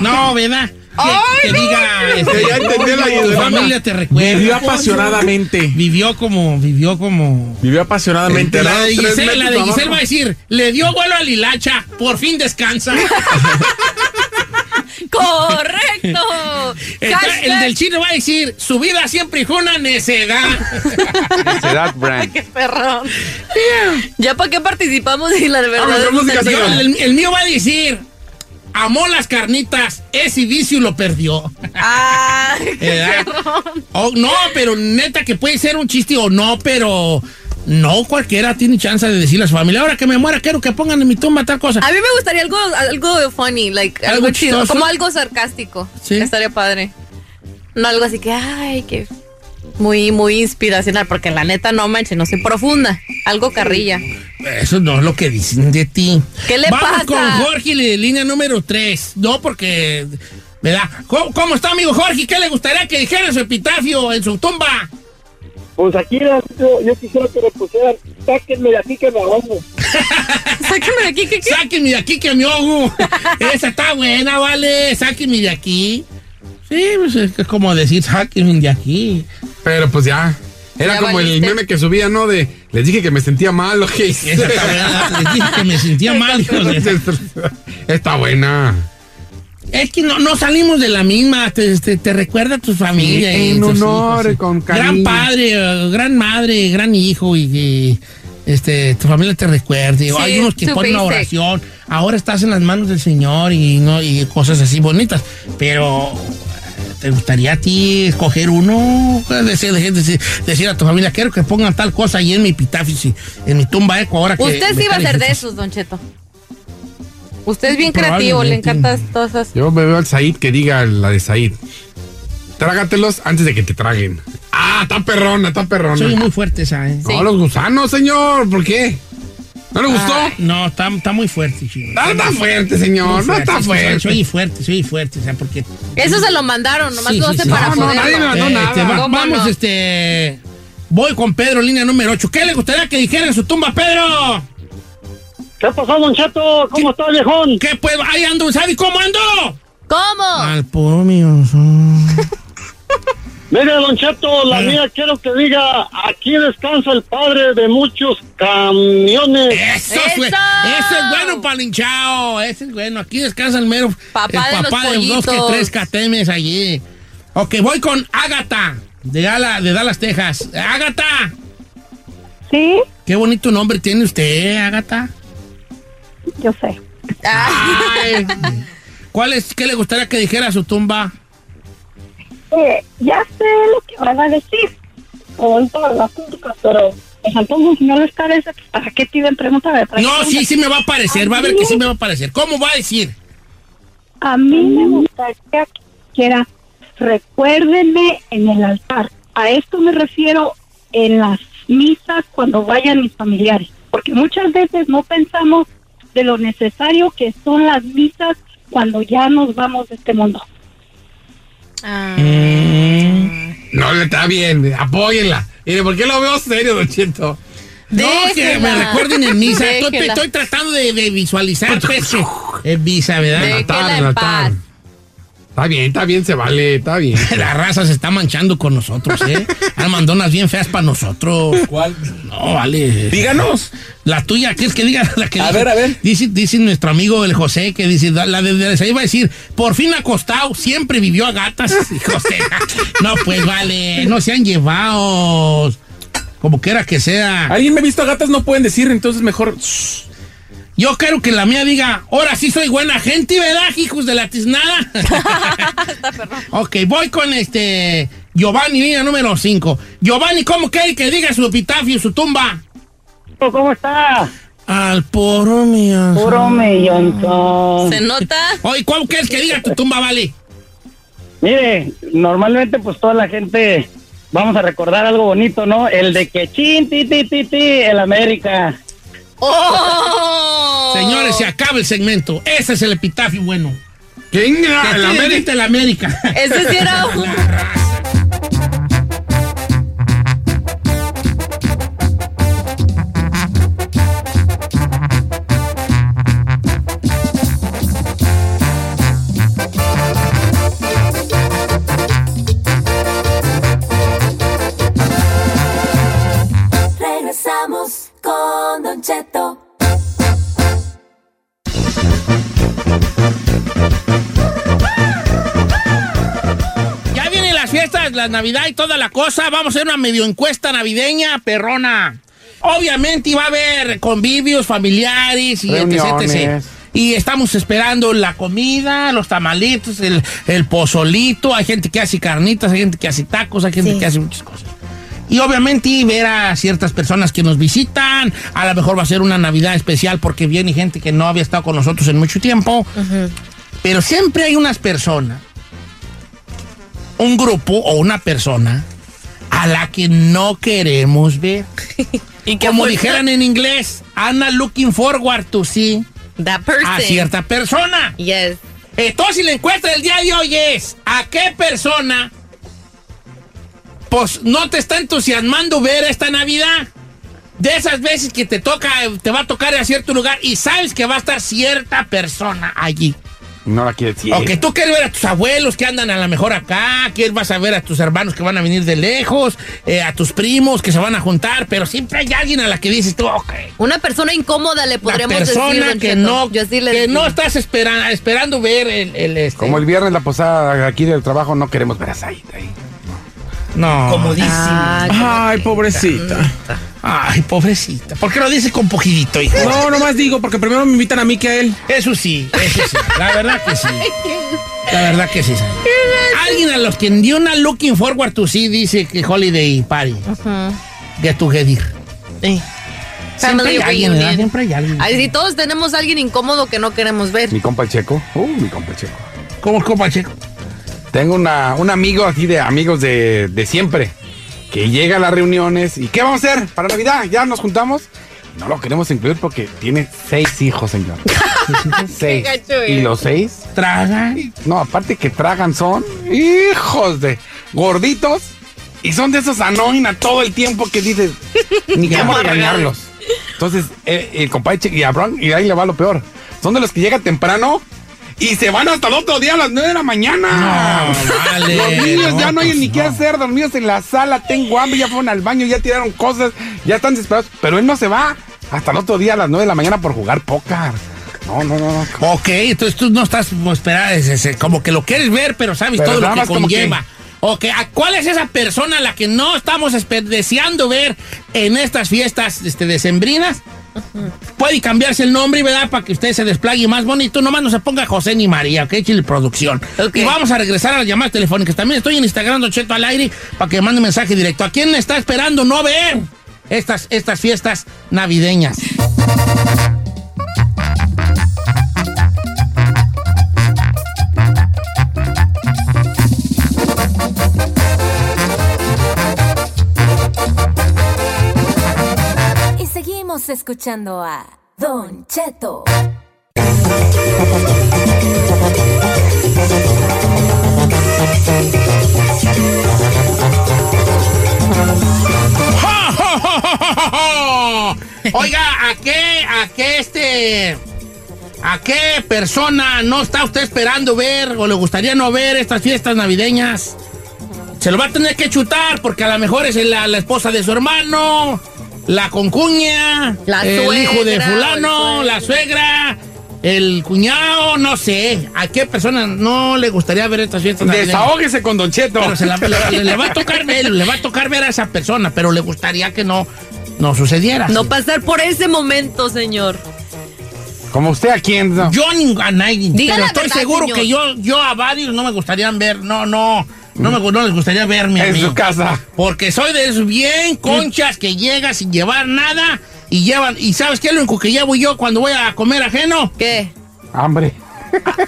No, ¿verdad? Que, que no, diga, este, ya entendí la idea. Familia te recuerda. Vivió apasionadamente. Vivió como, vivió como. Vivió apasionadamente. La de Giselle, la de Giselle va a decir, le dio vuelo a la hilacha, por fin descansa. ¡Correcto! El, el del chino va a decir, su vida siempre fue una necedad. Necedad, Brand. ¡Qué perrón! Yeah. ¿Ya para qué participamos si la verdad es el, el mío va a decir, amó las carnitas, ese vicio lo perdió. ¡Ah! Qué perrón. Oh, no, pero neta que puede ser un chiste o no, pero... No, cualquiera tiene chance de decirle a su familia, ahora que me muera, quiero que pongan en mi tumba tal cosa. A mí me gustaría algo, algo funny, like, algo, algo chido, como algo sarcástico. Sí. Estaría padre. No, algo así que, ay, que muy, muy inspiracional, porque la neta no manches, no soy profunda. Algo carrilla. Eso no es lo que dicen de ti. ¿Qué le Vamos pasa? Vamos con Jorge, de línea número tres. No, porque, ¿verdad? ¿Cómo, ¿Cómo está, amigo Jorge? ¿Qué le gustaría que dijera en su epitafio, en su tumba? Pues aquí yo, yo quisiera que le pusieran, sáquenme de aquí que me ahogo. Sáquenme de aquí que qué? Sáquenme de aquí que me ahogo. Esa está buena, vale. Sáquenme de aquí. Sí, pues es como decir sáquenme de aquí. Pero pues ya. Era ya como valiste. El meme que subía, ¿no? De les dije que me sentía mal, ok. Esa está buena. Les dije que me sentía mal, hijo de... Está buena. Es que no, no salimos de la misma, te, te, te recuerda a tu familia. Sí, en honor, hijos, sí. Con cariño. Gran padre, gran madre, gran hijo, y, y este, tu familia te recuerde. Sí, hay unos que ponen una oración, ahora estás en las manos del Señor y, no, y cosas así bonitas, pero... ¿Te gustaría a ti escoger uno? Decir, decir, decir a tu familia, quiero que pongan tal cosa ahí en mi epitafio, sí, en mi tumba eco, ahora que... Usted sí va a ser de esos, Don Cheto. Usted es bien creativo, le encantan todas esas. Yo me veo al Said que diga la de Said. Trágatelos antes de que te traguen. Ah, está perrona, está perrona. Soy muy fuerte esa, ¿eh? No, sí. Los gusanos, señor, ¿por qué? ¿No le gustó? Ay, no, está, está muy fuerte, chico. No está fuerte, señor, fuerte, no está fuerte. Soy fuerte, soy fuerte, o sea, porque... Eso se lo mandaron, nomás sí, lo hacen sí, sí. para no, poderlo. No, nadie mandó eh, nada. Este, va, vamos, no? este... Voy con Pedro, línea número ocho. ¿Qué le gustaría que dijera en su tumba, Pedro? ¿Qué pasó, Don Cheto? ¿Cómo está, viejón? ¿Qué pues? Ahí ando, ¿sabes cómo ando? ¿Cómo? Al puro mío. Mire, Don Cheto, la bueno. mía quiero que diga, aquí descansa el padre de muchos camiones. ¡Eso! ¡Eso, eso es bueno para linchao! Eso es bueno, aquí descansa el mero papá, el de, papá los de dos que tres catemes allí. Ok, voy con Ágata, de, de Dallas, Texas. ¡Ágata! ¿Sí? Qué bonito nombre tiene usted, Ágata. Yo sé. Ay, ¿cuál es, qué le gustaría que dijera su tumba? Eh, ya sé lo que van a decir. Con todas las críticas, pero Pues entonces no les parece, ¿para qué te iban preguntar? No, sí, sí me va a aparecer, va a ver que sí me va a aparecer. ¿Cómo va a decir? A mí me gustaría que quiera, recuérdenme en el altar. A esto me refiero en las misas cuando vayan mis familiares, porque muchas veces no pensamos de lo necesario que son las misas cuando ya nos vamos de este mundo. Ah. Mm, no le está bien, apóyenla. Mire, ¿por qué lo veo serio, Don Cheto? No, que me recuerden en misa. Estoy, estoy tratando de, de visualizar. Es misa, ¿verdad? Natal, Natal. Está bien, está bien, se vale, está bien. La raza se está manchando con nosotros, ¿eh? Almandonas bien feas para nosotros. ¿Cuál? No, vale. Díganos. La tuya, ¿quieres que diga? La que a dice, ver, a ver. Dice, dice nuestro amigo el José, que dice, la de, de se iba a decir, por fin acostado, siempre vivió a gatas, José. No, pues vale, no sean llevados, como quiera que sea. Alguien me ha visto a gatas, no pueden decir, entonces mejor... Shh. Yo quiero que la mía diga, ahora sí soy buena gente, ¿verdad, hijos de la tiznada? Está perro. Ok, voy con este Giovanni, línea número cinco. Giovanni, ¿cómo quiere que diga su epitafio, su tumba? ¿Cómo está? Al puro millón. Puro millón. ¿Se nota? Oye, ¿cómo quieres que diga tu tumba, vale? Mire, normalmente pues toda la gente vamos a recordar algo bonito, ¿no? El de que chin, ti, ti, ti, ti, el América. ¡Oh! Señores, se acaba el segmento. Ese es el epitafio bueno. ¿Quién era? El América. El América. Ese sí era un... Regresamos con Don Cheto. Ya vienen las fiestas, la Navidad y toda la cosa. Vamos a hacer una medio encuesta navideña, perrona. Obviamente va a haber convivios familiares y etcétera, etcétera. Y estamos esperando la comida, los tamalitos, el, el pozolito. Hay gente que hace carnitas, hay gente que hace tacos, hay gente sí. que hace muchas cosas. Y obviamente ver a ciertas personas que nos visitan, a lo mejor va a ser una Navidad especial porque viene gente que no había estado con nosotros en mucho tiempo. Uh-huh. Pero siempre hay unas personas, un grupo o una persona a la que no queremos ver. ¿Y como muestra? Dijeran en inglés, Anna looking forward to see that person. A cierta persona. Yes. Entonces la encuesta del día de hoy es, ¿a qué persona... pues no te está entusiasmando ver esta Navidad? De esas veces que te toca, te va a tocar a cierto lugar y sabes que va a estar cierta persona allí. No la quieres decir. O que tú quieres ver a tus abuelos que andan a lo mejor acá, que vas a ver a tus hermanos que van a venir de lejos, eh, a tus primos que se van a juntar, pero siempre hay alguien a la que dices tú, ok. Una persona incómoda le podremos decir. Una persona que, no, sí que no estás esperan, esperando ver el... el este. Como el viernes la posada aquí del trabajo, no queremos ver a Said ahí. No. Como dice. Ah, ay, pobrecita. Ay, pobrecita. ¿Por qué lo dice con pojidito, hijo? No, nomás digo, porque primero me invitan a mí que a él. Eso sí, eso sí. La verdad que sí. La verdad que sí. Alguien a los que dio una looking forward to see dice que holiday party. Ajá. De tu gedir. Sí. Siempre hay alguien, ¿verdad? Siempre hay alguien. Ay, si todos tenemos a alguien incómodo que no queremos ver. Mi compa Checo. Uh, mi compa Checo. ¿Cómo es compa Checo? Tengo una, un amigo aquí de amigos de, de siempre, que llega a las reuniones y ¿qué vamos a hacer para Navidad? ¿Ya nos juntamos? No lo queremos incluir porque tiene seis hijos, señor. Seis. ¿Y los seis? ¿Tragan? No, aparte que tragan son hijos de gorditos y son de esos anónimos todo el tiempo que dices, ni queremos regañarlos. Entonces, el, el compadre y Abraham, y ahí le va lo peor, son de los que llega temprano y se van hasta el otro día a las nueve de la mañana. No, vale. Los niños no, ya no hay pues ni no. qué hacer, dormidos en la sala, tengo hambre, ya fueron al baño, ya tiraron cosas, ya están desesperados. Pero él no se va hasta el otro día a las nueve de la mañana por jugar póker. No, no, no, no. Ok, entonces tú no estás como esperada, es, es, como que lo quieres ver, pero sabes pero todo lo que conlleva. Que... Ok, ¿a cuál es esa persona a la que no estamos deseando ver en estas fiestas este, decembrinas? Puede cambiarse el nombre, ¿verdad? Para que usted se desplaye más bonito. Nomás no se ponga José ni María, ¿ok? Chile Producción. Okay. Y vamos a regresar a las llamadas telefónicas. También estoy en Instagram, Don Cheto al aire, para que mande mensaje directo. ¿A quién está esperando no ver? estas, estas fiestas navideñas. Y seguimos escuchando a Don Cheto. Oiga, ¿a qué, a qué este, a qué persona no está usted esperando ver o le gustaría no ver estas fiestas navideñas? Se lo va a tener que chutar porque a lo mejor es la, la esposa de su hermano, la concuña, la el suegra, hijo de fulano, la suegra, el cuñado, no sé. ¿A qué persona no le gustaría ver estas fiestas navideñas? Desahógese con Don Cheto. Pero se la, le, le va a tocar ver, le va a tocar ver a esa persona, pero le gustaría que no... no sucediera. No pasar por ese momento, señor. Como usted a quién, ¿no? Yo a nadie. Diga pero estoy verdad, seguro señor. que yo, yo a varios no me gustaría ver. No, no. No, me, no les gustaría verme. En a mí. Su casa. Porque soy de esos bien conchas que llegan sin llevar nada y llevan. ¿Y sabes qué es lo único que llevo yo cuando voy a comer ajeno? ¿Qué? Hambre.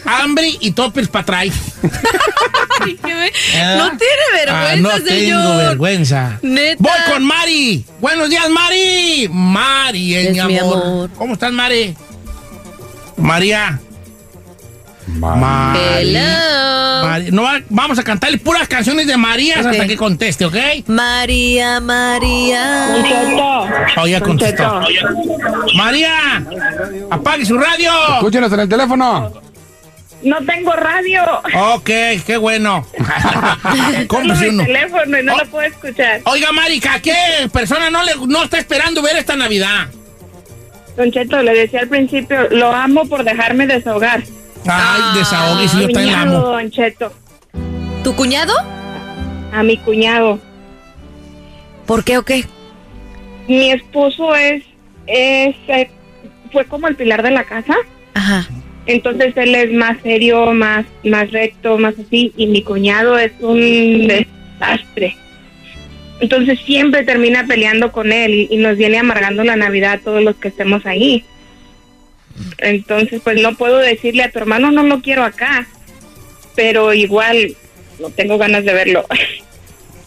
A, hambre y toppers para traer. ¿Eh? No tiene vergüenza, ah, no señor. No tengo vergüenza. ¿Neta? Voy con Mari. Buenos días, Mari. Mari, es mi, mi amor. amor. ¿Cómo estás, Mari? María. Mari. Hello. Mari. No, vamos a cantarle puras canciones de María okay. hasta que conteste, ¿ok? María, María. Contestó. Oh, ya contestó. contestó. Oh, ya contestó. María, apague su radio. Escúchenos en el teléfono. No tengo radio. Ok, qué bueno. ¿Cómo si uno? Teléfono y no oh. lo puedo escuchar. Oiga, Marica, ¿qué persona no le no está esperando ver esta Navidad? Don Cheto, le decía al principio, lo amo por dejarme desahogar. Ay, ah, desahogue, si yo también lo amo. Don Cheto. ¿Tu cuñado? A mi cuñado. ¿Por qué o qué? Mi esposo es, es eh, fue como el pilar de la casa. Ajá. Entonces él es más serio, más más recto, más así, y mi cuñado es un desastre. Entonces siempre termina peleando con él y, y nos viene amargando la Navidad a todos los que estemos ahí. Entonces pues no puedo decirle a tu hermano no lo quiero acá, pero igual no tengo ganas de verlo.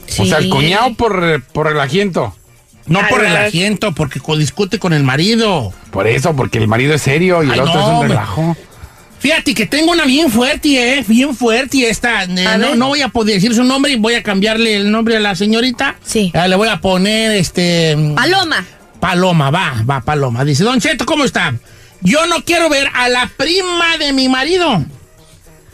Sí. O sea, el cuñado por, por el ajiento. No a por el ajiento, porque discute con el marido. Por eso, porque el marido es serio y Ay, el otro no, es un relajo. Fíjate que tengo una bien fuerte, eh, bien fuerte esta. Eh, no, no voy a poder decir su nombre y voy a cambiarle el nombre a la señorita. Sí. Eh, le voy a poner este... Paloma. Paloma, va, va, Paloma. Dice, Don Cheto, ¿cómo está? Yo no quiero ver a la prima de mi marido,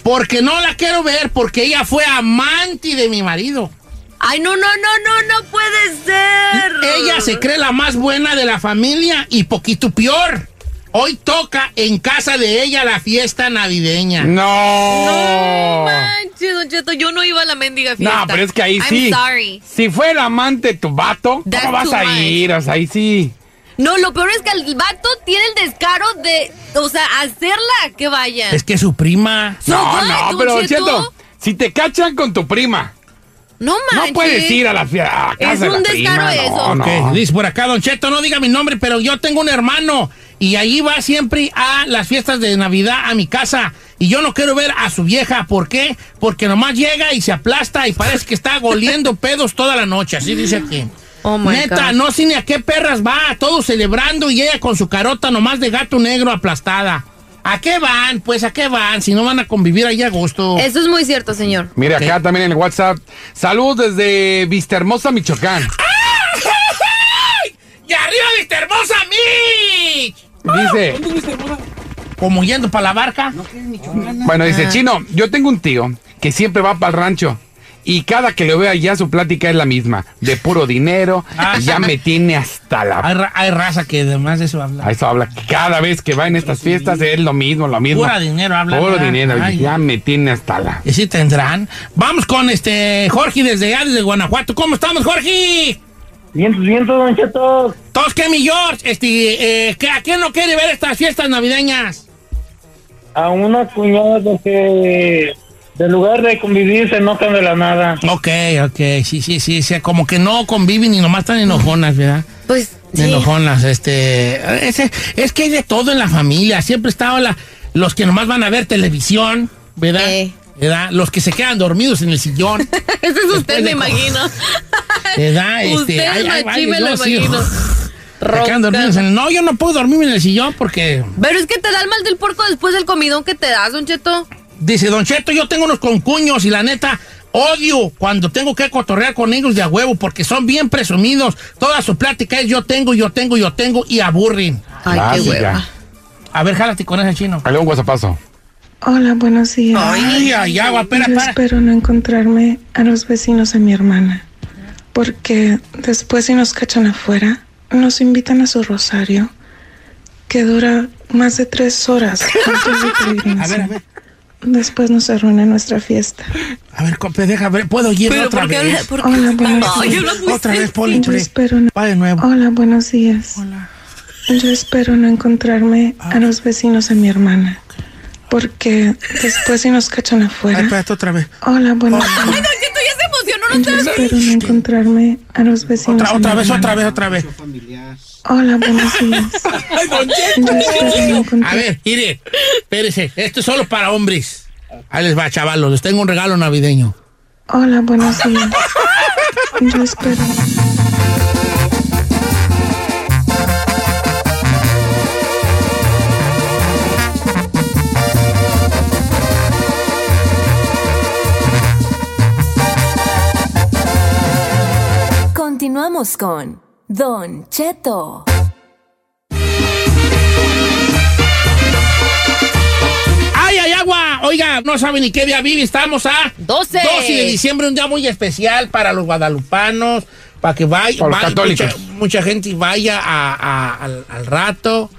porque no la quiero ver, porque ella fue amante de mi marido. Ay, no, no, no, no, no puede ser. Ella se cree la más buena de la familia y poquito peor. Hoy toca en casa de ella la fiesta navideña. No. No manches, Don Cheto, yo no iba a la mendiga fiesta. No, pero es que ahí sí. I'm sorry. Si fue el amante tu vato, That's ¿cómo vas a ir? O sea, ahí sí. No, lo peor es que el vato tiene el descaro de, o sea, hacerla que vaya. Es que su prima. No, no, ay, no, Don pero Don Cheto, si te cachan con tu prima. No manches. No puedes ir a la fiesta. Es un de descaro eso. No, okay. no. Dice por acá, Don Cheto, no diga mi nombre, pero yo tengo un hermano y ahí va siempre a las fiestas de Navidad a mi casa y yo no quiero ver a su vieja. ¿Por qué? Porque nomás llega y se aplasta y parece que está goliendo pedos toda la noche. Así dice aquí. Oh my Neta, God. No sé ni a qué perras va, todos celebrando y ella con su carota nomás de gato negro aplastada. ¿A qué van? Pues, ¿a qué van? Si no van a convivir ahí a gusto. Eso es muy cierto, señor. Mire, okay. acá también en el WhatsApp. Saludos desde Vistahermosa, Michoacán. ¡Ay! ¡Y arriba Vistahermosa, Mich! Dice... ¿Dónde Vistahermosa? Como yendo para la barca. No, que es Michoacán. Bueno, dice, ah. Chino, yo tengo un tío que siempre va para el rancho. Y cada que lo veo allá, su plática es la misma. De puro dinero, ah, ya me tiene hasta la... Hay, ra hay raza que además de eso habla. Eso habla. Cada vez que va en estas fiestas es lo mismo, lo mismo. Puro dinero habla. Puro dinero, Ay, ya me tiene hasta la... Y sí tendrán. Vamos con este Jorge desde allá, desde Guanajuato. ¿Cómo estamos, Jorge? Vientos, vientos, Don Cheto. Todos que mi George, este, eh, ¿a quién no quiere ver estas fiestas navideñas? A una cuñada que... En lugar de convivir, se enojan de la nada. Ok, ok, sí, sí, sí, sí, como que no conviven y nomás están enojonas, ¿verdad? Pues sí. Enojonas, este... Es, es que hay de todo en la familia. Siempre estaba la, los que nomás van a ver televisión, ¿verdad? Eh. ¿Verdad? Los que se quedan dormidos en el sillón. Ese es usted, me imagino. ¿Verdad? Usted este, hay, hay, me lo imagino. El... No, yo no puedo dormirme en el sillón porque... Pero es que te da el mal del puerco después del comidón que te das, Don Cheto. Dice, Don Cheto, yo tengo unos concuños y la neta, odio cuando tengo que cotorrear con ellos de a huevo porque son bien presumidos. Toda su plática es yo tengo, yo tengo, yo tengo y aburren. Ay, ay qué hueva. A ver, jálate con ese chino. Dale un guasapazo. Hola, buenos días. Ay, ay, agua, espera, espera. Yo espero no encontrarme a los vecinos de mi hermana porque después si nos cachan afuera... Nos invitan a su rosario, que dura más de tres horas. A ver, a ver. Después nos arruina nuestra fiesta. A ver, deja ver, ¿puedo ir otra vez? Hola, buenos días. Otra vez, Poli. Yo espero no... Va de nuevo. Hola, buenos días. Hola. Yo espero no encontrarme a los vecinos de mi hermana, porque después si nos cachan afuera... Ay, espérate, otra vez. Hola, buenos días. Yo espero no encontrarme a los vecinos. Otra, otra vez, otra vez, otra vez. Hola, buenos días. A ver, mire, espérese, esto es solo para hombres. Ahí les va, chavalos, les tengo un regalo navideño. Hola, buenos días. Yo espero. Continuamos con Don Cheto. ¡Ay, ay, agua! Oiga, no saben ni qué día vive. Estamos a doce de diciembre, un día muy especial para los guadalupanos, para que vaya, para vaya mucha, mucha gente vaya a, a, al, al rato.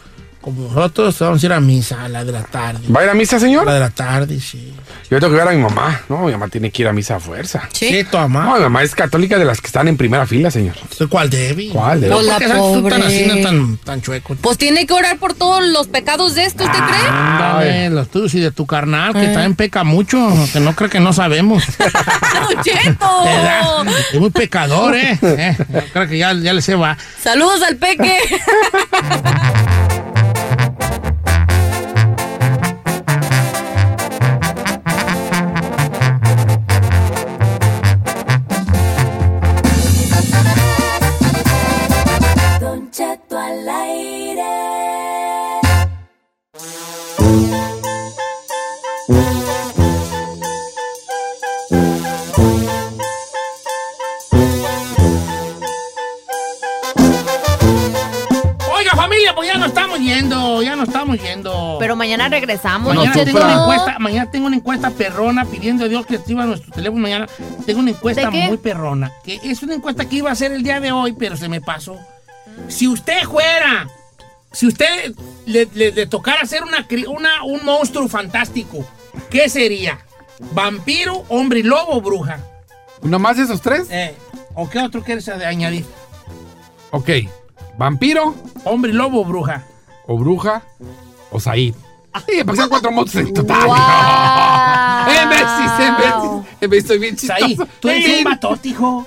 Como nosotros vamos a ir a misa a la de la tarde. ¿Va a ir a misa, señor? A la de la tarde, sí. Yo tengo que ver a mi mamá. No, mi mamá tiene que ir a misa a fuerza. ¿Sí? ¿Sí, tu mamá? No, mi mamá es católica de las que están en primera fila, señor. ¿Cuál debe? ¿Cuál debe? Hola, pobre. Tan así, no tan, tan chueco. Pues tiene que orar por todos los pecados de esto, ¿usted ah, cree? Ándale, los tuyos y de tu carnal, que eh. también peca mucho, que no creo que no sabemos. ¡No, Cheto! Es muy pecador, ¿eh? eh yo creo que ya, ya le se va. ¡Saludos al peque! Pero mañana regresamos. Mañana tengo, una encuesta, mañana tengo una encuesta perrona pidiendo a Dios que activa nuestro teléfono. Mañana tengo una encuesta muy perrona. Que es una encuesta que iba a hacer el día de hoy, pero se me pasó. Si usted fuera, si usted le, le, le tocara hacer una, una, un monstruo fantástico, ¿qué sería? ¿Vampiro, hombre lobo o bruja? ¿Nomás esos tres? Eh, ¿O qué otro quieres añadir? Ok. ¿Vampiro? ¿Hombre lobo o bruja? ¿O bruja? O Said. Ay, porque son cuatro motos en total. Wow. No. En vez, en vez, en vez, estoy bien chistoso. Said, tú eres Ey. un batote, hijo.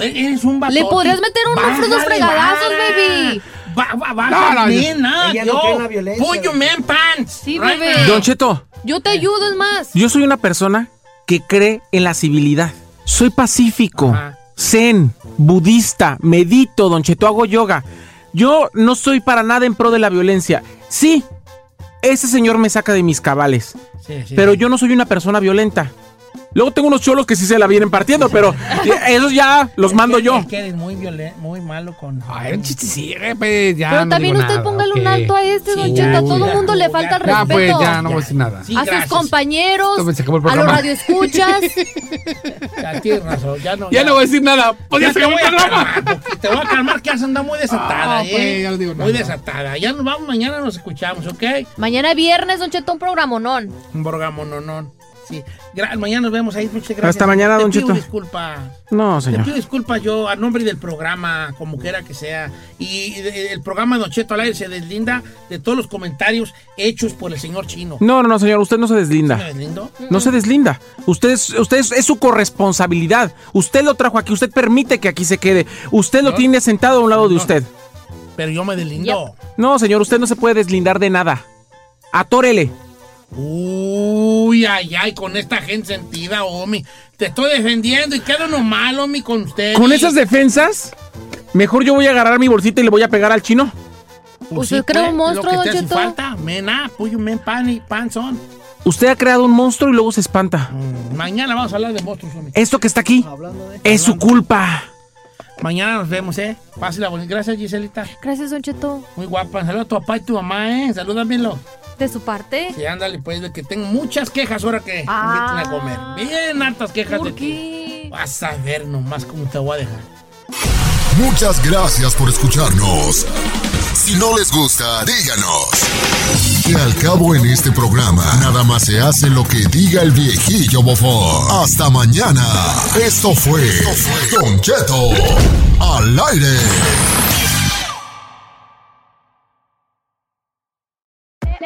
Eres un batote. Le podrías meter unos dos fregadazos, baby. Va, va, va. No, no, nena, yo, no yo, put your man pants. Sí, right, bebé. Don Cheto. Yo te ayudo, es más. Yo soy una persona que cree en la civilidad. Soy pacífico, Ajá. zen, budista, medito, Don Cheto, hago yoga. Yo no soy para nada en pro de la violencia. Sí. Ese señor me saca de mis cabales, sí, sí, pero sí. yo no soy una persona violenta. Luego tengo unos cholos que sí se la vienen partiendo, pero esos ya los es mando que, yo. Es que eres muy violento, muy malo con... Ay, un chiste, sí, pues ya Pero no también usted nada, póngale okay. un alto a este, sí, Don Cheto. A todo el mundo ya, le falta el respeto. Ah, pues ya, no voy a decir nada. Sí, a gracias. sus compañeros, a los radioescuchas. Ya tienes razón, ya no... Ya, ya no voy a decir nada. Pues ya, ya se acabó el programa. Te voy a calmar que has andado muy desatada, oh, eh. Pues, ya no digo nada. Muy desatada. Ya nos vamos, mañana nos escuchamos, ¿ok? Mañana viernes, Don Cheto, un programonón. Un programononón. Sí. Mañana nos vemos ahí. Muchas gracias. Hasta mañana, Don Cheto. Te pido disculpas. No, señor. Te pido disculpas yo a nombre del programa, como quiera que sea. Y el programa Don Cheto al aire se deslinda de todos los comentarios hechos por el señor Chino. No, no, no, señor. Usted no se deslinda. ¿No se deslinda? No se deslinda. Usted es, usted es, es su corresponsabilidad. Usted lo trajo aquí. Usted permite que aquí se quede. Usted lo no, tiene sentado a un lado no, de usted. Pero yo me deslindo. Yep. No, señor. Usted no se puede deslindar de nada. Atórele. Uy, ay, ay, con esta gente sentida, homie. Te estoy defendiendo y quedo uno malo, homie, con usted. Con esas defensas, mejor yo voy a agarrar mi bolsita y le voy a pegar al Chino. Usted crea un monstruo, Don Cheto. Falta, mena, puyo, men, pan y panzón. Usted ha creado un monstruo y luego se espanta. Mm, mañana vamos a hablar de monstruos, homie. Esto que está aquí de... es su culpa. Mañana nos vemos, ¿eh? Pásela bonita. Gracias, Giselita. Gracias, Don Cheto. Muy guapa. Saludos a tu papá y tu mamá, ¿eh? Salúdamelo. De su parte. Sí, ándale, pues, que tengo muchas quejas ahora que ah, me invitan a comer. Bien hartas quejas de ti. Vas a ver nomás cómo te voy a dejar. Muchas gracias por escucharnos. Si no les gusta, díganos. Que al cabo en este programa, nada más se hace lo que diga el viejillo bofón. Hasta mañana. Esto fue, Esto fue Don Cheto al aire.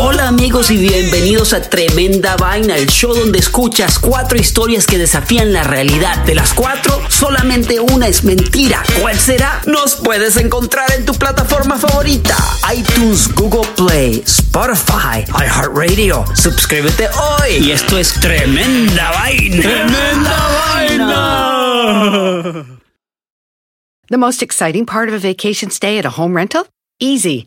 Hola amigos y bienvenidos a Tremenda Vaina, el show donde escuchas cuatro historias que desafían la realidad. De las cuatro, solamente una es mentira. ¿Cuál será? Nos puedes encontrar en tu plataforma favorita: iTunes, Google Play, Spotify, iHeartRadio. Suscríbete hoy. Y esto es Tremenda Vaina. ¡Tremenda Vaina! The most exciting part of a vacation stay at a home rental? Easy.